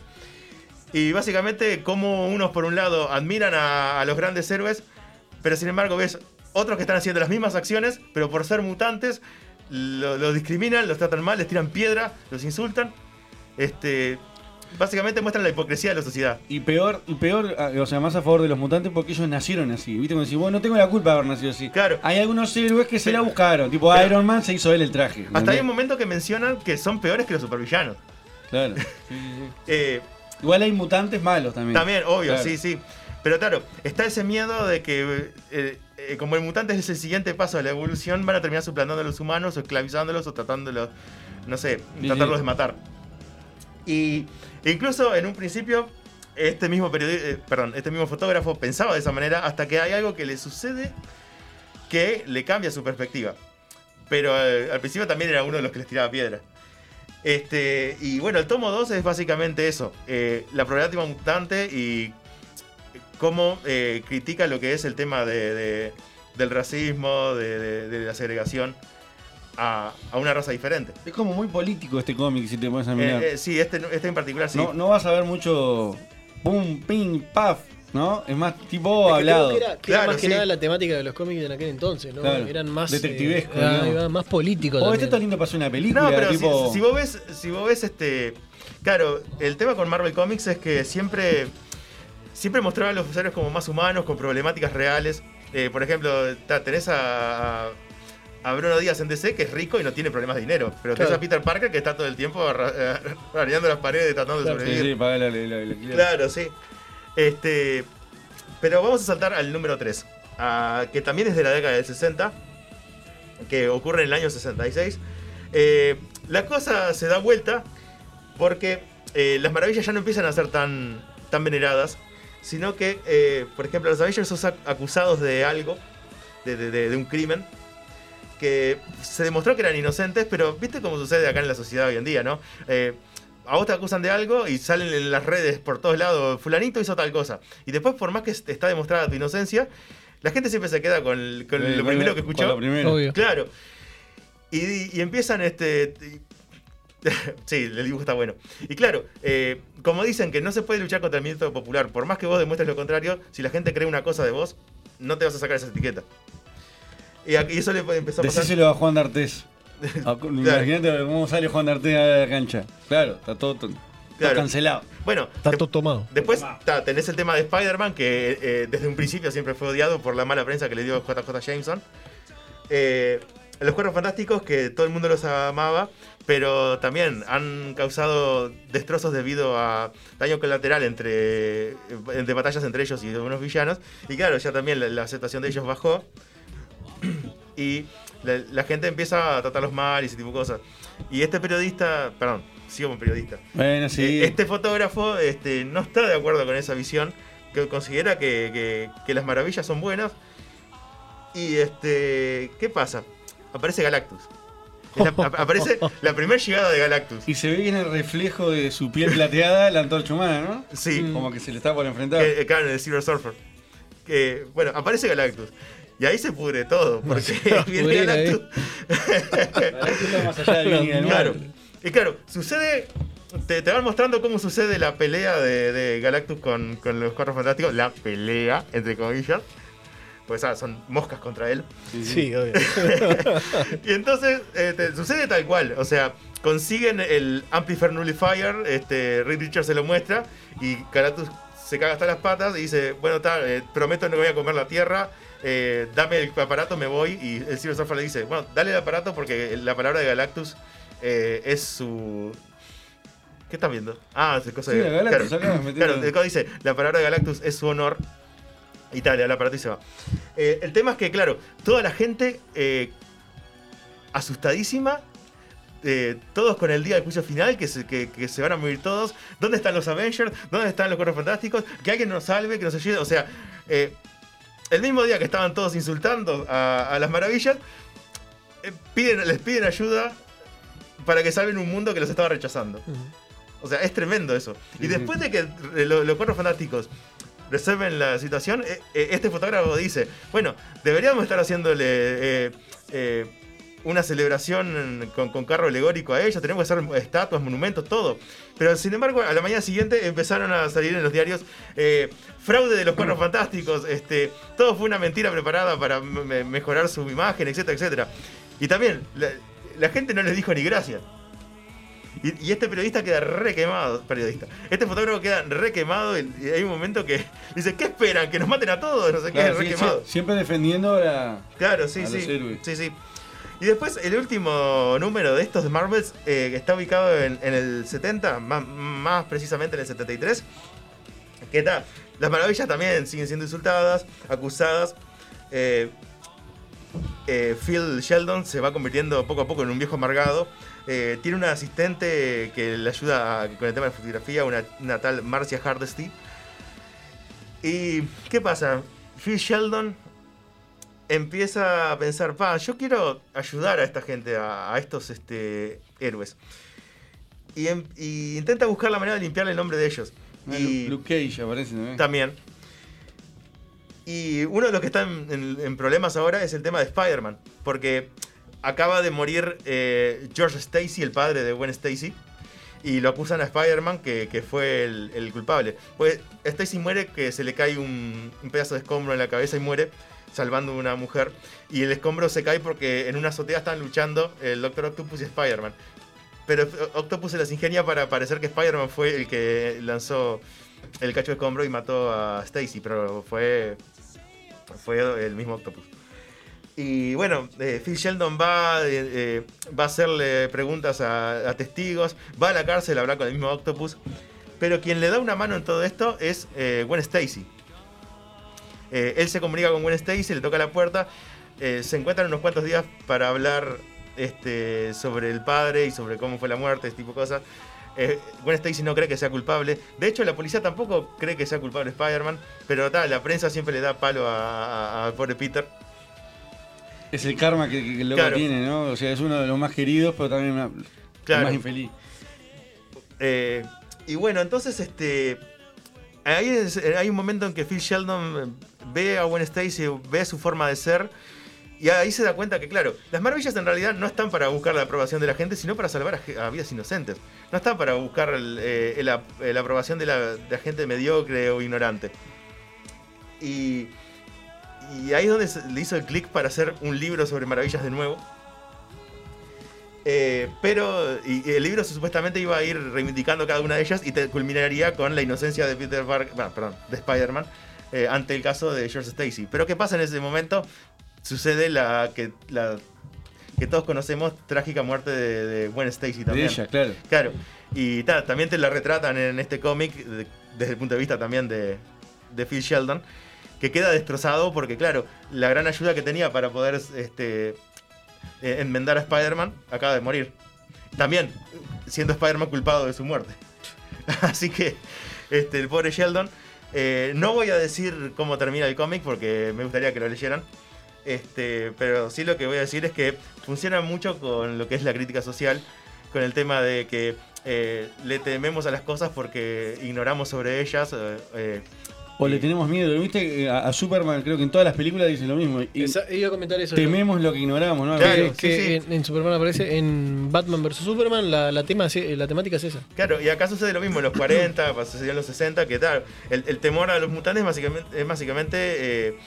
Y básicamente como unos por un lado admiran a los grandes héroes, pero sin embargo ves otros que están haciendo las mismas acciones, pero por ser mutantes los discriminan, los tratan mal, les tiran piedra, los insultan. Básicamente muestran la hipocresía de la sociedad. Y peor, o sea, más a favor de los mutantes porque ellos nacieron así. ¿Viste? Como decís, bueno, no tengo la culpa de haber nacido así. Claro. Hay algunos héroes que se la buscaron. Tipo Iron Man se hizo él el traje. ¿Entendés? Hasta hay un momento que mencionan que son peores que los supervillanos. Claro. Sí. Igual hay mutantes malos también. También, obvio, claro. Sí. Pero claro, está ese miedo de que como el mutante es el siguiente paso de la evolución, van a terminar suplantando a los humanos o esclavizándolos o tratándolos, no sé, tratarlos de matar. Y incluso en un principio este mismo fotógrafo pensaba de esa manera hasta que hay algo que le sucede que le cambia su perspectiva. Pero al principio también era uno de los que les tiraba piedra. Y bueno, el tomo 2 es básicamente eso. La problemática mutante y cómo critica lo que es el tema del racismo, de la segregación. A una raza diferente. Es como muy político este cómic, si te pones a mirar. Sí, este en particular sí. No vas a ver mucho pum, ping, paf, ¿no? Es más tipo hablado. Que era más que nada la temática de los cómics de aquel entonces, ¿no? Claro. Eran más detectivesco, ¿no? Más político. O este está lindo para hacer una película. No, pero tipo... si vos ves Claro, el tema con Marvel Comics es que siempre mostraba a los héroes como más humanos, con problemáticas reales. Por ejemplo, tenés a Bruno Díaz en DC, que es rico y no tiene problemas de dinero. Pero claro. Tenés a Peter Parker, que está todo el tiempo arañando las paredes, tratando de sobrevivir. Sí, pagar el alquiler. Claro, sí. Pero vamos a saltar al número 3, que también es de la década del 60, que ocurre en el año 66. La cosa se da vuelta porque las maravillas ya no empiezan a ser tan veneradas, sino que, por ejemplo, los Avengers son acusados de algo, de un crimen, que se demostró que eran inocentes, pero viste cómo sucede acá en la sociedad hoy en día, ¿no? A vos te acusan de algo y salen en las redes por todos lados, fulanito hizo tal cosa. Y después, por más que está demostrada tu inocencia, la gente siempre se queda con lo primero que escuchó. Lo primero. Claro. Y empiezan sí, el dibujo está bueno. Y claro, como dicen que no se puede luchar contra el miedo popular, por más que vos demuestres lo contrario, si la gente cree una cosa de vos, no te vas a sacar esa etiqueta. Y eso le empezó a pasar. Decíselo a Juan de Artés. Imagínate cómo sale Juan de Artés a la cancha. Claro, está todo está cancelado. Bueno, está todo tomado. Después tenés el tema de Spider-Man, que desde un principio siempre fue odiado por la mala prensa que le dio JJ Jameson. Los Cuatro Fantásticos, que todo el mundo los amaba, pero también han causado destrozos debido a daño colateral entre batallas entre ellos y de unos villanos. Y claro, ya también la aceptación de ellos bajó. Y la gente empieza a tratarlos mal y ese tipo de cosas. Y este periodista, perdón, sigo como periodista. Bueno, sí. Este fotógrafo no está de acuerdo con esa visión, que considera que las maravillas son buenas. Y ¿qué pasa? Aparece Galactus. Aparece la primera llegada de Galactus. Y se ve bien el reflejo de su piel plateada, la antorcha humana, ¿no? Sí. Como que se le está por enfrentar. Claro, el Silver Surfer. Bueno, aparece Galactus. Y ahí se pudre todo, porque viene Galactus. Claro. Y claro, sucede. Te van mostrando cómo sucede la pelea de Galactus con los Cuatro Fantásticos. La pelea, entre comillas. Pues son moscas contra él. Sí, obvio. Y entonces sucede tal cual. O sea, consiguen el Amplifier Nullifier. Reed Richards se lo muestra. Y Galactus se caga hasta las patas y dice: bueno, prometo no voy a comer la tierra. Dame el aparato, me voy. Y el Silver Surfer le dice: bueno, dale el aparato, porque la palabra de Galactus es su... ¿Qué estás viendo? Ah, es cosa de Galactus. Claro, el código dice: la palabra de Galactus es su honor. Y tal, el aparato y se va. El tema es que, claro, toda la gente asustadísima, todos con el día del juicio final, que se van a morir todos. ¿Dónde están los Avengers? ¿Dónde están los Cuatro Fantásticos? Que alguien nos salve, que nos ayude. O sea, el mismo día que estaban todos insultando a las maravillas, les piden ayuda para que salven un mundo que los estaba rechazando. Uh-huh. O sea, es tremendo eso. Uh-huh. Y después de que los Cuatro Fantásticos resuelven la situación, este fotógrafo dice: bueno, deberíamos estar haciéndole una celebración con carro alegórico a ellos, tenemos que hacer estatuas, monumentos, todo. Pero sin embargo, a la mañana siguiente empezaron a salir en los diarios fraude de los Cuatro Fantásticos, todo fue una mentira preparada para mejorar su imagen, etcétera, etcétera. Y también, la gente no les dijo ni gracias. Y este periodista queda re quemado. Este fotógrafo queda re quemado. Y hay un momento que dice: ¿qué esperan? ¿Que nos maten a todos? No sé qué, re quemado. Siempre defendiendo a los héroes. Sí, sí. Y después, el último número de estos de Marvel está ubicado en el 70, más precisamente en el 73. ¿Qué tal? Las maravillas también siguen siendo insultadas, acusadas. Phil Sheldon se va convirtiendo poco a poco en un viejo amargado. Tiene una asistente que le ayuda con el tema de fotografía, una tal Marcia Hardesty. ¿Y qué pasa? Phil Sheldon empieza a pensar: yo quiero ayudar a esta gente, a estos héroes. Y intenta buscar la manera de limpiarle el nombre de ellos. Luke Cage aparece, ¿no? También. Y uno de los que está en problemas ahora es el tema de Spider-Man, porque acaba de morir George Stacy, el padre de Gwen Stacy, y lo acusan a Spider-Man, que fue el culpable. Pues Stacy muere, que se le cae un pedazo de escombro en la cabeza y muere, salvando a una mujer. Y el escombro se cae porque en una azotea están luchando el Doctor Octopus y Spider-Man. Pero Octopus se las ingenia para parecer que Spider-Man fue el que lanzó el cacho de escombro y mató a Stacy, pero fue el mismo Octopus. Y bueno, Phil Sheldon va a hacerle preguntas a testigos, va a la cárcel a hablar con el mismo Octopus, pero quien le da una mano en todo esto es Gwen Stacy, Él se comunica con Gwen Stacy, le toca la puerta, se encuentran unos cuantos días para hablar sobre el padre y sobre cómo fue la muerte, ese tipo de cosas. Gwen Stacy no cree que sea culpable. De hecho, la policía tampoco cree que sea culpable Spider-Man. Pero la prensa siempre le da palo a pobre Peter. Es el karma que el loco tiene, ¿no? O sea, es uno de los más queridos, pero también el más infeliz. Y bueno, entonces hay un momento en que Phil Sheldon ve a Gwen Stacy, ve su forma de ser. Y ahí se da cuenta que, claro, las maravillas en realidad no están para buscar la aprobación de la gente, sino para salvar a vidas inocentes. No están para buscar la aprobación de la gente mediocre o ignorante. Y ahí es donde le hizo el clic para hacer un libro sobre maravillas de nuevo. Pero el libro supuestamente iba a ir reivindicando cada una de ellas y culminaría con la inocencia de Peter Parker, de Spider-Man, ante el caso de George Stacy. Pero ¿qué pasa en ese momento? Sucede la que todos conocemos, trágica muerte de Gwen Stacy también. De ella, claro. Claro. Y también te la retratan en este cómic, desde el punto de vista también de Phil Sheldon, que queda destrozado porque, claro, la gran ayuda que tenía para poder enmendar a Spider-Man acaba de morir. También, siendo Spider-Man culpado de su muerte. Así que el pobre Sheldon... no voy a decir cómo termina el cómic porque me gustaría que lo leyeran. Pero sí, lo que voy a decir es que funciona mucho con lo que es la crítica social, con el tema de que le tememos a las cosas porque ignoramos sobre ellas. O le tenemos miedo. ¿Viste? A Superman, creo que en todas las películas dicen lo mismo. Iba a comentar eso. Tememos lo que ignoramos, ¿no? Claro, es que sí. En Superman aparece, en Batman vs Superman, la temática es esa. Claro, y acá sucede lo mismo en los 40, sucedió en los 60, que tal. El temor a los mutantes es básicamente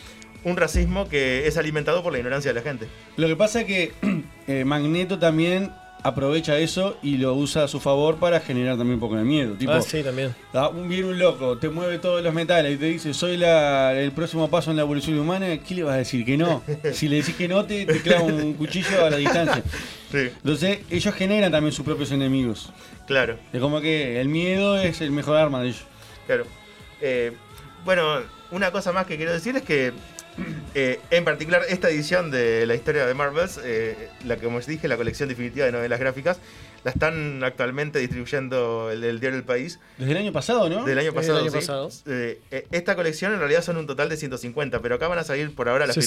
un racismo que es alimentado por la ignorancia de la gente. Lo que pasa es que Magneto también aprovecha eso y lo usa a su favor para generar también un poco de miedo. Tipo, sí, también. Viene un loco, te mueve todos los metales y te dice, soy el próximo paso en la evolución humana. ¿Qué le vas a decir? Que no. Si le decís que no, te clava un cuchillo a la distancia. Sí. Entonces, ellos generan también sus propios enemigos. Claro. Es como que el miedo es el mejor arma de ellos. Claro. Bueno, una cosa más que quiero decir es que en particular, esta edición de la historia de Marvels, como os dije, la colección definitiva de novelas gráficas, la están actualmente distribuyendo el diario El País. Desde el año pasado, ¿no? Desde el año pasado, sí. Esta colección en realidad son un total de 150, pero acá van a salir por ahora las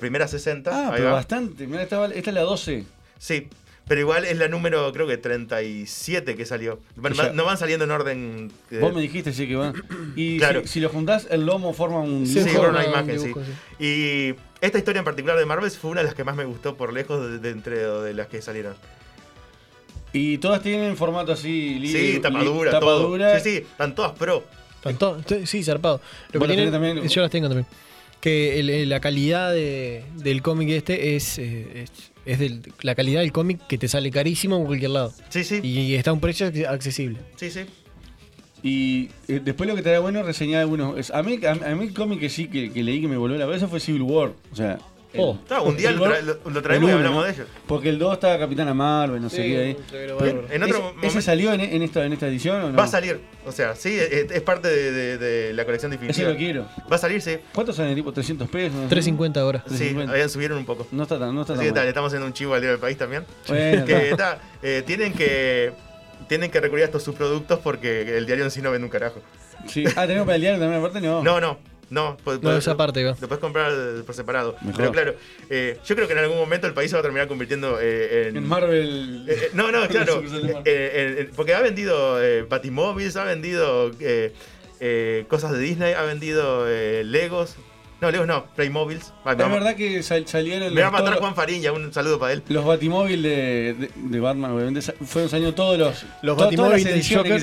primeras 60. Ah, ahí pero va. Bastante. Mirá, esta es la 12. Sí. Pero igual es la número, creo que 37 que salió. No van saliendo en orden. Vos me dijiste, sí, que van. Y claro. si lo juntás, el lomo forma un dibujo. Sí, forma una imagen, dibujo, sí. Y esta historia en particular de Marvel fue una de las que más me gustó por lejos de las que salieron. Y todas tienen formato así, sí, tapadura. Todo. Sí, están todas pro. Sí, zarpado. Lo que tienen, también, yo las tengo también. Que la calidad del cómic la calidad del cómic que te sale carísimo en cualquier lado. Sí, sí. Y está a un precio accesible. Sí, sí. Y después lo que te da bueno es reseñar algunos. A mí el cómic que sí que leí que me volvió la cabeza fue Civil War. O sea. Un día lo traemos y hablamos de ello. Porque el 2 estaba Capitana Marvel, no sé qué ahí. ¿Ese salió en esta edición o no? Va a salir. O sea, sí, es parte de la colección definitiva. Ese lo quiero. Va a salir, sí. ¿Cuántos salen? Tipo ¿300 pesos? ¿No? 3.50 ahora. Sí, subieron un poco. No está tan así que le estamos haciendo un chivo al diario del país también. Bueno, que tienen que recurrir a estos subproductos porque el diario en sí no vende un carajo. Sí. ¿Tenemos para el diario también aparte? No, esa parte va. Lo puedes comprar por separado. Mejor. Pero claro, yo creo que en algún momento el país se va a terminar convirtiendo en Marvel. Claro. Porque ha vendido Batimóviles, ha vendido cosas de Disney, ha vendido Legos. No, Legos no, Playmobiles. Es verdad que salieron... Me va a matar Juan Fariña, un saludo para él. Los Batimóviles de Batman, obviamente, fueron saliendo todos los Batimóviles de Joker.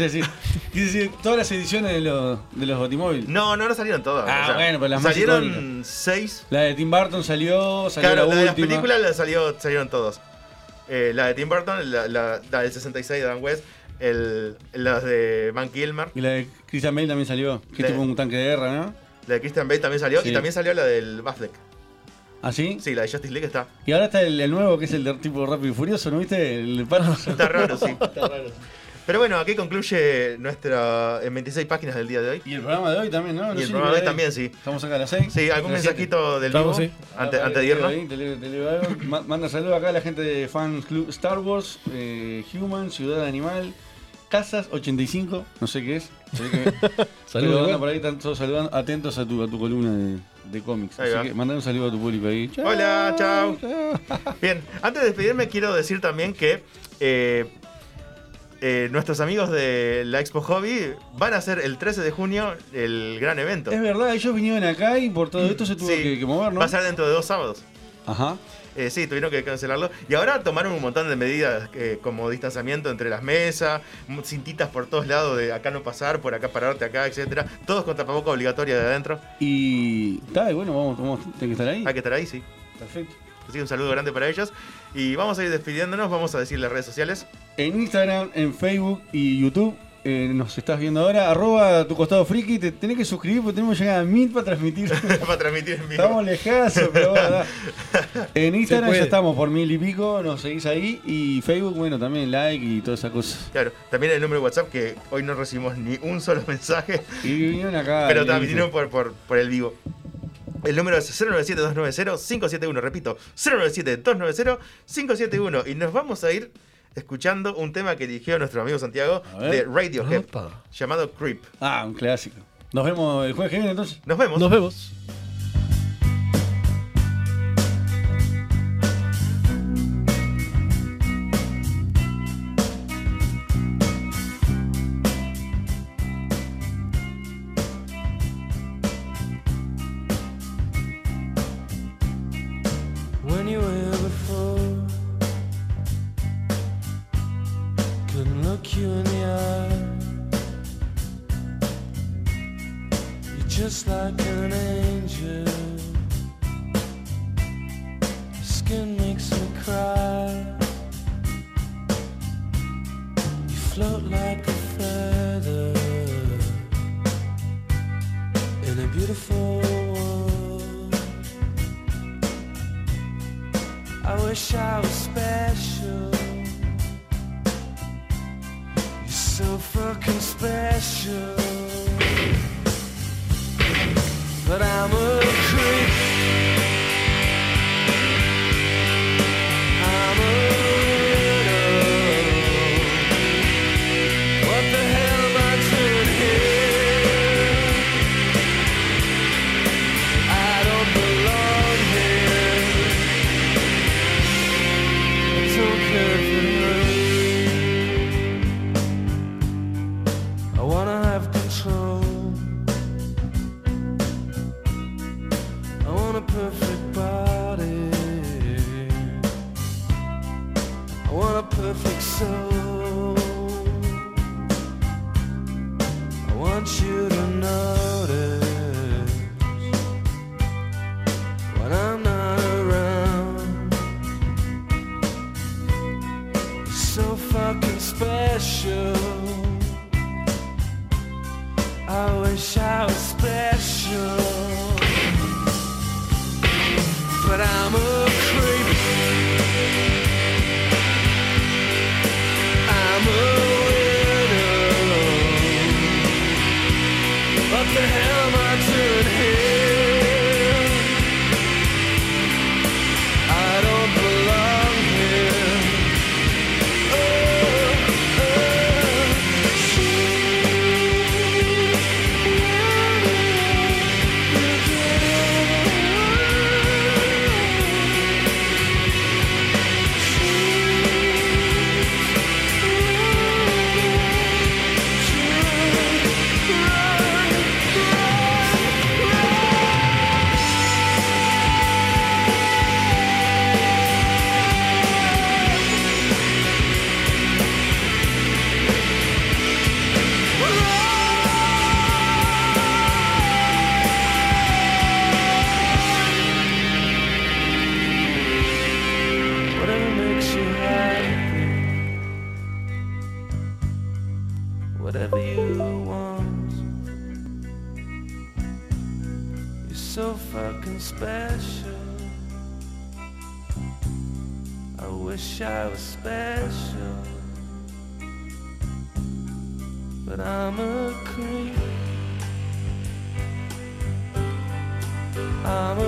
Quise decir, todas las ediciones de los Batimóviles. No salieron todas. Bueno, pero las salieron más icónicas. 6. La de Tim Burton salió claro, la de las películas salieron todos. La de Tim Burton, la del 66 de Dan West... las de Van Kilmer. Y la de Christian Bale también salió, que tuvo un tanque de guerra, ¿no? La de Christian Bale también salió, sí. Y también salió la del Affleck. ¿Ah, sí? Sí, la de Justice League está. Y ahora está el nuevo, que es el de tipo Rápido y Furioso, ¿no viste? Está raro, sí. Pero bueno, aquí concluye nuestra 26 páginas del día de hoy. Y el programa de hoy también, ¿no? Y el programa de hoy también, sí. Estamos acá a las 6. Sí, algún mensajito del vivo antes de irnos. Manda saludos acá a la gente de Fan Club Star Wars, Human, Ciudad Animal, Casas 85, no sé qué es. Saludos, por ahí están todos saludando, atentos a tu columna de cómics. Así que mandar un saludo a tu público ahí. Chau, hola, chao. Bien, antes de despedirme quiero decir también que nuestros amigos de la Expo Hobby van a hacer el 13 de junio el gran evento. Es verdad, ellos vinieron acá y por todo esto se tuvo que mover, ¿no? Va a ser dentro de 2 sábados. Ajá. Sí, tuvieron que cancelarlo. Y ahora tomaron un montón de medidas como distanciamiento entre las mesas, cintitas por todos lados de acá no pasar, por acá pararte acá, etcétera. Todos con tapaboca obligatoria de adentro. Y está, bueno, vamos, hay que estar ahí. Hay que estar ahí, sí. Perfecto. Así que un saludo grande para ellos. Y vamos a ir despidiéndonos, vamos a decir las redes sociales. En Instagram, en Facebook y YouTube. Nos estás viendo ahora, arroba tu costado friki, te tenés que suscribir porque tenemos que llegar a 1000 para transmitir. Para transmitir en vivo. Estamos lejazo, pero bueno. En Instagram ya estamos por 1000 y pico, nos seguís ahí. Y Facebook, bueno, también like y todas esas cosas. Claro, también el número de WhatsApp que hoy no recibimos ni un solo mensaje. Y vinieron acá. Pero también vinieron por el vivo. El número es 097-290-571, repito, 097-290-571. Y nos vamos a ir escuchando un tema que dirigió nuestro amigo Santiago de Radiohead, llamado Creep. Ah, un clásico. Nos vemos el jueves que viene entonces. Nos vemos. I wish I was special. but I'm a creep. I'm a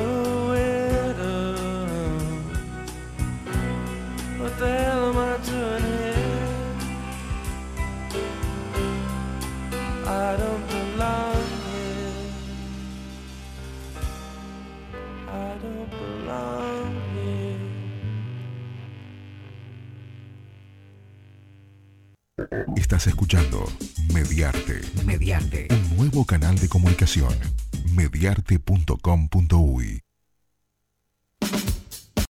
widow, what the hell am I doing here? I don't belong here, I don't belong here. Estás escuchando Mediarte. Mediarte, un nuevo canal de comunicación. Mediarte.com.uy